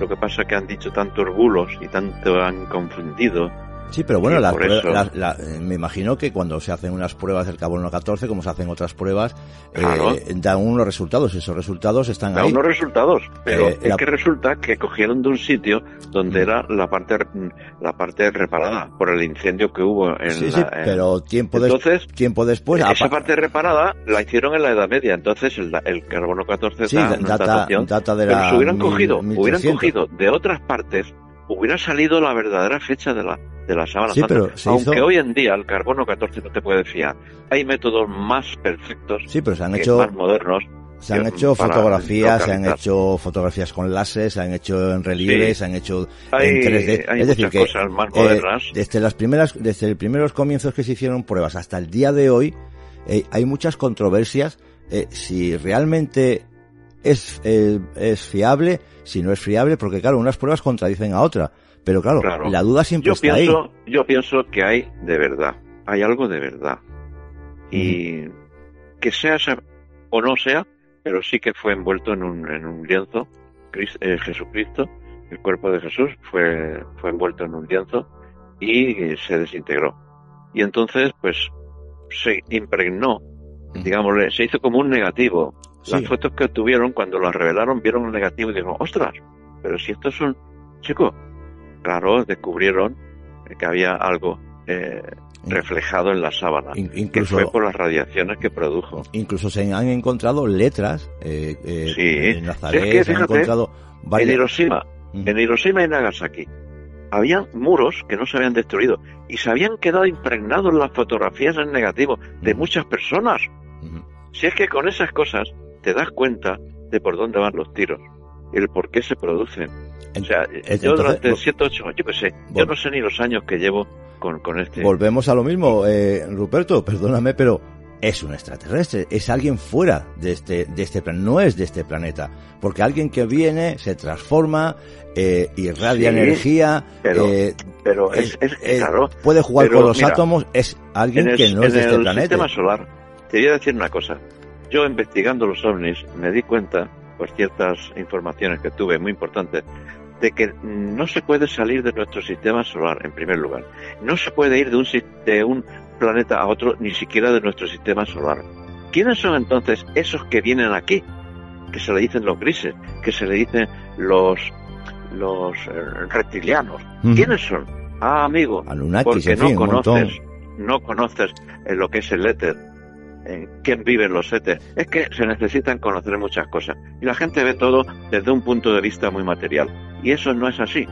Lo que pasa es que han dicho tantos bulos y tanto han confundido Sí, pero bueno, me imagino que cuando se hacen unas pruebas del carbono 14, como se hacen otras pruebas, claro, dan unos resultados. Esos resultados están ahí. Dan unos resultados, pero que resulta que cogieron de un sitio donde era la parte reparada por el incendio que hubo. Pero tiempo después. Esa parte reparada la hicieron en la Edad Media, entonces el carbono 14 data de la. Pero si hubieran cogido de otras partes, hubiera salido la verdadera fecha de la sábana santa. Aunque hoy en día el carbono 14 no te puede fiar. Hay métodos más perfectos, más modernos. Se han hecho fotografías, con láser, se han hecho en relieve, se han hecho en 3D. Hay muchas cosas más modernas. Desde los primeros comienzos que se hicieron pruebas hasta el día de hoy, hay muchas controversias si realmente es fiable, si no es fiable, porque claro, unas pruebas contradicen a otra, pero claro. La duda siempre está ahí. Yo pienso que hay algo de verdad, y que sea o no sea, pero sí que fue envuelto en un lienzo. Jesucristo, el cuerpo de Jesús fue envuelto en un lienzo y se desintegró, y entonces pues se impregnó, digámosle, se hizo como un negativo. Las fotos que obtuvieron, cuando las revelaron, vieron el negativo y dijeron, ostras, pero si esto es un chico. Claro, descubrieron que había algo reflejado en la sábana, incluso, que fue por las radiaciones que produjo. Incluso se han encontrado letras en Nazaret, se han encontrado varias. En Hiroshima y Nagasaki había muros que no se habían destruido y se habían quedado impregnados las fotografías en negativo de muchas personas. Si es que con esas cosas te das cuenta de por dónde van los tiros, el por qué se producen. O sea, yo durante 7 u 8, yo no sé ni los años que llevo con este. Volvemos a lo mismo, Ruperto, perdóname, pero es un extraterrestre, es alguien fuera de este planeta, no es de este planeta, porque alguien que viene se transforma, irradia energía, pero es claro, puede jugar con los átomos, es alguien que no es de este planeta. En el sistema solar. Te voy a decir una cosa. Yo, investigando los ovnis, me di cuenta, por ciertas informaciones que tuve muy importantes, de que no se puede salir de nuestro sistema solar, en primer lugar. No se puede ir de un planeta a otro, ni siquiera de nuestro sistema solar. ¿Quiénes son entonces esos que vienen aquí? Que se le dicen los grises, que se le dicen los reptilianos. ¿Quiénes son? Ah, amigo, Anunnaki, porque no conoces lo que es el éter. En quién viven los ETs. Es que se necesitan conocer muchas cosas y la gente ve todo desde un punto de vista muy material, y eso no es así.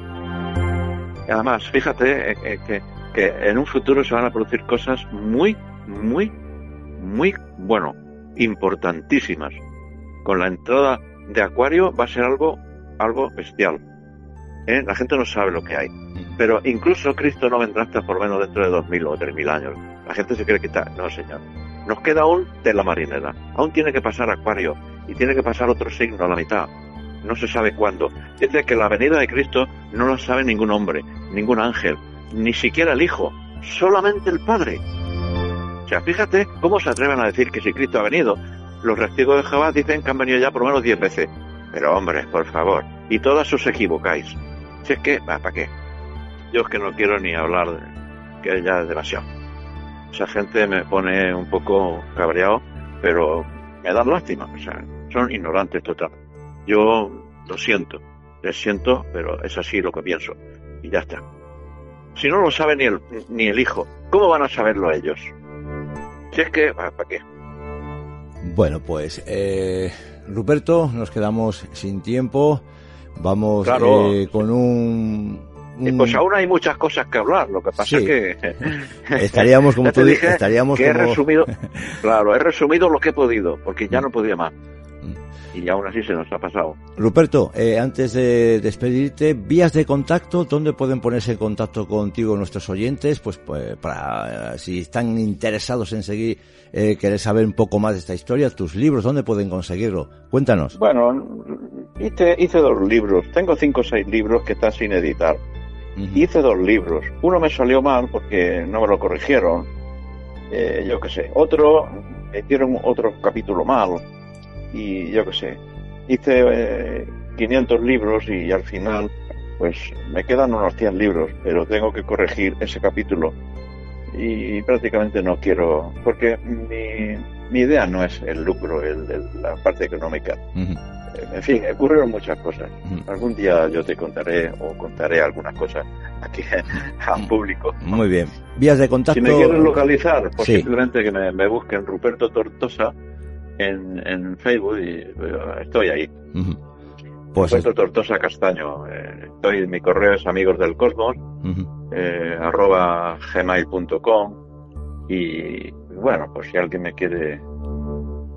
Además, fíjate que en un futuro se van a producir cosas muy, muy, muy, importantísimas. Con la entrada de Acuario va a ser algo bestial. La gente no sabe lo que hay, pero incluso Cristo no vendrá hasta por menos dentro de 2000 o 3000 años. La gente se cree que está... No, señor. Nos queda aún tela marinera. Aún tiene que pasar Acuario y tiene que pasar otro signo a la mitad. No se sabe cuándo. Desde que la venida de Cristo no la sabe ningún hombre, ningún ángel, ni siquiera el Hijo, solamente el Padre. O sea, fíjate cómo se atreven a decir que si Cristo ha venido. Los testigos de Jehová dicen que han venido ya por lo menos 10 veces. Pero hombre, por favor, y todas os equivocáis. Si es que, ¿para qué? Yo es que no quiero ni hablar, que ya es demasiado. Esa gente me pone un poco cabreado, pero me dan lástima. O sea, son ignorantes total. Yo lo siento, les siento, pero es así lo que pienso. Y ya está. Si no lo sabe ni el Hijo, ¿cómo van a saberlo ellos? Si es que, ¿para qué? Bueno, pues, Ruperto, nos quedamos sin tiempo. Vamos con pues aún hay muchas cosas que hablar, lo que pasa es que estaríamos como tú dices, he resumido lo que he podido, porque ya no podía más y aún así se nos ha pasado. Ruperto, antes de despedirte, vías de contacto, ¿dónde pueden ponerse en contacto contigo nuestros oyentes? Pues para, si están interesados en seguir, querer saber un poco más de esta historia, tus libros, ¿dónde pueden conseguirlo? Cuéntanos. Bueno, hice 2 libros, tengo 5 o 6 libros que están sin editar. Hice 2 libros, uno me salió mal porque no me lo corrigieron, otro, hicieron otro capítulo mal, y hice 500 libros y al final pues me quedan unos 100 libros, pero tengo que corregir ese capítulo y prácticamente no quiero, porque mi idea no es el lucro, la parte económica. Uh-huh. En fin, ocurrieron muchas cosas. Uh-huh. Algún día yo te contaré algunas cosas aquí al público. Muy bien. Vías de contacto. Si me quieren localizar, posiblemente sí, que me busquen Ruperto Tortosa en Facebook y estoy ahí. Uh-huh. Pues Ruperto Tortosa Castaño. Mi correo es amigosdelcosmos uh-huh. @gmail.com y bueno, pues si alguien me quiere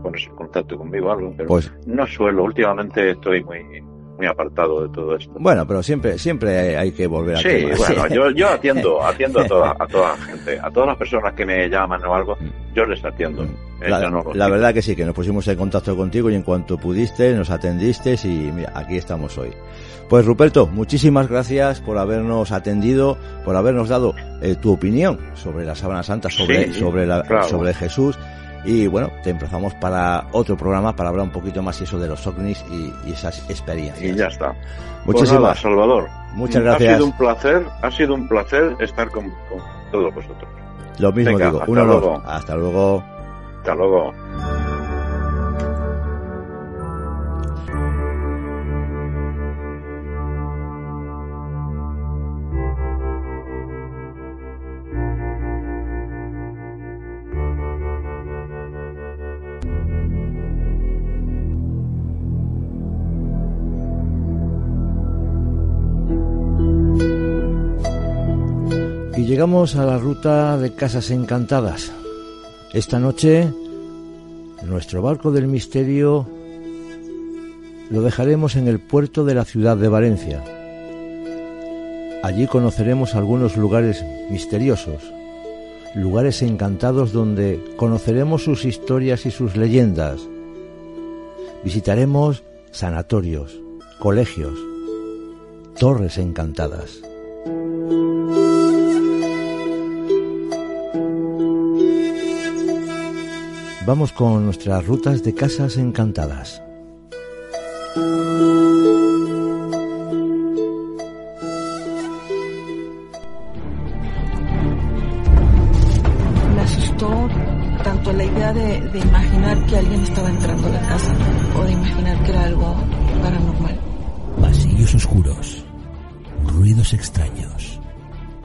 ponerse en contacto conmigo algo, pero pues, no suelo, últimamente estoy muy apartado de todo esto. Bueno, pero siempre hay que volver a bueno, yo atiendo a toda gente, a todas las personas que me llaman o algo, yo les atiendo. La verdad que sí, que nos pusimos en contacto contigo y en cuanto pudiste nos atendiste y mira, aquí estamos hoy. Pues Ruperto, muchísimas gracias por habernos atendido, por habernos dado tu opinión sobre la Sábana Santa, sobre Jesús. Y bueno, te emplazamos para otro programa para hablar un poquito más eso de los ovnis y esas experiencias. Y ya está. Muchísimas gracias, Salvador. Muchas gracias. Ha sido un placer estar con todos vosotros. Lo mismo digo, un honor. Hasta luego. Hasta luego. Llegamos a la ruta de Casas Encantadas. Esta noche, nuestro barco del misterio lo dejaremos en el puerto de la ciudad de Valencia. Allí conoceremos algunos lugares misteriosos, lugares encantados donde conoceremos sus historias y sus leyendas. Visitaremos sanatorios, colegios, torres encantadas. Vamos con nuestras rutas de casas encantadas. Me asustó tanto la idea de imaginar que alguien estaba entrando a la casa o de imaginar que era algo paranormal. Pasillos oscuros, ruidos extraños,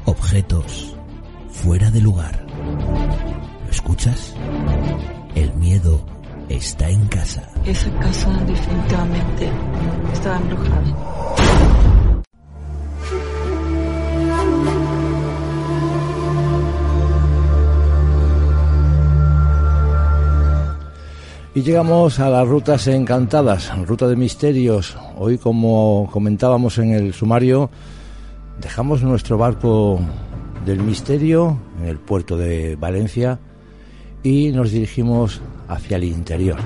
objetos fuera de lugar. ¿Lo escuchas? El miedo está en casa. Esa casa definitivamente está embrujada. Y llegamos a las rutas encantadas, ruta de misterios. Hoy, como comentábamos en el sumario, dejamos nuestro barco del misterio en el puerto de Valencia y nos dirigimos hacia el interior.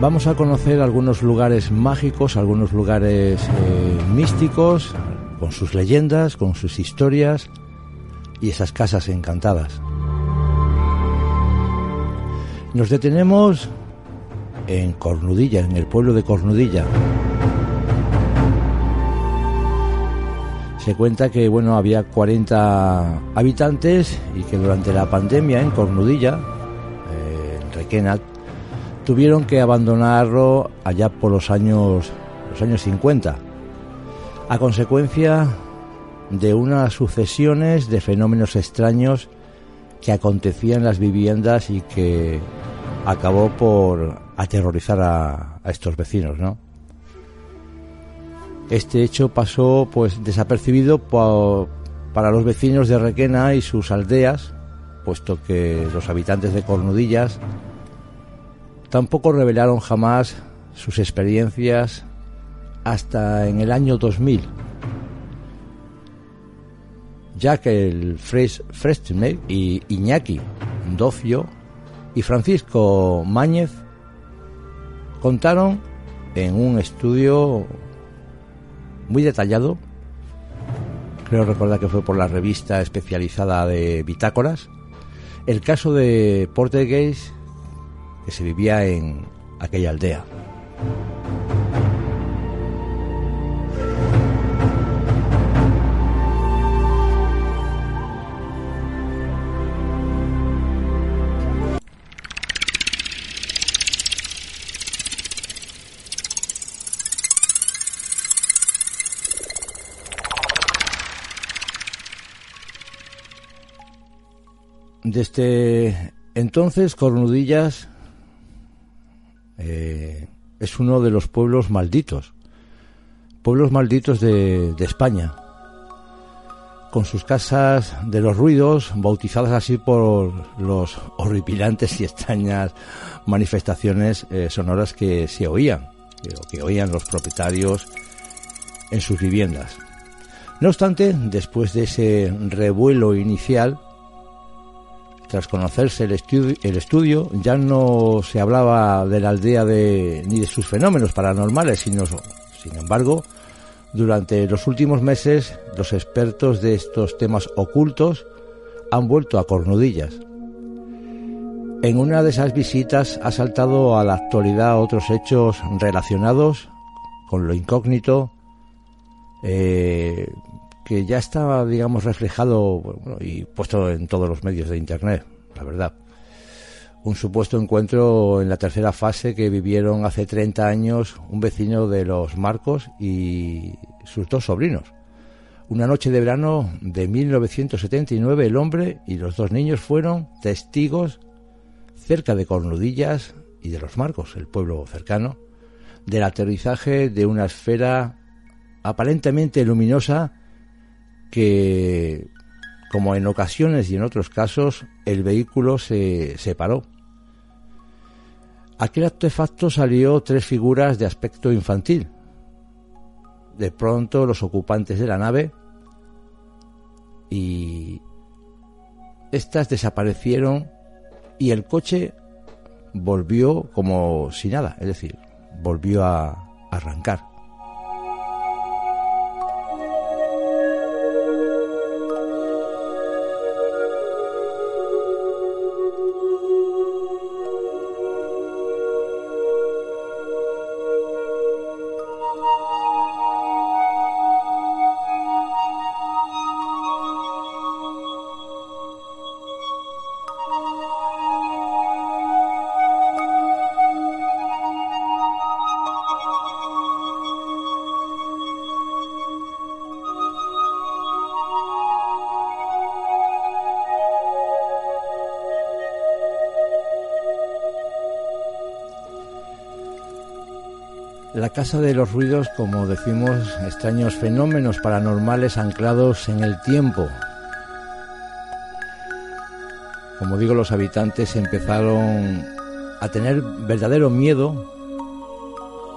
Vamos a conocer algunos lugares mágicos, algunos lugares místicos, con sus leyendas, con sus historias y esas casas encantadas. Nos detenemos en Cornudilla, en el pueblo de Cornudilla. Se cuenta que bueno, había 40 habitantes y que durante la pandemia en Cornudilla, en Requena, tuvieron que abandonarlo allá por los años 50, a consecuencia de unas sucesiones de fenómenos extraños que acontecían en las viviendas y que acabó por aterrorizar a estos vecinos, ¿no? Este hecho pasó pues desapercibido para los vecinos de Requena y sus aldeas, puesto que los habitantes de Cornudillas tampoco revelaron jamás sus experiencias hasta en el año 2000, ya que el Frestner y Iñaki Docio y Francisco Máñez contaron en un estudio muy detallado, creo recordar que fue por la revista especializada de Bitácoras, el caso de Portergeist que se vivía en aquella aldea. Desde entonces, Cornudillas es uno de los pueblos malditos de España, con sus casas de los ruidos, bautizadas así por los horripilantes y extrañas manifestaciones sonoras que se oían, que oían los propietarios en sus viviendas. No obstante, después de ese revuelo inicial, tras conocerse el estudio, ya no se hablaba de la aldea ni de sus fenómenos paranormales, sino, sin embargo, durante los últimos meses, los expertos de estos temas ocultos han vuelto a Cornudillas. En una de esas visitas ha saltado a la actualidad otros hechos relacionados con lo incógnito, que ya está, digamos, reflejado, bueno, y puesto en todos los medios de Internet, la verdad. Un supuesto encuentro en la tercera fase que vivieron hace 30 años un vecino de Los Marcos y sus dos sobrinos. Una noche de verano de 1979, el hombre y los dos niños fueron testigos cerca de Cornudillas y de Los Marcos, el pueblo cercano, del aterrizaje de una esfera aparentemente luminosa que, como en ocasiones y en otros casos, el vehículo se separó. Aquel artefacto salió tres figuras de aspecto infantil. De pronto, los ocupantes de la nave, y estas desaparecieron y el coche volvió como si nada, es decir, volvió a arrancar. La casa de los ruidos, como decimos, extraños fenómenos paranormales anclados en el tiempo. Como digo, los habitantes empezaron a tener verdadero miedo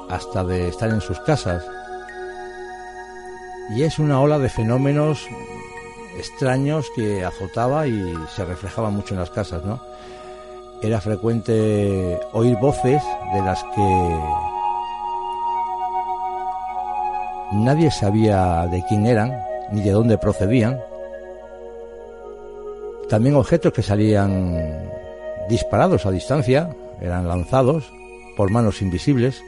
hasta de estar en sus casas. Y es una ola de fenómenos extraños que azotaba y se reflejaba mucho en las casas, ¿no? Era frecuente oír voces de las que nadie sabía de quién eran ni de dónde procedían. También objetos que salían disparados a distancia, eran lanzados por manos invisibles.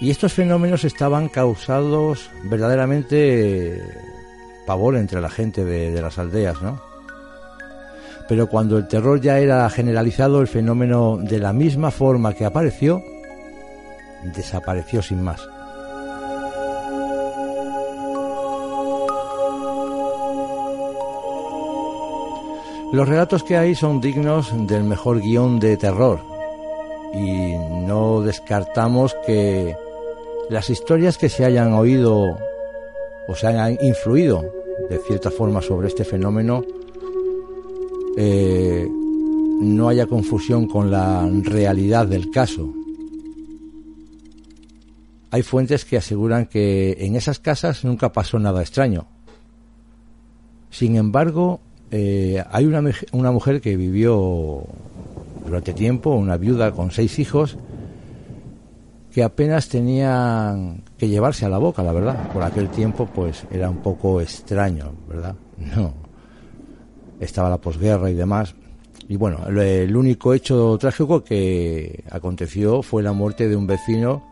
Y estos fenómenos estaban causados verdaderamente pavor entre la gente de las aldeas, ¿no? Pero cuando el terror ya era generalizado, el fenómeno, de la misma forma que apareció, desapareció sin más. Los relatos que hay son dignos del mejor guión de terror, y no descartamos que las historias que se hayan oído o se hayan influido de cierta forma sobre este fenómeno no haya confusión con la realidad del caso. Hay fuentes que aseguran que en esas casas nunca pasó nada extraño. Sin embargo, hay una mujer que vivió durante tiempo, una viuda con 6 hijos, que apenas tenían que llevarse a la boca, la verdad. Por aquel tiempo, pues, era un poco extraño, ¿verdad? No, estaba la posguerra y demás. Y bueno, el único hecho trágico que aconteció fue la muerte de un vecino,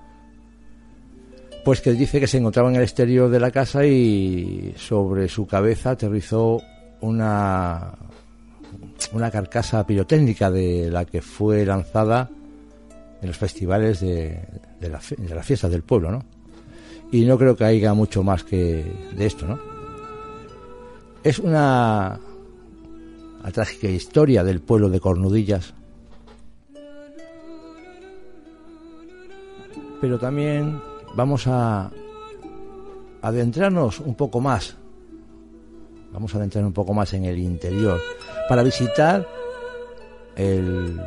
pues que dice que se encontraba en el exterior de la casa y sobre su cabeza aterrizó una carcasa pirotécnica de la que fue lanzada en los festivales de las fiestas del pueblo, ¿no? Y no creo que haya mucho más que de esto, ¿no? Es una trágica historia del pueblo de Cornudillas, pero también vamos a adentrarnos un poco más, en el interior para visitar el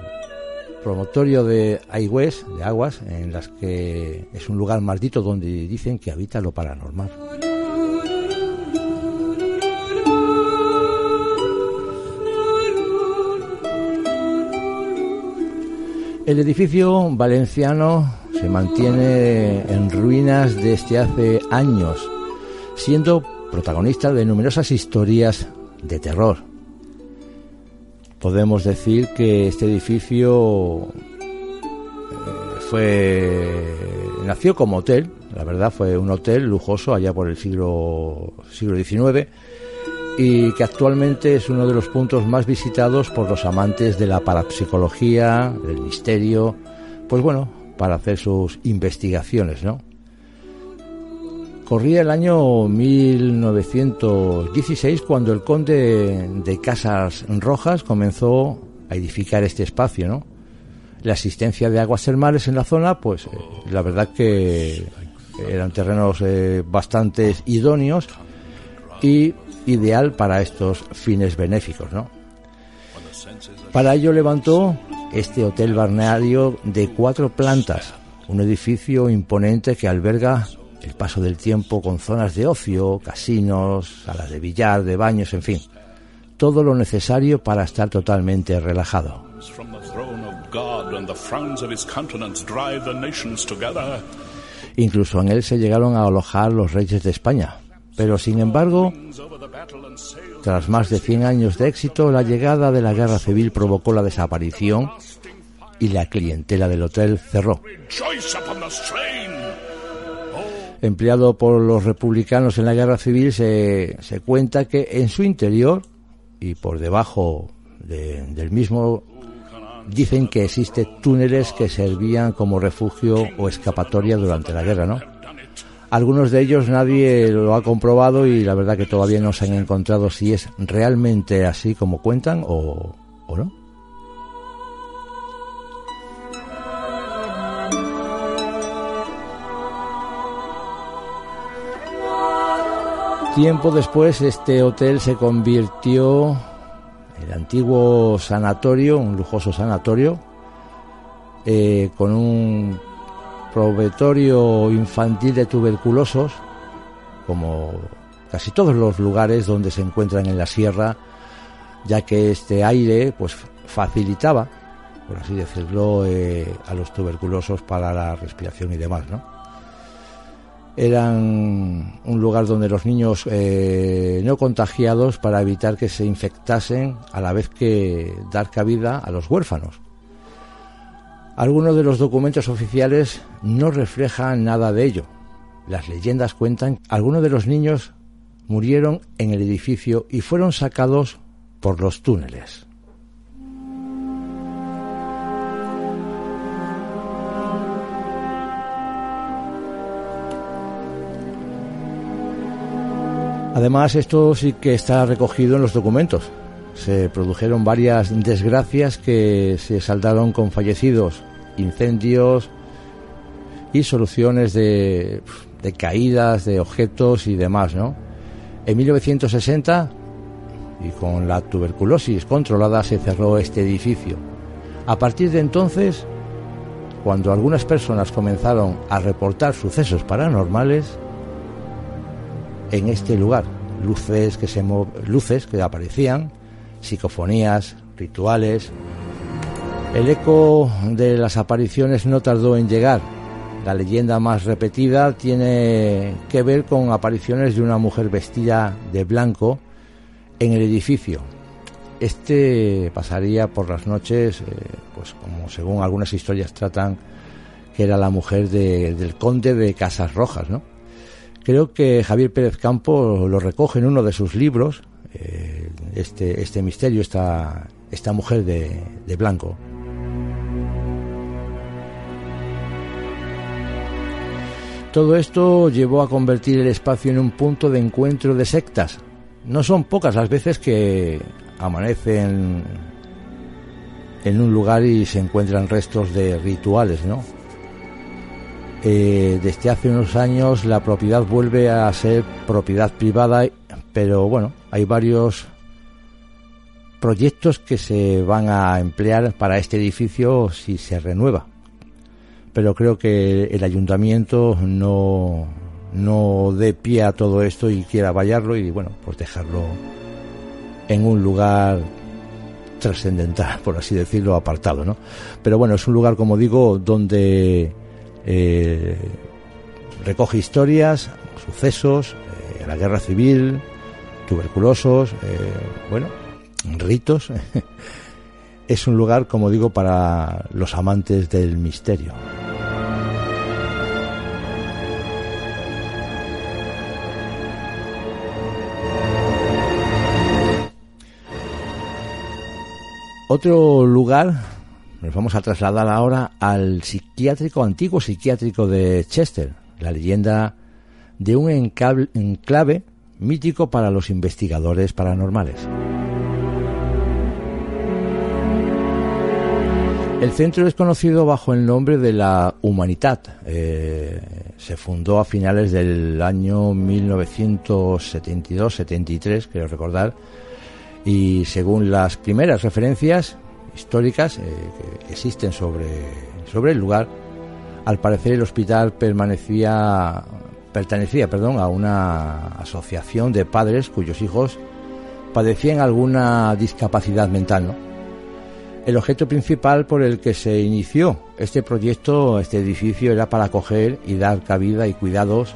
promontorio de Aigües, de Aguas, en las que es un lugar maldito donde dicen que habita lo paranormal. El edificio valenciano se mantiene en ruinas desde hace años, siendo protagonista de numerosas historias de terror. Podemos decir que este edificio nació como hotel, la verdad, fue un hotel lujoso allá por el siglo XIX, y que actualmente es uno de los puntos más visitados por los amantes de la parapsicología, del misterio, pues bueno, para hacer sus investigaciones, ¿no? Corría el año 1916 cuando el conde de Casas Rojas comenzó a edificar este espacio, ¿no? La existencia de aguas termales en la zona, pues la verdad que eran terrenos bastante idóneos y ideal para estos fines benéficos, ¿no? Para ello levantó este hotel balneario de 4 plantas, un edificio imponente que alberga el paso del tiempo con zonas de ocio, casinos, salas de billar, de baños, en fin, todo lo necesario para estar totalmente relajado. Incluso en él se llegaron a alojar los reyes de España. Pero, sin embargo, tras más de 100 años de éxito, la llegada de la Guerra Civil provocó la desaparición y la clientela del hotel cerró. Empleado por los republicanos en la Guerra Civil, se cuenta que en su interior y por debajo del mismo dicen que existen túneles que servían como refugio o escapatoria durante la guerra, ¿no? Algunos de ellos nadie lo ha comprobado y la verdad que todavía no se han encontrado si es realmente así como cuentan o no. Tiempo después, este hotel se convirtió en el antiguo sanatorio, un lujoso sanatorio, con un probatorio infantil de tuberculosos, como casi todos los lugares donde se encuentran en la sierra, ya que este aire pues facilitaba, por así decirlo, a los tuberculosos para la respiración y demás, ¿no? Eran un lugar donde los niños no contagiados, para evitar que se infectasen, a la vez que dar cabida a los huérfanos. Algunos de los documentos oficiales no reflejan nada de ello. Las leyendas cuentan que algunos de los niños murieron en el edificio y fueron sacados por los túneles. Además, esto sí que está recogido en los documentos. Se produjeron varias desgracias que se saldaron con fallecidos, incendios y soluciones de caídas, de objetos y demás, ¿no? En 1960, y con la tuberculosis controlada, se cerró este edificio. A partir de entonces, cuando algunas personas comenzaron a reportar sucesos paranormales en este lugar, luces que aparecían, psicofonías, rituales. El eco de las apariciones no tardó en llegar. La leyenda más repetida tiene que ver con apariciones de una mujer vestida de blanco en el edificio. Este pasaría por las noches, pues como según algunas historias tratan, que era la mujer del conde de Casas Rojas, ¿no? Creo que Javier Pérez Campo lo recoge en uno de sus libros, este misterio, esta mujer de blanco. Todo esto llevó a convertir el espacio en un punto de encuentro de sectas. No son pocas las veces que amanecen en un lugar y se encuentran restos de rituales, ¿no? Desde hace unos años la propiedad vuelve a ser propiedad privada, pero bueno, hay varios proyectos que se van a emplear para este edificio si se renueva. Pero creo que el ayuntamiento no dé pie a todo esto y quiera vallarlo y bueno, pues dejarlo en un lugar trascendental, por así decirlo, apartado, ¿no? Pero bueno, es un lugar, como digo, donde recoge historias, sucesos, la guerra civil, tuberculosos, bueno, ritos. Es un lugar, como digo, para los amantes del misterio. Otro lugar. Nos vamos a trasladar ahora al antiguo psiquiátrico de Chester, la leyenda de un enclave mítico para los investigadores paranormales. El centro es conocido bajo el nombre de la Humanitat. Se fundó a finales del año 1972-73, creo recordar, y según las primeras referencias históricas que existen sobre el lugar, al parecer el hospital pertenecía a una asociación de padres cuyos hijos padecían alguna discapacidad mental, ¿no? El objeto principal por el que se inició este proyecto, este edificio, era para acoger y dar cabida y cuidados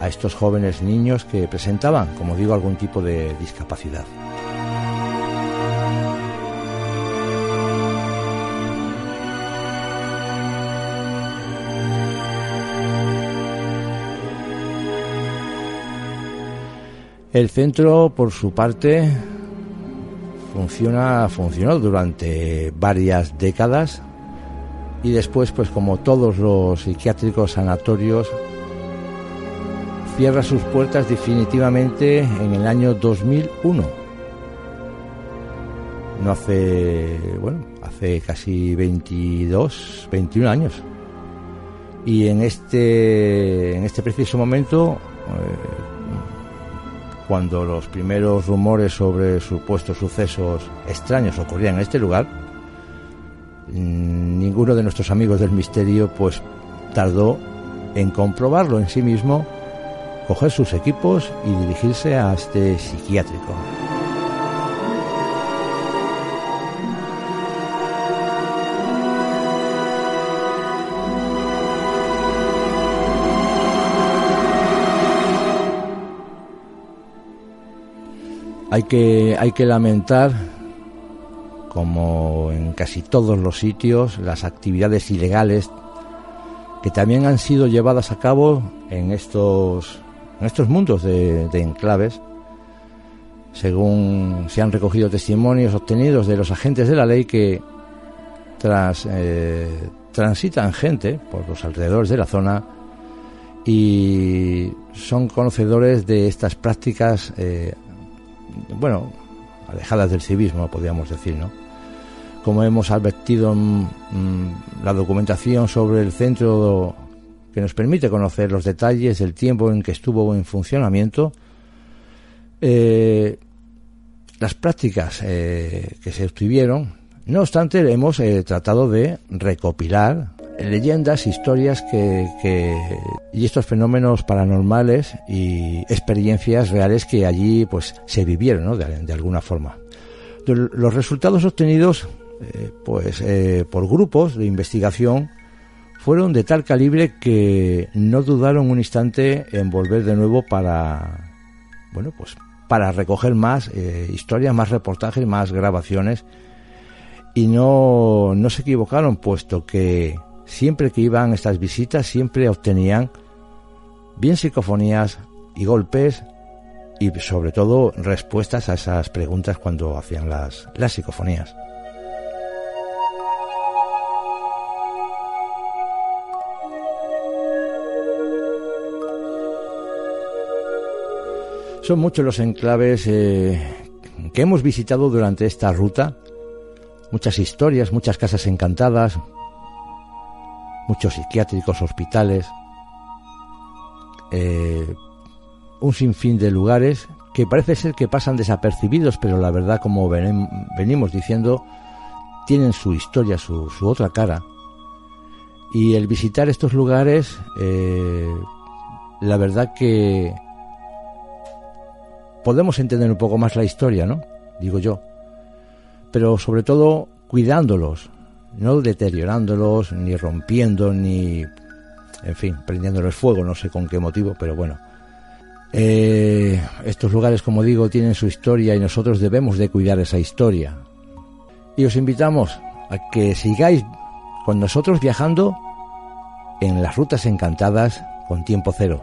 a estos jóvenes niños que presentaban, como digo, algún tipo de discapacidad. El centro, por su parte, funcionó durante varias décadas y después, pues como todos los psiquiátricos sanatorios, cierra sus puertas definitivamente en el año 2001. Hace casi 21 años. Y en este preciso momento, cuando los primeros rumores sobre supuestos sucesos extraños ocurrían en este lugar, ninguno de nuestros amigos del misterio pues tardó en comprobarlo en sí mismo, coger sus equipos y dirigirse a este psiquiátrico. Hay que lamentar, como en casi todos los sitios, las actividades ilegales que también han sido llevadas a cabo en estos mundos de enclaves. Según se han recogido testimonios obtenidos de los agentes de la ley que transitan gente por los alrededores de la zona y son conocedores de estas prácticas alejadas del civismo, podríamos decir, ¿no? Como hemos advertido la documentación sobre el centro que nos permite conocer los detalles del tiempo en que estuvo en funcionamiento, las prácticas que se obtuvieron, no obstante, hemos tratado de recopilar leyendas, historias y estos fenómenos paranormales y experiencias reales que allí pues se vivieron, ¿no? de alguna forma. Los resultados obtenidos por grupos de investigación fueron de tal calibre que no dudaron un instante en volver de nuevo para para recoger más historias, más reportajes, más grabaciones, y no se equivocaron, puesto que siempre que iban estas visitas siempre obtenían bien psicofonías y golpes y sobre todo respuestas a esas preguntas cuando hacían las psicofonías. Son muchos los enclaves que hemos visitado durante esta ruta, muchas historias, muchas casas encantadas, muchos psiquiátricos, hospitales, un sinfín de lugares que parece ser que pasan desapercibidos, pero la verdad, como venimos diciendo, tienen su historia, su otra cara, y el visitar estos lugares, la verdad que podemos entender un poco más la historia, ¿no? Digo yo. Pero sobre todo cuidándolos, no deteriorándolos, ni rompiendo, ni, en fin, prendiéndoles fuego, no sé con qué motivo, pero bueno. Estos lugares, como digo, tienen su historia y nosotros debemos de cuidar esa historia. Y os invitamos a que sigáis con nosotros viajando en las rutas encantadas con Tiempo Cero.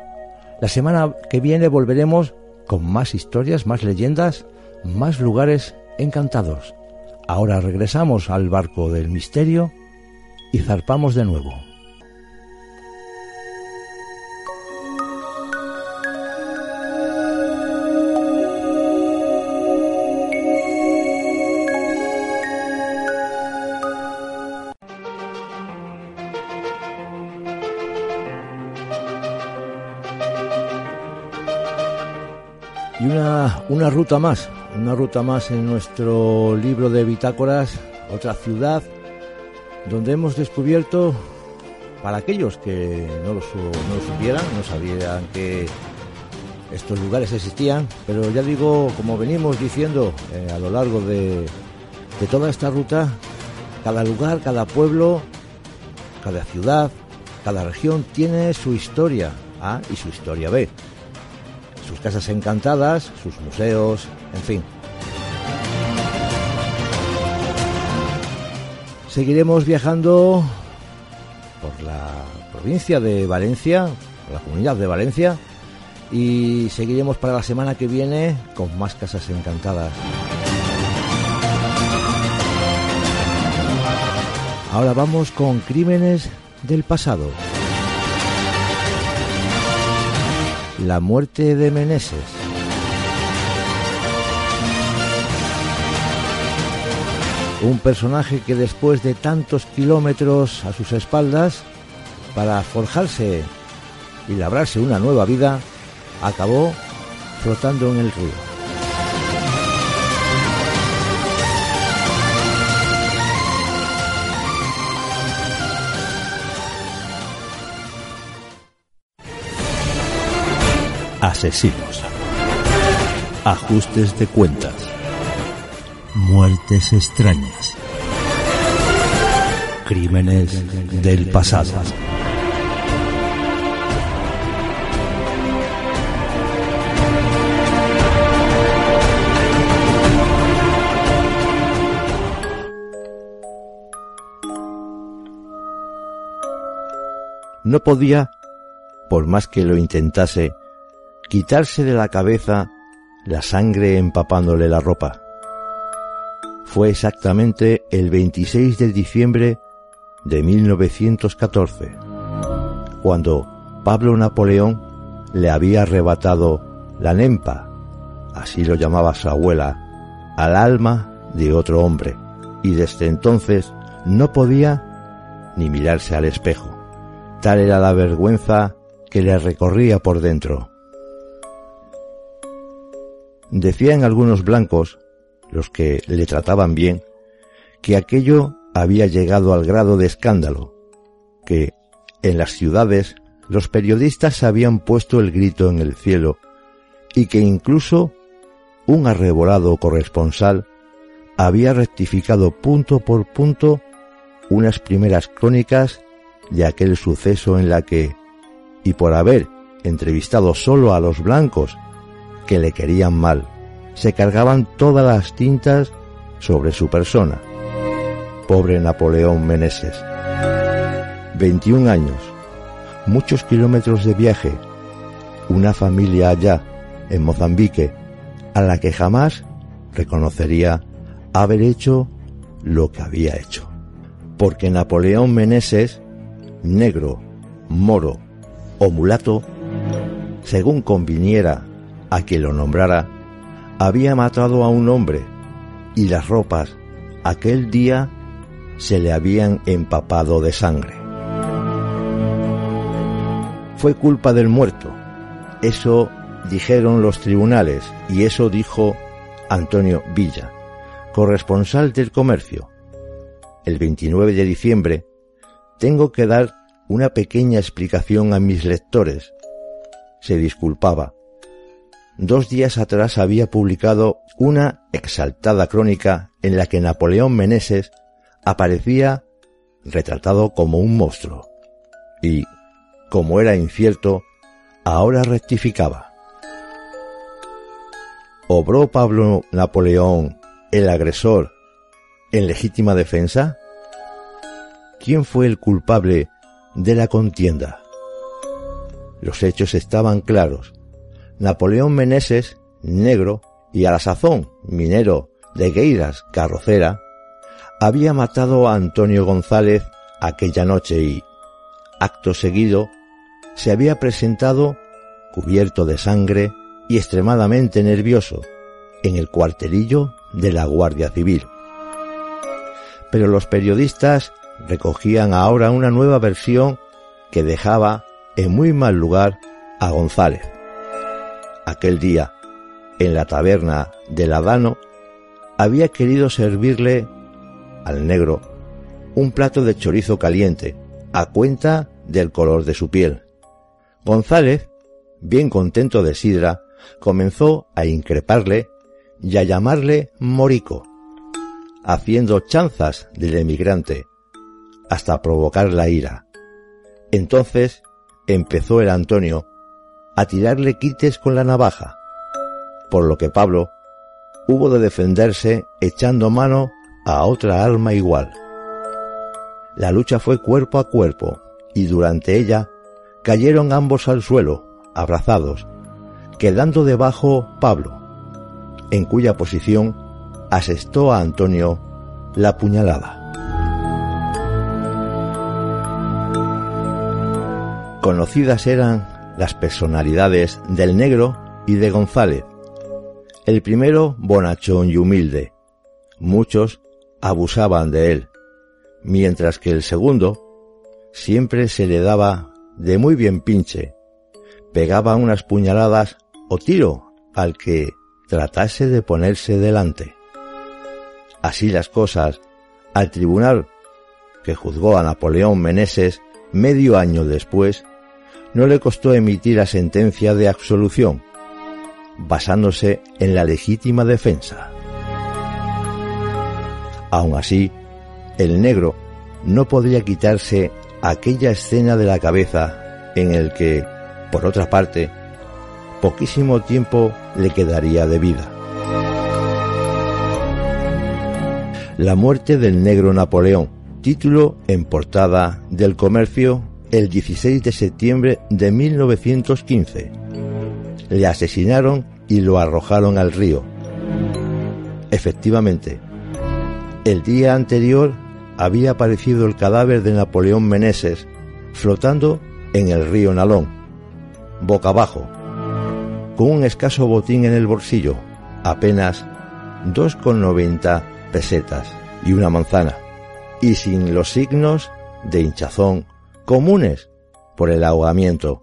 La semana que viene volveremos con más historias, más leyendas, más lugares encantados. Ahora regresamos al barco del misterio y zarpamos de nuevo. Y una ruta más, en nuestro libro de bitácoras, otra ciudad donde hemos descubierto, para aquellos que no lo supieran, no sabían que estos lugares existían, pero ya digo, como venimos diciendo a lo largo de toda esta ruta, cada lugar, cada pueblo, cada ciudad, cada región tiene su historia A y su historia B. Sus casas encantadas, sus museos, en fin. Seguiremos viajando por la provincia de Valencia, por la comunidad de Valencia, y seguiremos para la semana que viene con más casas encantadas. Ahora vamos con Crímenes del Pasado. La muerte de Meneses. Un personaje que después de tantos kilómetros a sus espaldas, para forjarse y labrarse una nueva vida, acabó flotando en el río. Asesinos, ajustes de cuentas, muertes extrañas, crímenes del pasado. No podía, por más que lo intentase, quitarse de la cabeza la sangre empapándole la ropa. Fue exactamente el 26 de diciembre de 1914, cuando Pablo Napoleón le había arrebatado la nempa, así lo llamaba su abuela, al alma de otro hombre, y desde entonces no podía ni mirarse al espejo. Tal era la vergüenza que le recorría por dentro. Decían algunos blancos, los que le trataban bien, que aquello había llegado al grado de escándalo, que en las ciudades los periodistas habían puesto el grito en el cielo y que incluso un arrebolado corresponsal había rectificado punto por punto unas primeras crónicas de aquel suceso en la que, y por haber entrevistado solo a los blancos que le querían mal, se cargaban todas las tintas sobre su persona. Pobre Napoleón Meneses. 21 años, muchos kilómetros de viaje, una familia allá, en Mozambique, a la que jamás reconocería haber hecho lo que había hecho. Porque Napoleón Meneses, negro, moro o mulato, según conviniera a quien lo nombrara, había matado a un hombre y las ropas aquel día se le habían empapado de sangre. Fue culpa del muerto, eso dijeron los tribunales y eso dijo Antonio Villa, corresponsal del Comercio. El 29 de diciembre tengo que dar una pequeña explicación a mis lectores. Se disculpaba. 2 días atrás había publicado una exaltada crónica en la que Napoleón Meneses aparecía retratado como un monstruo y, como era incierto, ahora rectificaba. ¿Obró Pablo Napoleón, el agresor, en legítima defensa? ¿Quién fue el culpable de la contienda? Los hechos estaban claros. Napoleón Meneses, negro y a la sazón minero de Gueiras Carrocera, había matado a Antonio González aquella noche y, acto seguido, se había presentado, cubierto de sangre y extremadamente nervioso, en el cuartelillo de la Guardia Civil. Pero los periodistas recogían ahora una nueva versión que dejaba en muy mal lugar a González. Aquel día, en la taberna del Adano, había querido servirle al negro un plato de chorizo caliente, a cuenta del color de su piel. González, bien contento de sidra, comenzó a increparle y a llamarle morico, haciendo chanzas del emigrante, hasta provocar la ira. Entonces empezó el Antonio a tirarle quites con la navaja, por lo que Pablo hubo de defenderse echando mano a otra arma igual. La lucha fue cuerpo a cuerpo y durante ella cayeron ambos al suelo, abrazados, quedando debajo Pablo, en cuya posición asestó a Antonio la puñalada. Conocidas eran las personalidades del negro y de González. El primero, bonachón y humilde. Muchos abusaban de él, mientras que el segundo siempre se le daba de muy bien pinche. Pegaba unas puñaladas o tiro al que tratase de ponerse delante. Así las cosas, al tribunal que juzgó a Napoleón Meneses medio año después, no le costó emitir la sentencia de absolución, basándose en la legítima defensa. Aun así, el negro no podría quitarse aquella escena de la cabeza en el que, por otra parte, poquísimo tiempo le quedaría de vida. La muerte del negro Napoleón, título en portada del Comercio, el 16 de septiembre de 1915. Le asesinaron y lo arrojaron al río. Efectivamente, el día anterior había aparecido el cadáver de Napoleón Meneses flotando en el río Nalón, boca abajo, con un escaso botín en el bolsillo, apenas 2,90 pesetas y una manzana, y sin los signos de hinchazón comunes por el ahogamiento.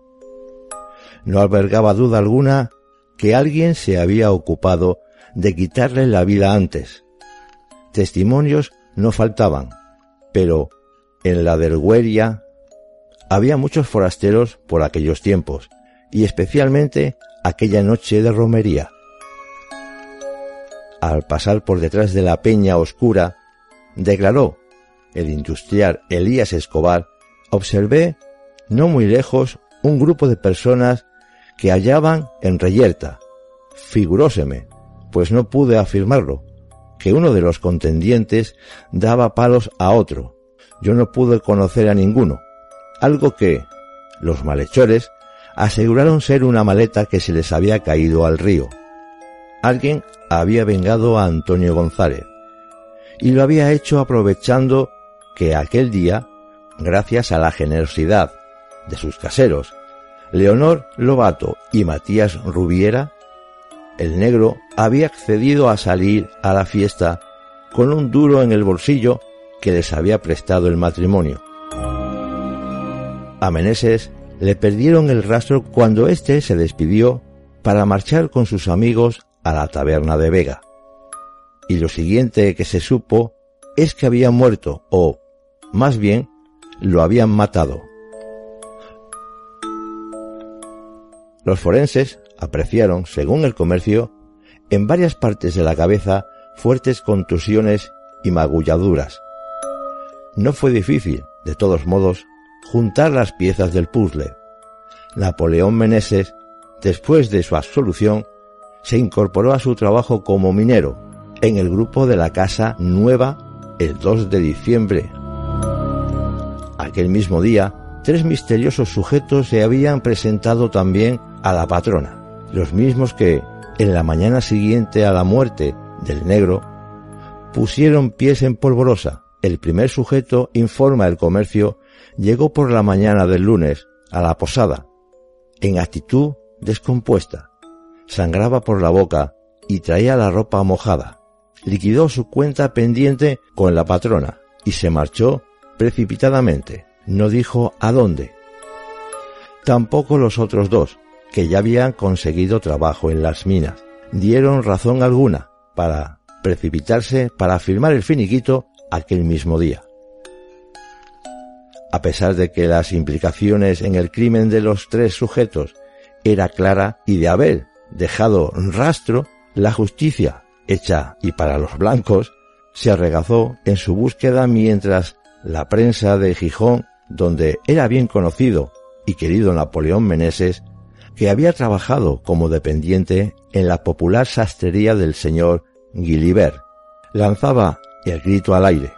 No albergaba duda alguna que alguien se había ocupado de quitarle la vida antes. Testimonios no faltaban, pero en la Dergueria había muchos forasteros por aquellos tiempos, y especialmente aquella noche de romería. Al pasar por detrás de la Peña Oscura, declaró el industrial Elías Escobar, observé, no muy lejos, un grupo de personas que hallaban en reyerta. Figuróseme pues no pude afirmarlo, que uno de los contendientes daba palos a otro. Yo no pude conocer a ninguno, algo que los malhechores aseguraron ser una maleta que se les había caído al río. Alguien había vengado a Antonio González, y lo había hecho aprovechando que aquel día, gracias a la generosidad de sus caseros, Leonor Lobato y Matías Rubiera, el negro había accedido a salir a la fiesta con un duro en el bolsillo que les había prestado el matrimonio. A Meneses le perdieron el rastro cuando éste se despidió para marchar con sus amigos a la taberna de Vega. Y lo siguiente que se supo es que había muerto, o, más bien, lo habían matado. Los forenses apreciaron, según El Comercio, en varias partes de la cabeza fuertes contusiones y magulladuras. No fue difícil, de todos modos, juntar las piezas del puzzle. Napoleón Meneses, después de su absolución, se incorporó a su trabajo como minero en el grupo de la Casa Nueva el 2 de diciembre. Aquel mismo día, 3 misteriosos sujetos se habían presentado también a la patrona, los mismos que, en la mañana siguiente a la muerte del negro, pusieron pies en polvorosa. El primer sujeto, informa El Comercio, llegó por la mañana del lunes a la posada, en actitud descompuesta. Sangraba por la boca y traía la ropa mojada. Liquidó su cuenta pendiente con la patrona y se marchó precipitadamente. No dijo a dónde. Tampoco los otros dos, que ya habían conseguido trabajo en las minas, dieron razón alguna para precipitarse para firmar el finiquito aquel mismo día. A pesar de que las implicaciones en el crimen de los 3 sujetos era clara y de haber dejado rastro, la justicia, hecha y para los blancos, se arregazó en su búsqueda mientras la prensa de Gijón, donde era bien conocido y querido Napoleón Meneses, que había trabajado como dependiente en la popular sastrería del señor Guilibert, lanzaba el grito al aire.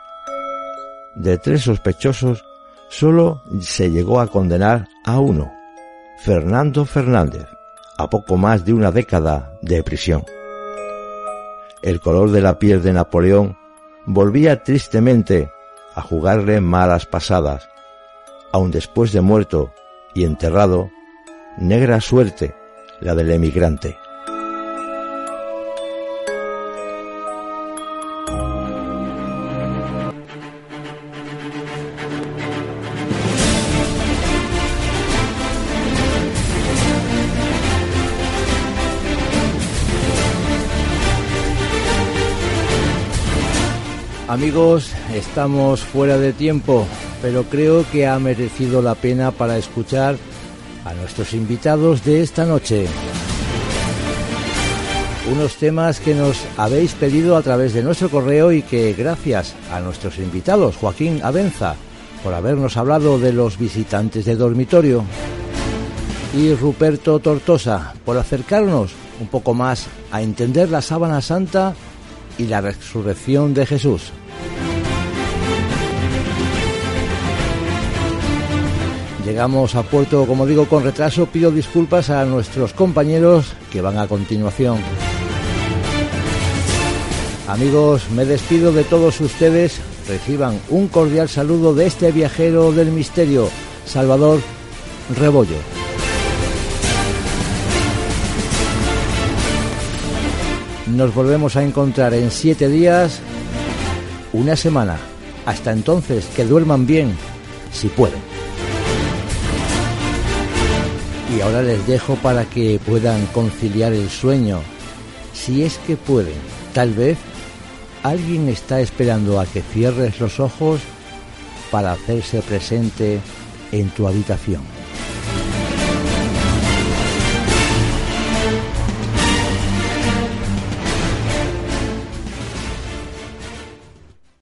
De 3 sospechosos, solo se llegó a condenar a uno, Fernando Fernández, a poco más de una década de prisión. El color de la piel de Napoleón volvía tristemente a jugarle malas pasadas. Aun después de muerto y enterrado, negra suerte la del emigrante. Amigos, estamos fuera de tiempo, pero creo que ha merecido la pena para escuchar a nuestros invitados de esta noche. Unos temas que nos habéis pedido a través de nuestro correo y que gracias a nuestros invitados, Joaquín Abenza, por habernos hablado de los visitantes de dormitorio, y Ruperto Tortosa, por acercarnos un poco más a entender la Sábana Santa y la resurrección de Jesús. Llegamos a puerto, como digo, con retraso. Pido disculpas a nuestros compañeros que van a continuación. Amigos, me despido de todos ustedes. Reciban un cordial saludo de este viajero del misterio, Salvador Rebollo. Nos volvemos a encontrar en 7 días, una semana. Hasta entonces, que duerman bien, si pueden. Y ahora les dejo para que puedan conciliar el sueño, si es que pueden. Tal vez alguien está esperando a que cierres los ojos para hacerse presente en tu habitación.